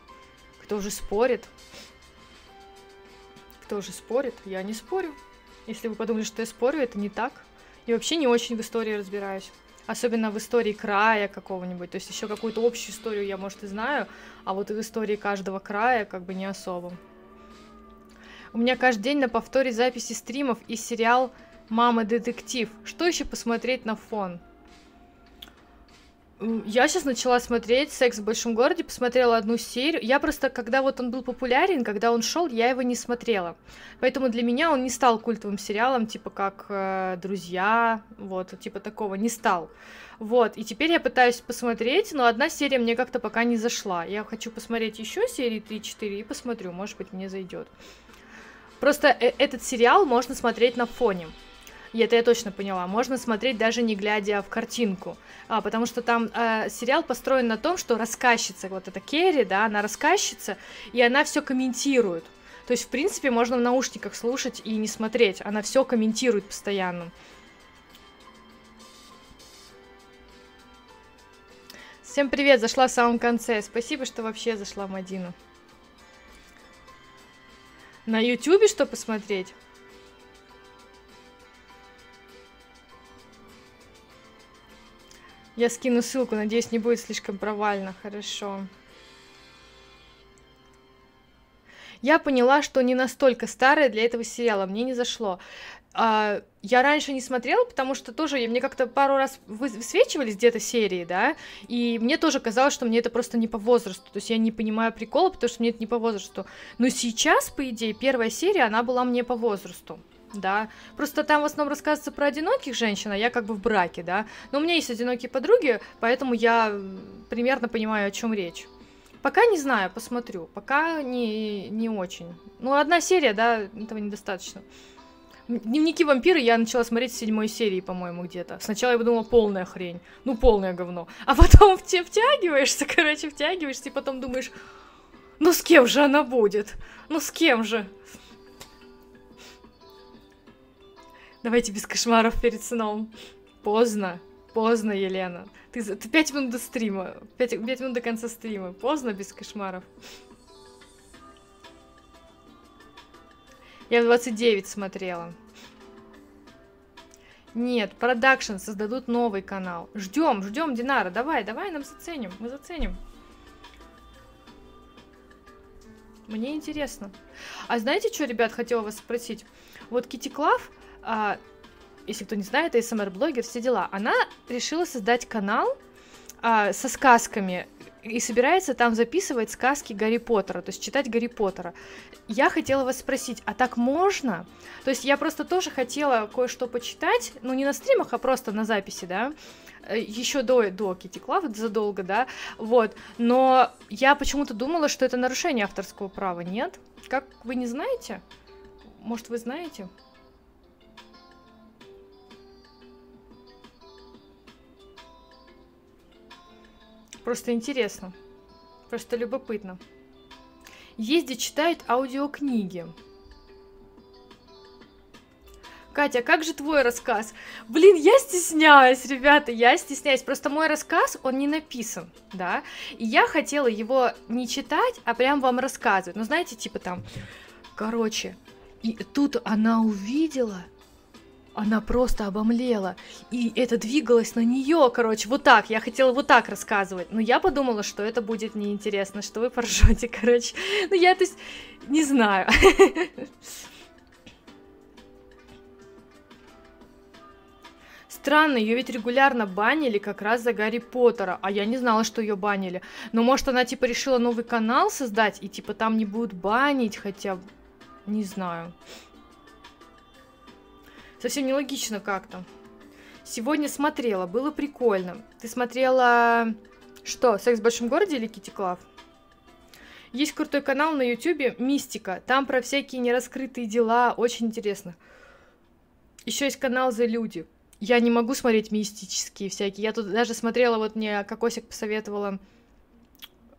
Кто же спорит? Кто же спорит? Я не спорю. Если вы подумали, что я спорю, это не так. Я вообще не очень в истории разбираюсь. Особенно в истории края какого-нибудь. То есть еще какую-то общую историю я, может, и знаю. А вот и в истории каждого края как бы не особо. У меня каждый день на повторе записи стримов и сериал «Мама-детектив». Что еще посмотреть на фон? Я сейчас начала смотреть «Секс в большом городе», посмотрела 1 серию. Я просто, когда вот он был популярен, когда он шел, я его не смотрела. Поэтому для меня он не стал культовым сериалом, типа как «Друзья», вот, типа такого, не стал. Вот, и теперь я пытаюсь посмотреть, но 1 серия мне как-то пока не зашла. Я хочу посмотреть еще серии 3-4 и посмотрю, может быть, мне зайдет. Просто этот сериал можно смотреть на фоне. И это я точно поняла. Можно смотреть даже не глядя в картинку. Потому что там сериал построен на том, что рассказчица, вот эта Керри, да, она рассказчица, и она все комментирует. То есть, в принципе, можно в наушниках слушать и не смотреть. Она все комментирует постоянно. Всем привет, зашла в самом конце. Спасибо, что вообще зашла, Мадина. На Ютубе что посмотреть? Я скину ссылку, надеюсь, не будет слишком провально. Хорошо. Я поняла, что не настолько старая для этого сериала. Мне не зашло. Я раньше не смотрела, потому что тоже мне как-то пару раз высвечивались где-то серии, да, и мне тоже казалось, что мне это просто не по возрасту, то есть я не понимаю прикола, потому что мне это не по возрасту. Но сейчас, по идее, 1 серия, она была мне по возрасту. Да, просто там в основном рассказывается про одиноких женщин, а я как бы в браке, да. Но у меня есть одинокие подруги, поэтому я примерно понимаю, о чем речь. Пока не знаю, посмотрю, пока не очень. Ну, 1 серия, да, этого недостаточно. Дневники вампира я начала смотреть с 7-й серии, по-моему, где-то. Сначала я подумала, полная хрень, ну, полное говно. А потом втягиваешься, короче, втягиваешься, и потом думаешь, ну, с кем же она будет? Ну, с кем же? Давайте без кошмаров перед сном. Поздно. Поздно, Елена. Ты 5 минут до стрима. 5 минут до конца стрима. Поздно без кошмаров. Я в 29 смотрела. Нет, продакшн создадут новый канал. Ждем, ждем, Динара. Давай, давай, нам заценим. Мы заценим. Мне интересно. А знаете, что, ребят, хотела вас спросить? Вот Kitty Claw... если кто не знает, ASMR-блогер, все дела. Она решила создать канал со сказками и собирается там записывать сказки Гарри Поттера, то есть читать Гарри Поттера. Я хотела вас спросить, а так можно? То есть я просто тоже хотела кое-что почитать, ну не на стримах, а просто на записи, да, еще до Kitty Claw, задолго, да, вот. Но я почему-то думала, что это нарушение авторского права, нет? Как, вы не знаете? Может, вы знаете? Просто интересно. Просто любопытно. Ездит, читает аудиокниги. Катя, как же твой рассказ? Блин, я стесняюсь, ребята, я стесняюсь. Просто мой рассказ, он не написан, да? И я хотела его не читать, а прям вам рассказывать. Ну, знаете, типа там, короче, и тут она увидела... Она просто обомлела, и это двигалось на нее, короче, вот так, я хотела вот так рассказывать, но я подумала, что это будет неинтересно, что вы поржете, короче, ну я, то есть, не знаю. Странно, ее ведь регулярно банили как раз за Гарри Поттера, а я не знала, что ее банили, но может она, типа, решила новый канал создать, и, типа, там не будут банить, хотя, не знаю... Совсем нелогично как-то. Сегодня смотрела, было прикольно. Ты смотрела... Что, «Секс в большом городе» или «Kitty Claw»? Есть крутой канал на ютюбе «Мистика». Там про всякие нераскрытые дела, очень интересно. Еще есть канал «The Люди». Я не могу смотреть мистические всякие. Я тут даже смотрела, вот мне Кокосик посоветовала...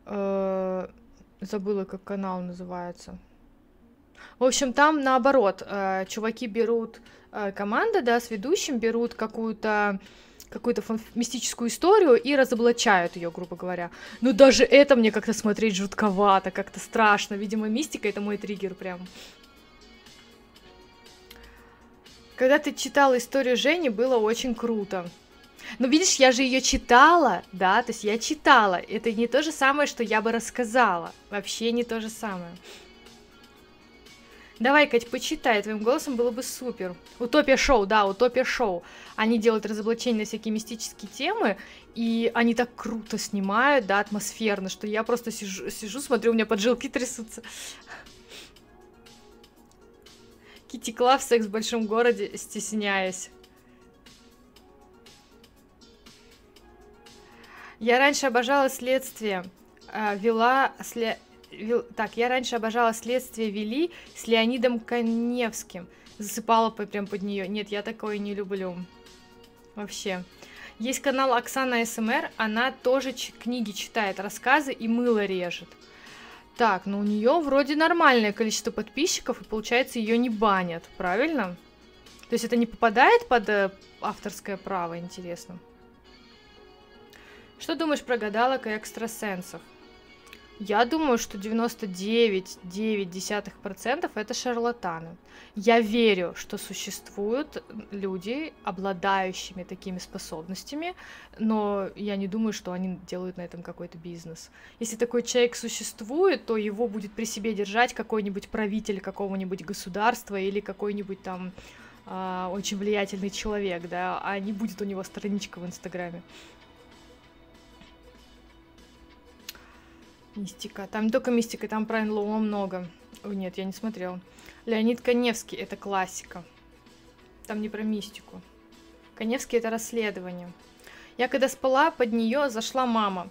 Забыла, как канал называется. В общем, там наоборот. Чуваки берут... Команда, да, с ведущим берут какую-то мистическую историю и разоблачают ее, грубо говоря. Но даже это мне как-то смотреть жутковато, как-то страшно. Видимо, мистика — это мой триггер прям. Когда ты читала историю Жени, было очень круто. Ну, видишь, я же ее читала, да, то есть я читала. Это не то же самое, что я бы рассказала. Вообще не то же самое. Давай, Кать, почитай, твоим голосом было бы супер. Утопия шоу, да, Утопия шоу. Они делают разоблачения на всякие мистические темы, и они так круто снимают, да, атмосферно, что я просто сижу, смотрю, у меня поджилки трясутся. Kitty Claw, «Секс в большом городе», стесняясь. Я раньше обожала следствие, вела... Так, я раньше обожала «Следствие вели» с Леонидом Каневским. Засыпала прям под нее. Нет, я такое не люблю. Вообще. Есть канал Оксана СМР. Она тоже книги читает, рассказы и мыло режет. Так, ну у нее вроде нормальное количество подписчиков, и получается ее не банят, правильно? То есть это не попадает под авторское право, интересно. Что думаешь про гадалок и экстрасенсов? Я думаю, что 99,9% это шарлатаны. Я верю, что существуют люди, обладающими такими способностями, но я не думаю, что они делают на этом какой-то бизнес. Если такой человек существует, то его будет при себе держать какой-нибудь правитель какого-нибудь государства или какой-нибудь там очень влиятельный человек, да, а не будет у него страничка в Инстаграме. Мистика. Там не только мистика, там про НЛО много. Ой, нет, я не смотрела. Леонид Каневский — это классика. Там не про мистику. Каневский — это расследование. Я когда спала, под нее зашла мама.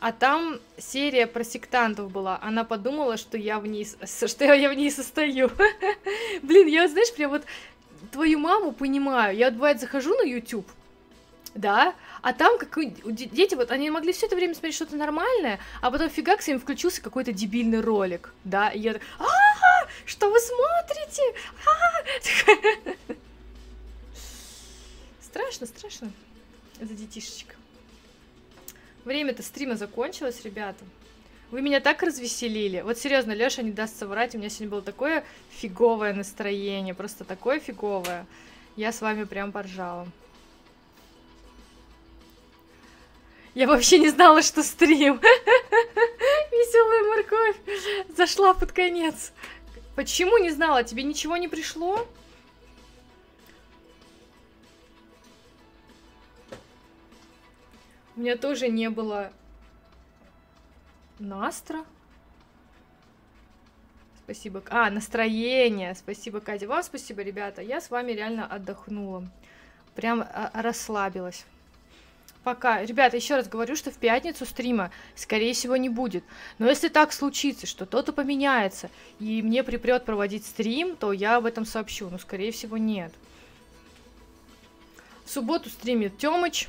А там серия про сектантов была. Она подумала, что я в ней, состою. Блин, я, знаешь, прям вот твою маму понимаю. Я, бывает, захожу на YouTube, да, а там дети, вот они могли все это время смотреть что-то нормальное, а потом фигакс, им включился какой-то дебильный ролик, да, и я так, а-а-а, что вы смотрите? А-а-а! Страшно, страшно за детишечек. Время-то стрима закончилось, ребята. Вы меня так развеселили. Вот серьезно, Лёша не даст соврать, у меня сегодня было такое фиговое настроение, просто такое фиговое. Я с вами прям поржала. Я вообще не знала, что стрим. Веселая морковь зашла под конец. Почему не знала? Тебе ничего не пришло? У меня тоже не было настроения. Спасибо. А, настроение. Спасибо, Катя. Вам спасибо, ребята. Я с вами реально отдохнула. Прям расслабилась. Пока. Ребята, еще раз говорю, что в пятницу стрима, скорее всего, не будет. Но если так случится, что кто-то поменяется, и мне припрет проводить стрим, то я об этом сообщу. Но, скорее всего, нет. В субботу стримит Тёмыч,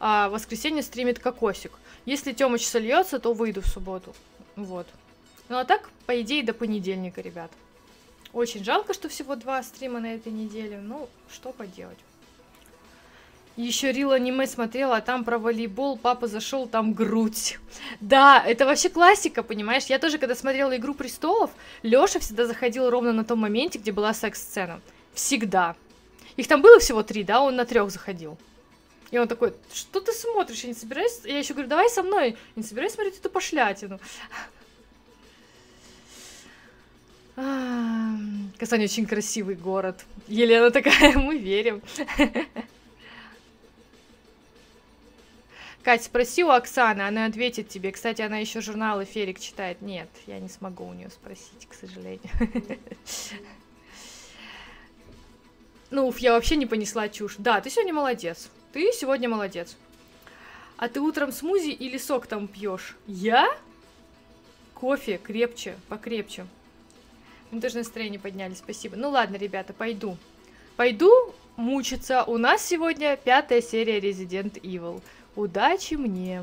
а в воскресенье стримит Кокосик. Если Тёмыч сольется, то выйду в субботу. Вот. Ну, а так, по идее, до понедельника, ребят. Очень жалко, что всего 2 стрима на этой неделе. Ну, что поделать. Еще рил аниме смотрела, а там про волейбол, папа зашел, там грудь. Да, это вообще классика, понимаешь? Я тоже, когда смотрела «Игру престолов», Лёша всегда заходил ровно на том моменте, где была секс-сцена. Всегда. Их там было всего 3, да? Он на 3 заходил. И он такой: что ты смотришь? Я не собираюсь... Я еще говорю: давай со мной. Я не собираюсь смотреть эту пошлятину. Казань очень красивый город. Елена такая: мы верим. Кать, спроси у Оксаны, она ответит тебе. Кстати, она еще журналы «Ферик» читает. Нет, я не смогу у нее спросить, к сожалению. Ну, я вообще не понесла чушь. Да, ты сегодня молодец. Ты сегодня молодец. А ты утром смузи или сок там пьешь? Я? Кофе крепче, покрепче. Мы даже настроение подняли, спасибо. Ну ладно, ребята, пойду. Пойду мучиться. У нас сегодня 5-я серия Resident Evil. Удачи мне!